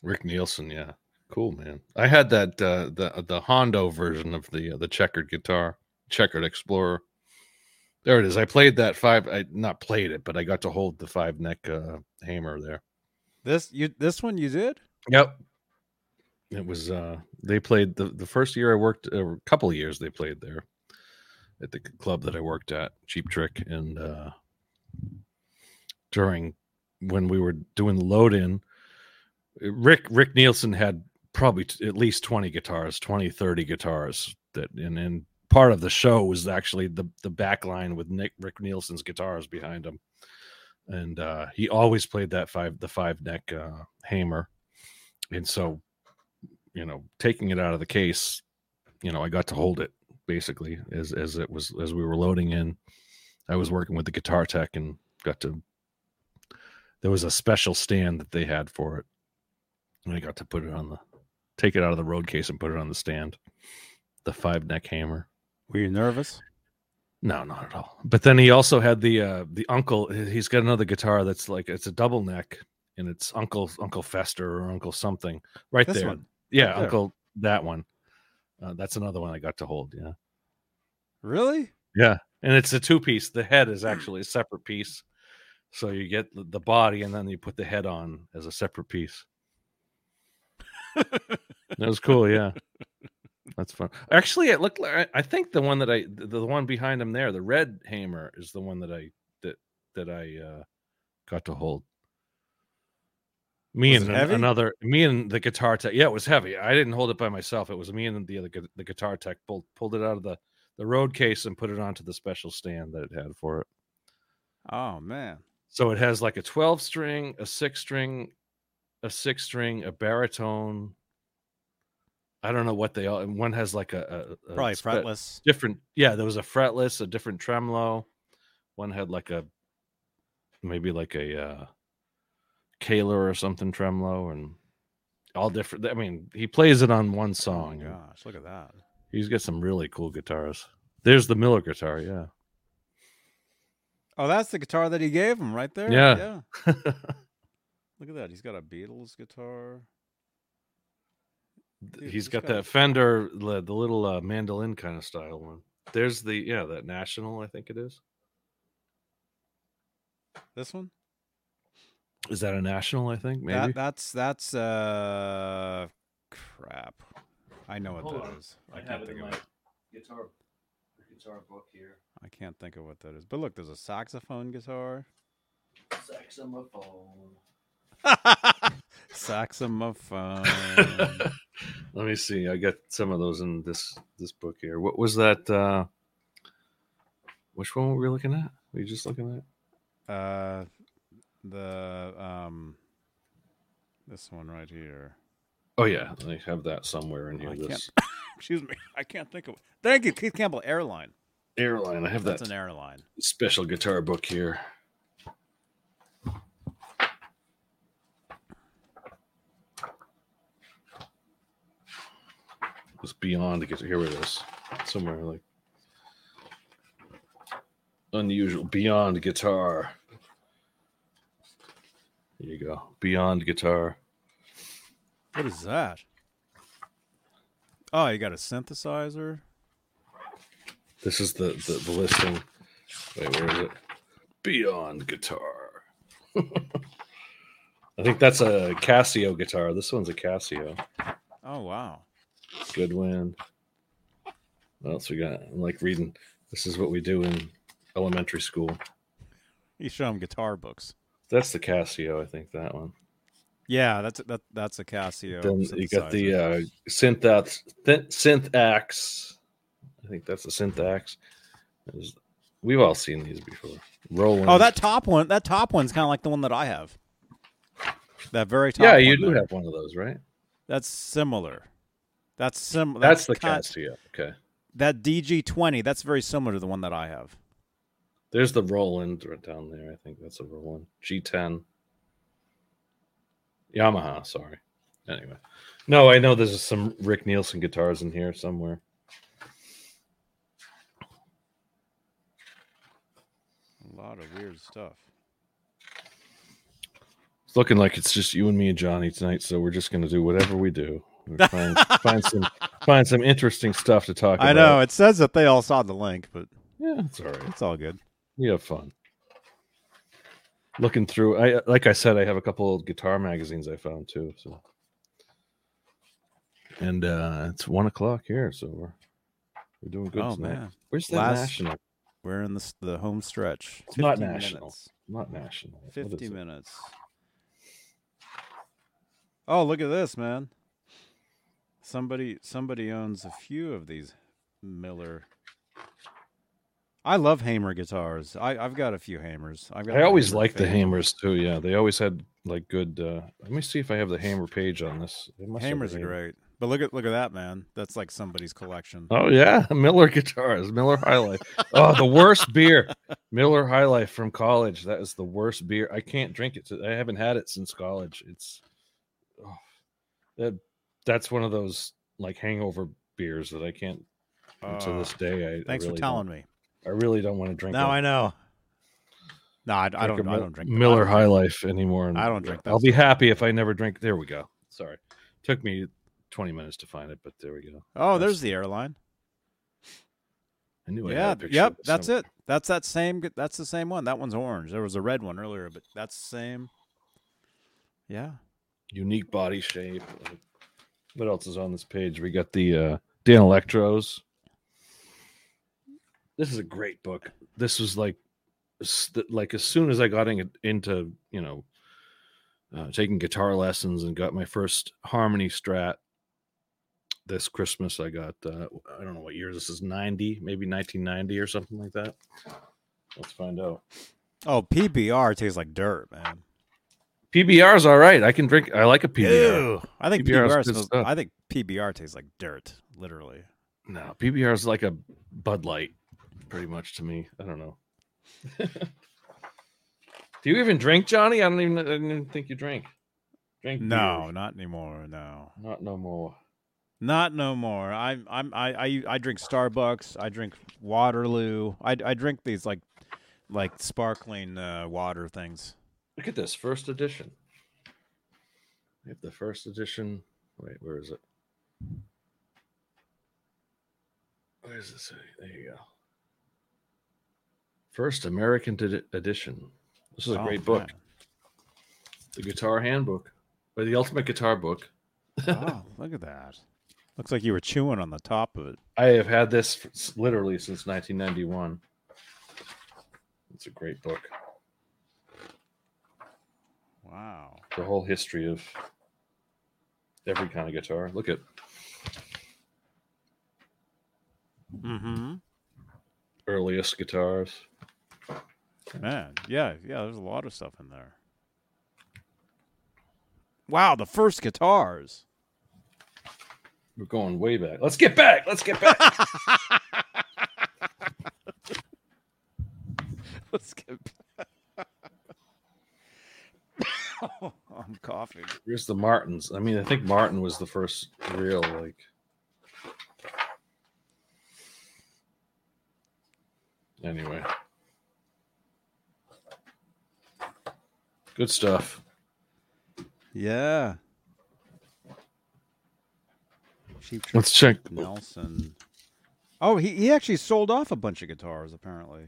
Rick Nielsen, yeah, cool man. I had that uh, the the Hondo version of the uh, the checkered guitar, checkered Explorer. There it is. I played that five. I not played it, but I got to hold the five neck uh, Hamer there. This you this one you did? Yep. It was. Uh, they played the, the first year I worked. A couple of years they played there at the club that I worked at, Cheap Trick, and uh, during when we were doing the load in, Rick Rick Nielsen had probably t- at least twenty guitars, twenty, thirty guitars that and and. Part of the show was actually the the back line with Nick Rick Nielsen's guitars behind him, and uh, he always played that five the five neck uh, Hamer, and so you know taking it out of the case, you know I got to hold it basically as as it was as we were loading in. I was working with the guitar tech and got to. There was a special stand that they had for it, and I got to put it on the take it out of the road case and put it on the stand, the five neck Hamer. Were you nervous? No, not at all. But then he also had the uh, the uncle. He's got another guitar that's like it's a double neck, and it's Uncle Uncle Fester or Uncle something right this there. One. Yeah, right Uncle there. That one. Uh, that's another one I got to hold. Yeah. Really? Yeah, and it's a two piece. The head is actually a separate piece, so you get the body, and then you put the head on as a separate piece. That was cool. Yeah. That's fun. Actually, it looked like I think the one that I, the, the one behind him there, the red Hamer, is the one that I that that I uh, got to hold. Me was and an, another, me and the guitar tech. Yeah, it was heavy. I didn't hold it by myself. It was me and the other the guitar tech pulled pulled it out of the the road case and put it onto the special stand that it had for it. Oh man! So it has like a twelve string, a six string, a six string, a baritone. I don't know what they all. One has like a, a, a probably spe- fretless, different. Yeah, there was a fretless, a different tremolo. One had like a maybe like a uh, Kaler or something tremolo, and all different. I mean, he plays it on one song. Oh gosh, look at that! He's got some really cool guitars. There's the Miller guitar. Yeah. Oh, that's the guitar that he gave him right there. Yeah. Yeah. Look at that. He's got a Beatles guitar. Dude, he's got that Fender, the, the little uh, mandolin kind of style one. There's the, yeah, that National, I think it is. This one? Is that a National, I think? Maybe. That, that's, that's, uh, crap. I know what Hold that on. is. I, I can't think it of it. Guitar, guitar book here. I can't think of what that is. But look, there's a saxophone guitar. Saxophone. Saxophone. Let me see. I got some of those in this this book here. What was that? Uh, which one were we looking at? Were you just looking at? Uh, the um, this one right here. Oh yeah, I have that somewhere in here. I this. Excuse me, I can't think of it. Thank you, Keith Campbell. Airline. Airline. I have That's that. That's an airline. Special guitar book here. It was beyond to get to here with this. Somewhere like unusual. Beyond guitar. There you go. Beyond guitar. What is that? Oh, you got a synthesizer. This is the, the, the listing. Wait, where is it? Beyond guitar. I think that's a Casio guitar. This one's a Casio. Oh, wow. Goodwin. What else we got? I'm like reading. This is what we do in elementary school. You show them guitar books. That's the Casio, I think, that one. Yeah, that's that, that's a Casio. Then you got the uh, Synthax. Synthax. I think that's the Synthax. Was, we've all seen these before. Roland. Oh, that top one. That top one's kind of like the one that I have. That very top. Yeah, you one do there. Have one of those, right? That's similar. That's similar. That's, that's the kind, Casio. Okay. That D G twenty. That's very similar to the one that I have. There's the Roland right down there. I think that's a Roland G ten. Yamaha. Sorry. Anyway, no, I know there's some Rick Nielsen guitars in here somewhere. A lot of weird stuff. It's looking like it's just you and me and Johnny tonight, so we're just going to do whatever we do. We're trying to find some find some interesting stuff to talk about. I know. It says that they all saw the link, but yeah, it's all right. It's all good. We have fun. Looking through, I like I said, I have a couple old guitar magazines I found too. So, and uh, it's one o'clock here, so we're we're doing good oh, tonight. Man. Where's the Last, national? We're in the the home stretch. It's not national. Minutes. Not national. Fifty minutes. It? Oh, look at this, man! Somebody somebody owns a few of these Miller. I love Hamer guitars. I, I've got a few Hamers. I've got I always liked the Hamers too. Yeah, they always had like good. Uh, let me see if I have the Hamer page on this. Hamers are Hamer. Great, but look at look at that, man. That's like somebody's collection. Oh yeah, Miller guitars, Miller High Life. Oh, the worst beer, Miller High Life from college. That is the worst beer. I can't drink it. I haven't had it since college. It's oh, that that's one of those like hangover beers that I can't uh, to this day. I thanks I really for telling don't. me. I really don't want to drink. No, that. I know. No, I, I don't. I don't drink Miller High Life anymore. And I don't drink that. I'll be happy if I never drink. There we go. Sorry, took me twenty minutes to find it, but there we go. Oh, there's the airline. I knew. I had a picture. Yep. That's it. That's that same. That's the same one. That one's orange. There was a red one earlier, but that's the same. Yeah. Unique body shape. What else is on this page? We got the uh, Dan Electro's. This is a great book. This was like, like as soon as I got in, into, you know, uh, taking guitar lessons and got my first Harmony Strat this Christmas, I got, uh, I don't know what year this is, ninety, maybe nineteen ninety or something like that. Let's find out. Oh, P B R tastes like dirt, man. P B R is all right. I can drink. I like a P B R. Ew. I think P B R smells, I think P B R tastes like dirt, literally. No, P B R is like a Bud Light. Pretty much to me. I don't know. Do you even drink, Johnny? I don't even I didn't even think you drink. Drink No, beer. Not anymore. No. Not no more. Not no more. I'm I'm I I I drink Starbucks, I drink Waterloo. I I drink these like like sparkling uh, water things. Look at this first edition. We have the first edition. Wait, where is it? Where is this? There you go. First American t- edition. This is a oh, great book. Man. The Guitar Handbook, or the Ultimate Guitar Book. Oh, look at that. Looks like you were chewing on the top of it. I have had this literally since nineteen ninety-one. It's a great book. Wow. The whole history of every kind of guitar. Look at. Mm-hmm. Earliest guitars. Man, yeah, yeah, there's a lot of stuff in there. Wow, the first guitars. We're going way back. Let's get back. Let's get back. Let's get back. Oh, I'm coughing. Here's the Martins. I mean, I think Martin was the first real, like. Anyway. Good stuff. Yeah. Cheap Trick. Let's check Nelson. Oh, he, he actually sold off a bunch of guitars, apparently.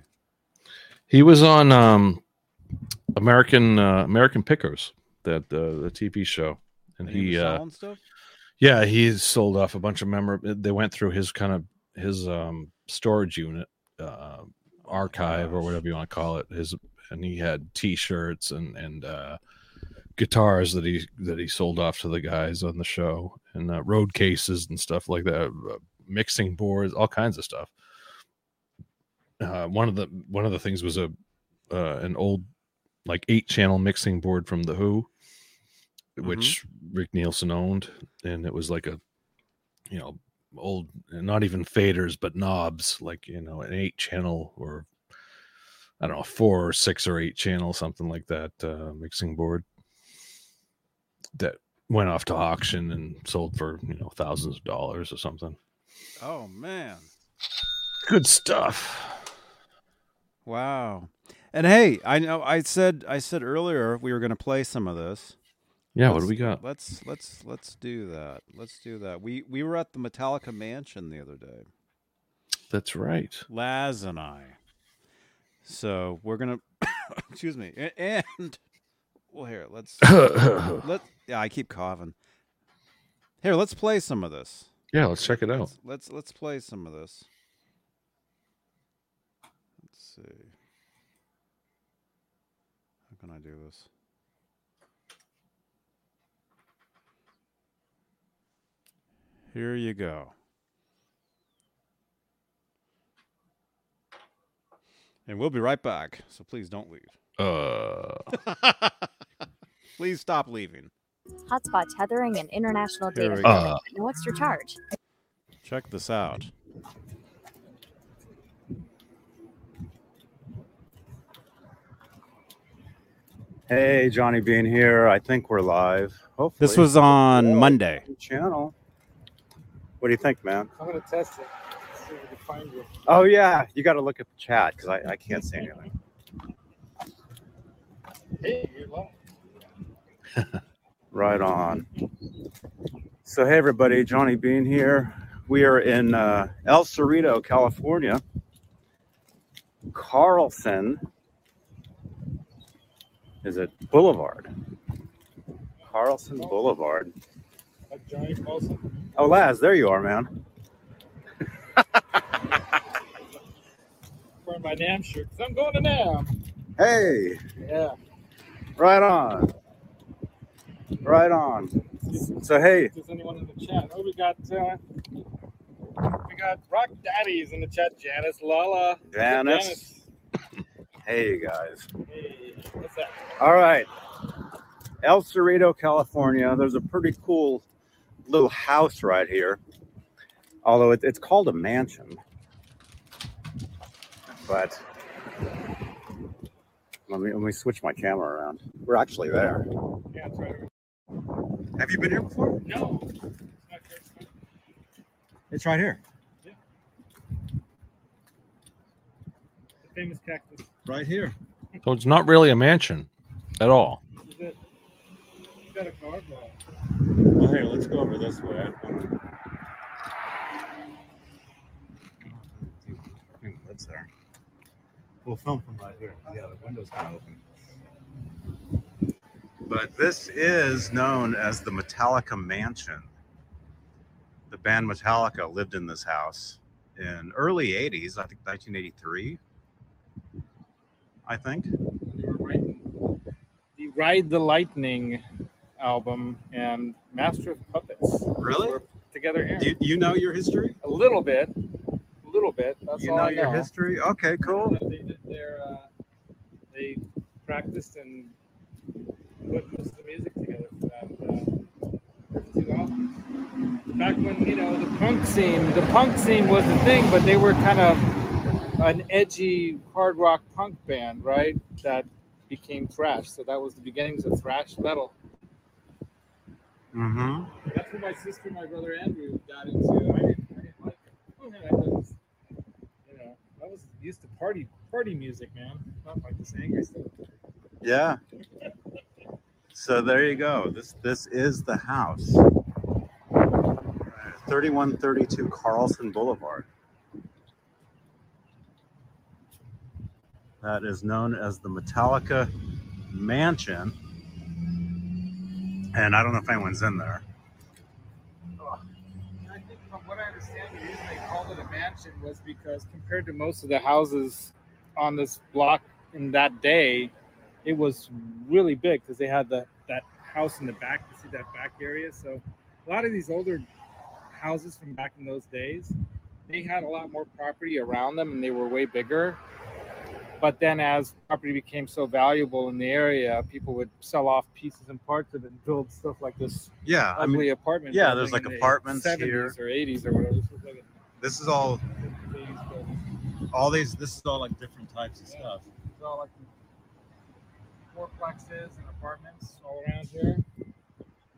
He was on um, American uh, American Pickers, that uh, the T V show, and, and he, he was selling uh, stuff? Yeah, he sold off a bunch of memorabilia. They went through his kind of his um, storage unit uh, archive oh, or whatever you want to call it. His and he had T-shirts and and uh, guitars that he that he sold off to the guys on the show, and uh, road cases and stuff like that, uh, mixing boards, all kinds of stuff. Uh, one of the one of the things was a uh, an old like eight channel mixing board from the Who, which mm-hmm. Rick Nielsen owned, and it was like a you know old not even faders but knobs, like you know an eight channel or I don't know four or six or eight channel something like that uh, mixing board that went off to auction and sold for you know thousands of dollars or something. Oh man, good stuff. Wow. And hey, I know I said I said earlier we were going to play some of this. Yeah, let's, what do we got? Let's let's let's do that. Let's do that. We we were at the Metallica Mansion the other day. That's right. Laz and I. So, we're going to excuse me. And, and well here, let's let yeah, I keep coughing. Here, let's play some of this. Yeah, let's check it out. Let's let's, let's play some of this. See. How can I do this? Here you go. And we'll be right back, so please don't leave. Uh. Please stop leaving. Hotspot tethering and international Here data. Uh. And what's your charge? Check this out. Hey, Johnny Bean here. I think we're live. Hopefully. This was on oh, Monday. Channel. What do you think, man? I'm going to test it. See if we can find you. Oh, yeah. You got to look at the chat because I, I can't see anything. Hey, you're live. Right on. So, hey, everybody. Johnny Bean here. We are in uh, El Cerrito, California. Carlson. Is it Boulevard? Carlson Boulevard. Johnny Carlson. Oh, Laz, there you are, man. Wearing my Nam shirt. I'm going to Nam. Hey. Yeah. Right on. Right on. So hey. If there's anyone in the chat? Oh, we got uh, we got Rock Daddies in the chat. Janice, Lala, Janice. Janice. Hey, guys. Hey, what's up? All right. El Cerrito, California. There's a pretty cool little house right here. Although it, it's called a mansion. But let me, let me switch my camera around. We're actually there. Yeah, that's right. Have you been here before? No. It's not here. It's right here. Yeah. The famous cactus. Right here. So it's not really a mansion at all. Is it? You got a car, well, here, let's go over this way. Dude, that's there. We'll film from right here. Yeah, the window's not open. But this is known as the Metallica Mansion. The band Metallica lived in this house in early eighties, I think nineteen eighty-three. I think they were writing the Ride the Lightning album and Master of Puppets. Really? We're together here. Do you, you know your history? A little bit. A little bit. That's you all know I your know. history? Okay, cool. They did their, uh, they practiced and put most of the music together for that. Back when, you know, the punk scene, the punk scene was the thing, but they were kind of an edgy hard rock punk band, right? That became thrash. So that was the beginnings of thrash metal. Mm-hmm. That's what my sister and my brother Andrew got into. I didn't, I didn't like it. Oh, yeah, I was, you know, I was used to party party music, man. Not like this angry stuff. Yeah. So there you go. This this is the house. thirty-one thirty-two Carlson Boulevard. That is known as the Metallica Mansion. And I don't know if anyone's in there. Oh. I think from what I understand, the reason they called it a mansion was because compared to most of the houses on this block in that day, it was really big because they had the, that house in the back, you see that back area. So a lot of these older houses from back in those days, they had a lot more property around them and they were way bigger. But then as property became so valuable in the area, people would sell off pieces and parts of it and build stuff like this yeah, ugly I mean, apartment. Yeah, there's like apartments here. seventies or eighties or whatever. This, like a, this is all, all these, this is all like different types of yeah, stuff. It's all like fourplexes and apartments all around here.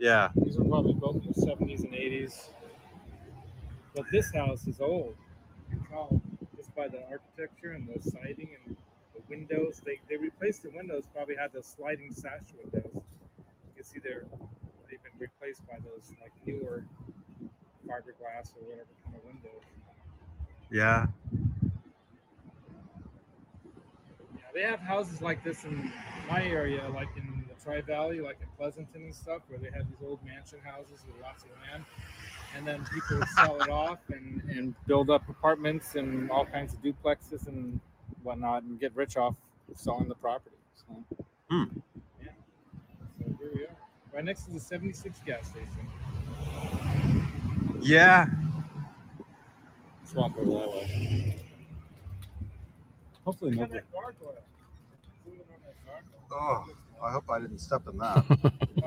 Yeah. These were probably built in the seventies and eighties. But this house is old. It's old. Just by the architecture and the siding and the windows. They they replaced the windows, probably had the sliding sash windows. You can see they're, they've been replaced by those like newer fiberglass or whatever kind of windows. Yeah. Yeah, they have houses like this in my area, like in the Tri-Valley, like in Pleasanton and stuff, where they have these old mansion houses with lots of land. And then people sell it off and, and build up apartments and all kinds of duplexes and whatnot and get rich off selling the property. So, mm. yeah. So here we are. Right next to the seventy-six gas station. Yeah. Let's walk over that way. Hopefully not. Oh, I hope I didn't step in that.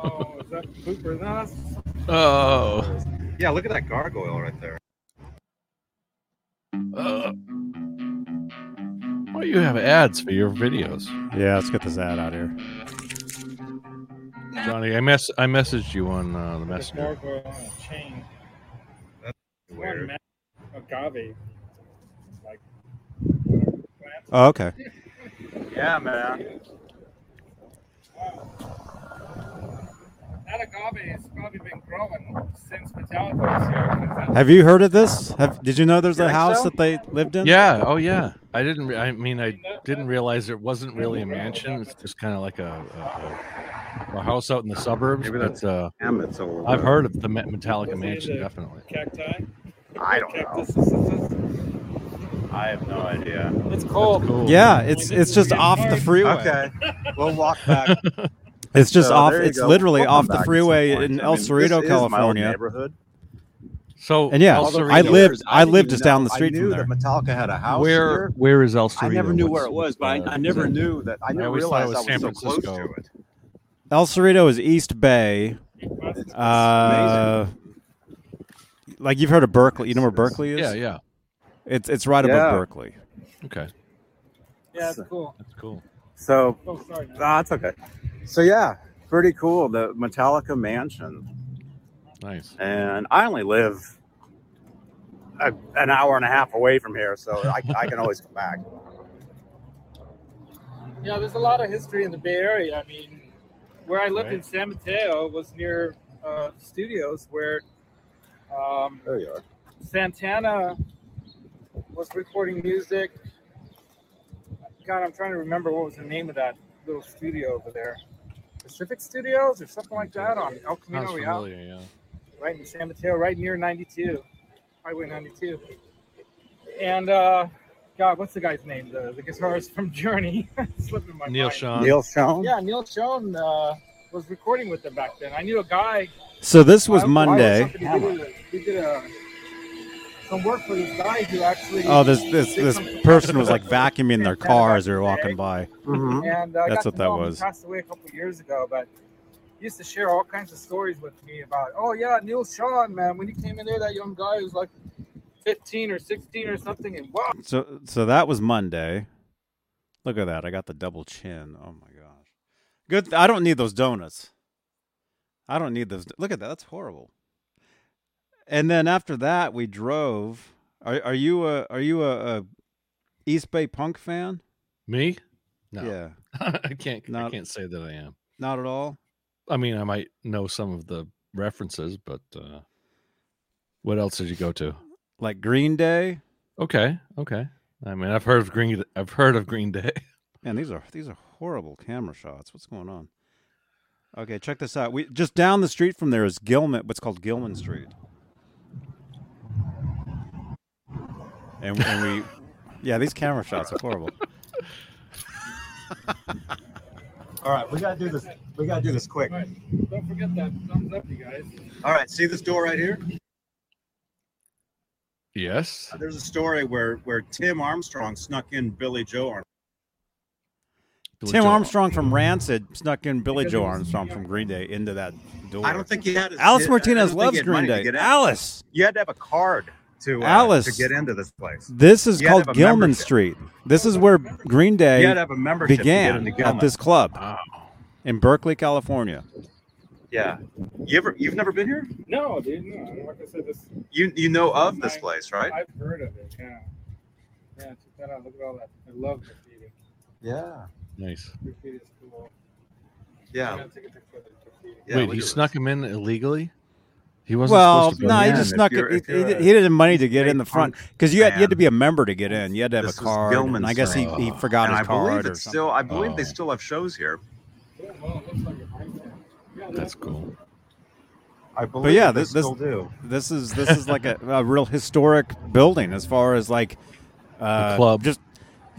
Oh, is that pooper? No, that's... Oh. Yeah, look at that gargoyle right there. Uh, well, you have ads for your videos. Yeah, let's get this ad out here. Johnny, I mess I messaged you on uh, the messenger. A gargoyle on a chain. That's weird. Agave. Like, oh, okay. Yeah, man. That agave has probably been growing since Metallica was here. Have you heard of this? Have, did you know there's a house that they lived in? Yeah. Oh, yeah. I didn't. I mean, I didn't realize it wasn't really a mansion. It's just kind of like a, a a house out in the suburbs. Maybe that's uh, I've heard of the Metallica Mansion, definitely. Cacti. I don't know. I have no idea. It's cold. Cool. Yeah, it's it's just off the freeway. Okay, we'll walk back. It's just so off. It's go. literally we'll off the freeway in El I mean, Cerrito, California. So and yeah, El Cerrito, I lived. I, I lived just know, down the street I knew from there. That Metallica had a house. Where here. Where is El Cerrito? I never knew where it was, but I, I never that, knew that. I never I always realized thought it was I was San so Francisco. Close to it. El Cerrito is East Bay. It's uh, amazing. Like you've heard of Berkeley. You know where Berkeley is? Yeah, yeah. It's it's right yeah. above Berkeley. Okay. Yeah, that's cool. That's cool. So oh, sorry, no, that's okay. So yeah, pretty cool. The Metallica Mansion. Nice. And I only live a, an hour and a half away from here, so I, I can always come back. Yeah, there's a lot of history in the Bay Area. I mean, where I lived right. in San Mateo was near uh, studios where um, there you are. Santana was recording music. God, I'm trying to remember what was the name of that little studio over there. Pacific Studios or something like that on El Camino Sounds Real. Familiar, yeah. Right in San Mateo, right near ninety-two, Highway ninety-two. And uh, God, what's the guy's name? The, the guitarist from Journey. Slipping my Neil mind. Schoen. Neil Schoen. Yeah, Neil Schoen uh, was recording with them back then. I knew a guy. So this was I, Monday. I yeah. He did, a, he did a, some work for this guy who actually. Oh, this this this person was like vacuuming their cars or walking by. Mm-hmm. And uh, that's what that was. Passed away a couple years ago, but he used to share all kinds of stories with me about, oh yeah, Neil Sean, man, when he came in there, that young guy was like fifteen or sixteen or something, and wow. So, so that was Monday. Look at that! I got the double chin. Oh my gosh! Good. I don't need those donuts. I don't need those. Look at that. That's horrible. And then after that, we drove. Are are you a are you a, a East Bay punk fan? Me? No. Yeah. I can't. Not, I can't say that I am. Not at all. I mean, I might know some of the references, but uh, what else did you go to? Like Green Day? Okay. Okay. I mean, I've heard of Green. I've heard of Green Day. Man, these are these are horrible camera shots. What's going on? Okay, check this out. We just down the street from there is Gilman. What's called Gilman Street. And, and we, yeah, these camera shots are horrible. All right, we gotta do this. We gotta do this quick. All right, don't forget that thumbs up, you guys. All right, see this door right here. Yes. Uh, there's a story where, where Tim Armstrong snuck in Billy Joe Armstrong. Billy Tim Joe Armstrong Ar- from Rancid snuck in Billy because Joe Armstrong from Green Day into that door. I don't think he had. His, Alice it, Martinez loves Green Day. Alice, you had to have a card to uh, Alice to get into this place. This is called Gilman membership. Street. This is where Green Day began at this club wow. in Berkeley, California. Yeah, you ever you've never been here? No, dude. No, like I said, this. You you know of this place, right? I've heard of it. Yeah, yeah. Check that out. Look at all that. I love graffiti. Yeah. Nice. Graffiti is cool. Yeah. yeah Wait, he snuck this. him in illegally? He wasn't well, supposed to. Well, no, he in. just if snuck it. He, he, he didn't money to get in the front because you had you had to be a member to get in. You had to have this a card. And I guess he, he forgot and his I card. Or something. Still, I believe oh. they still have shows here. Yeah, well, it looks like a That's cool. I believe but yeah, this, this, still do. this is this is like a, a real historic building as far as like uh, the club, just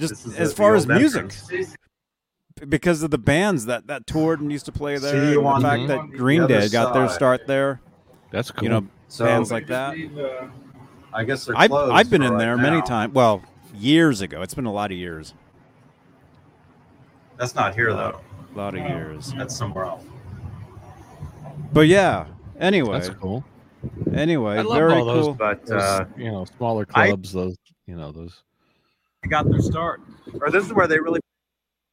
just as far as music, veterans. because of the bands that, that toured and used to play there. See, and the fact the, that Green Day the got their start there. That's cool. You know, so bands like that. Need, uh, I guess they're I've, I've been in right there now. many times. Well, years ago. It's been a lot of years. That's not here though. A lot of no. years. That's somewhere else. But yeah, anyway. That's cool. Anyway, I love very all those, cool. But, uh, those, you know, smaller clubs, I, those, you know, those. They got their start. Or this is where they really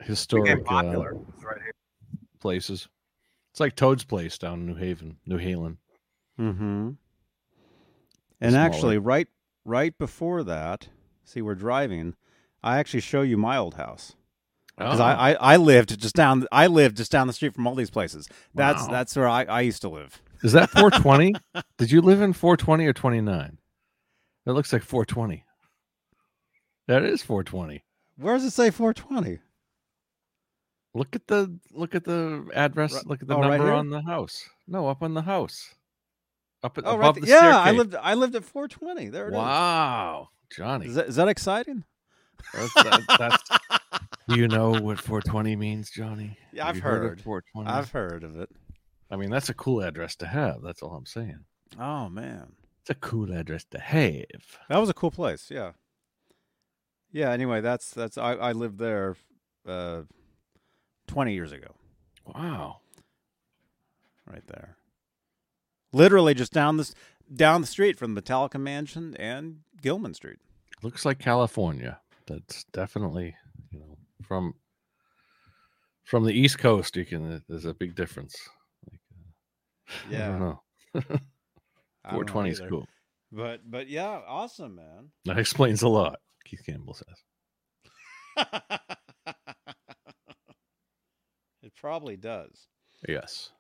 historic popular, uh, right here. places. It's like Toad's Place down in New Haven, New Halen. Mm-hmm. And smaller. actually, right right before that, see, we're driving, I actually show you my old house. Because oh. I, I, I lived just down I lived just down the street from all these places. That's wow. that's where I, I used to live. Is that four twenty? Did you live in four twenty or twenty-nine? That looks like four twenty. That is four twenty. Where does it say four twenty? Look at the look at the address. Right. Look at the oh, number right on the house. No, up on the house. Up at oh, above right the yeah. Staircase. I lived I lived at four twenty. There it wow. is. Wow, Johnny, is that, is that exciting? That's, that, that's, do you know what four twenty means, Johnny? Yeah, Have I've heard. heard of four twenty? I've heard of it. I mean, that's a cool address to have. That's all I'm saying. Oh, man. It's a cool address to have. That was a cool place, yeah. Yeah, anyway, that's that's I, I lived there uh, twenty years ago. Wow. Right there. Literally just down the, down the street from Metallica Mansion and Gilman Street. Looks like California. That's definitely, you know, from from the East Coast. You can there's a big difference. Like, uh, yeah, I don't know. four twenty is cool. But but yeah, awesome, man. That explains a lot. Keith Campbell says. It probably does. Yes,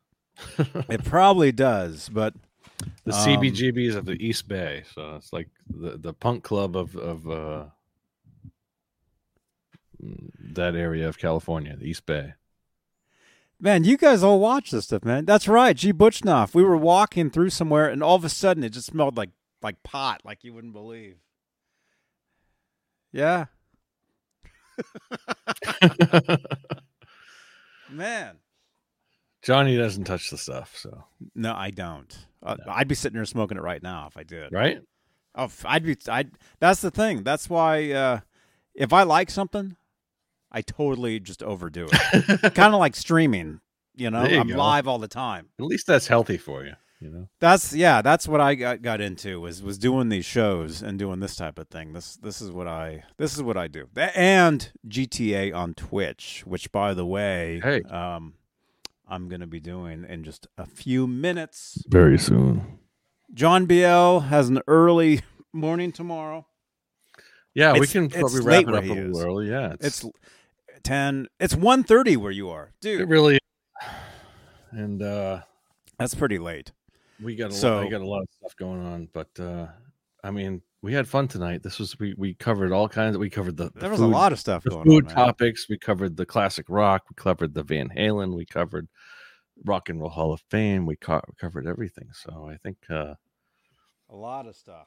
it probably does. But the um, C B G Bs of the East Bay, so it's like the, the punk club of of. Uh, that area of California, the East Bay. Man, you guys all watch this stuff, man. That's right, G. Butchnoff. We were walking through somewhere, and all of a sudden, it just smelled like like pot, like you wouldn't believe. Yeah. Man. Johnny doesn't touch the stuff, so. No, I don't. No. I'd be sitting there smoking it right now if I did. Right? Oh, I'd be. I'd. That's the thing. That's why uh, if I like something, I totally just overdo it. Kind of like streaming. You know, you I'm go. live all the time. At least that's healthy for you. You know, that's yeah. That's what I got, got into was was doing these shows and doing this type of thing. This this is what I this is what I do. And G T A on Twitch, which by the way, hey. um, I'm going to be doing in just a few minutes. Very soon. John B L has an early morning tomorrow. Yeah, it's, we can probably wrap it up a little early. Yeah, it's, it's ten. It's one thirty where you are, dude. It really, is. And uh, that's pretty late. We got a so, lot, we got a lot of stuff going on, but uh, I mean, we had fun tonight. This was we, we covered all kinds of we covered the, the there was food, a lot of stuff going food on. Food topics. We covered the classic rock. We covered the Van Halen. We covered Rock and Roll Hall of Fame. We, co- we covered everything. So I think uh, a lot of stuff.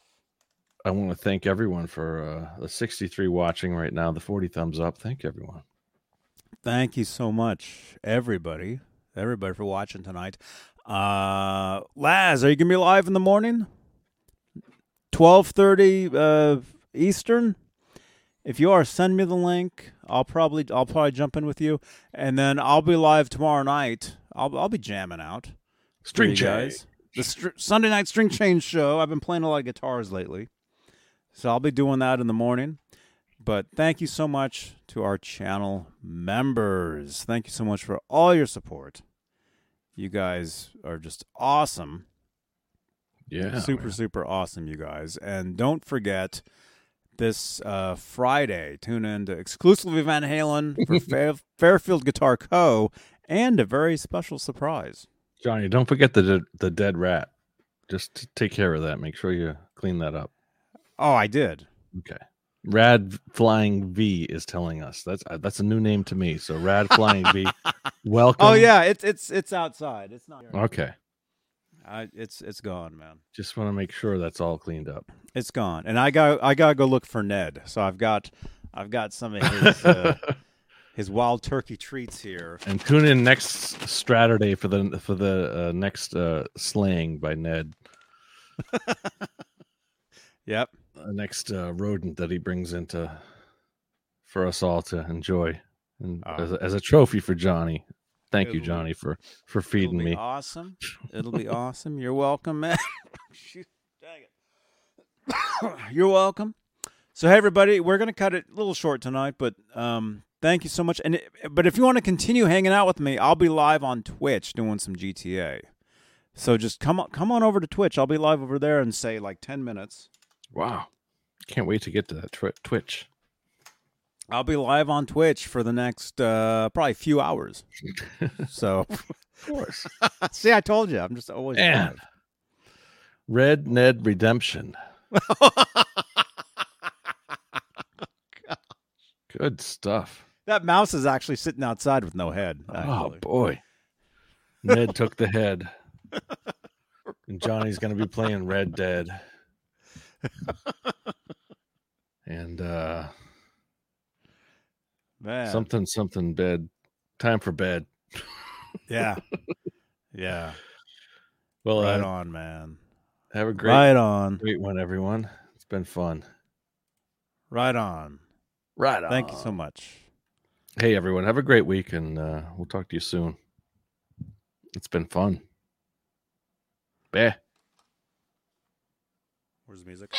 I want to thank everyone for uh, the sixty-three watching right now. The forty thumbs up. Thank everyone. Thank you so much, everybody. Everybody for watching tonight. Uh, Laz, are you going to be live in the morning? twelve thirty uh, Eastern? If you are, send me the link. I'll probably I'll probably jump in with you. And then I'll be live tomorrow night. I'll I'll be jamming out. String change. The str- Sunday Night String Change Show. I've been playing a lot of guitars lately. So I'll be doing that in the morning. But thank you so much to our channel members. Thank you so much for all your support. You guys are just awesome. Yeah. Super, man. super awesome, you guys. And don't forget this uh, Friday, tune in to exclusively Van Halen for Fair- Fairfield Guitar Co. and a very special surprise. Johnny, don't forget the de- the dead rat. Just take care of that. Make sure you clean that up. Oh, I did. Okay. Rad Flying V is telling us that's uh, that's a new name to me. So Rad Flying V, welcome. Oh yeah, it's it's it's outside. It's not here. Okay. I, it's it's gone, man. Just want to make sure that's all cleaned up. It's gone, and I got I gotta go look for Ned. So I've got I've got some of his. Uh, his wild turkey treats here, and tune in next Saturday for the for the uh, next uh, slaying by Ned. Yep, the next uh, rodent that he brings into for us all to enjoy, and uh, as, a, as a trophy for Johnny. Thank you, Johnny, for for feeding it'll be me. Awesome, it'll be awesome. You're welcome, man. Shoot, dang it. You're welcome. So hey, everybody, we're gonna cut it a little short tonight, but um. Thank you so much. And but if you want to continue hanging out with me, I'll be live on Twitch doing some G T A. So just come on, come on over to Twitch. I'll be live over there in, say, like ten minutes. Wow. Can't wait to get to that tw- Twitch. I'll be live on Twitch for the next uh, probably few hours. So, of course. See, I told you. I'm just always and live. Red Ned Redemption. Good stuff. That mouse is actually sitting outside with no head. Actually. Oh, boy. Ned took the head. And Johnny's going to be playing Red Dead. And uh, man. something, something bed. Time for bed. Yeah. Yeah. Well, right uh, on, man. Have a great, right on. great one, everyone. It's been fun. Right on. Right on. Thank you so much. Hey, everyone. Have a great week, and uh, we'll talk to you soon. It's been fun. Bye. Where's the music?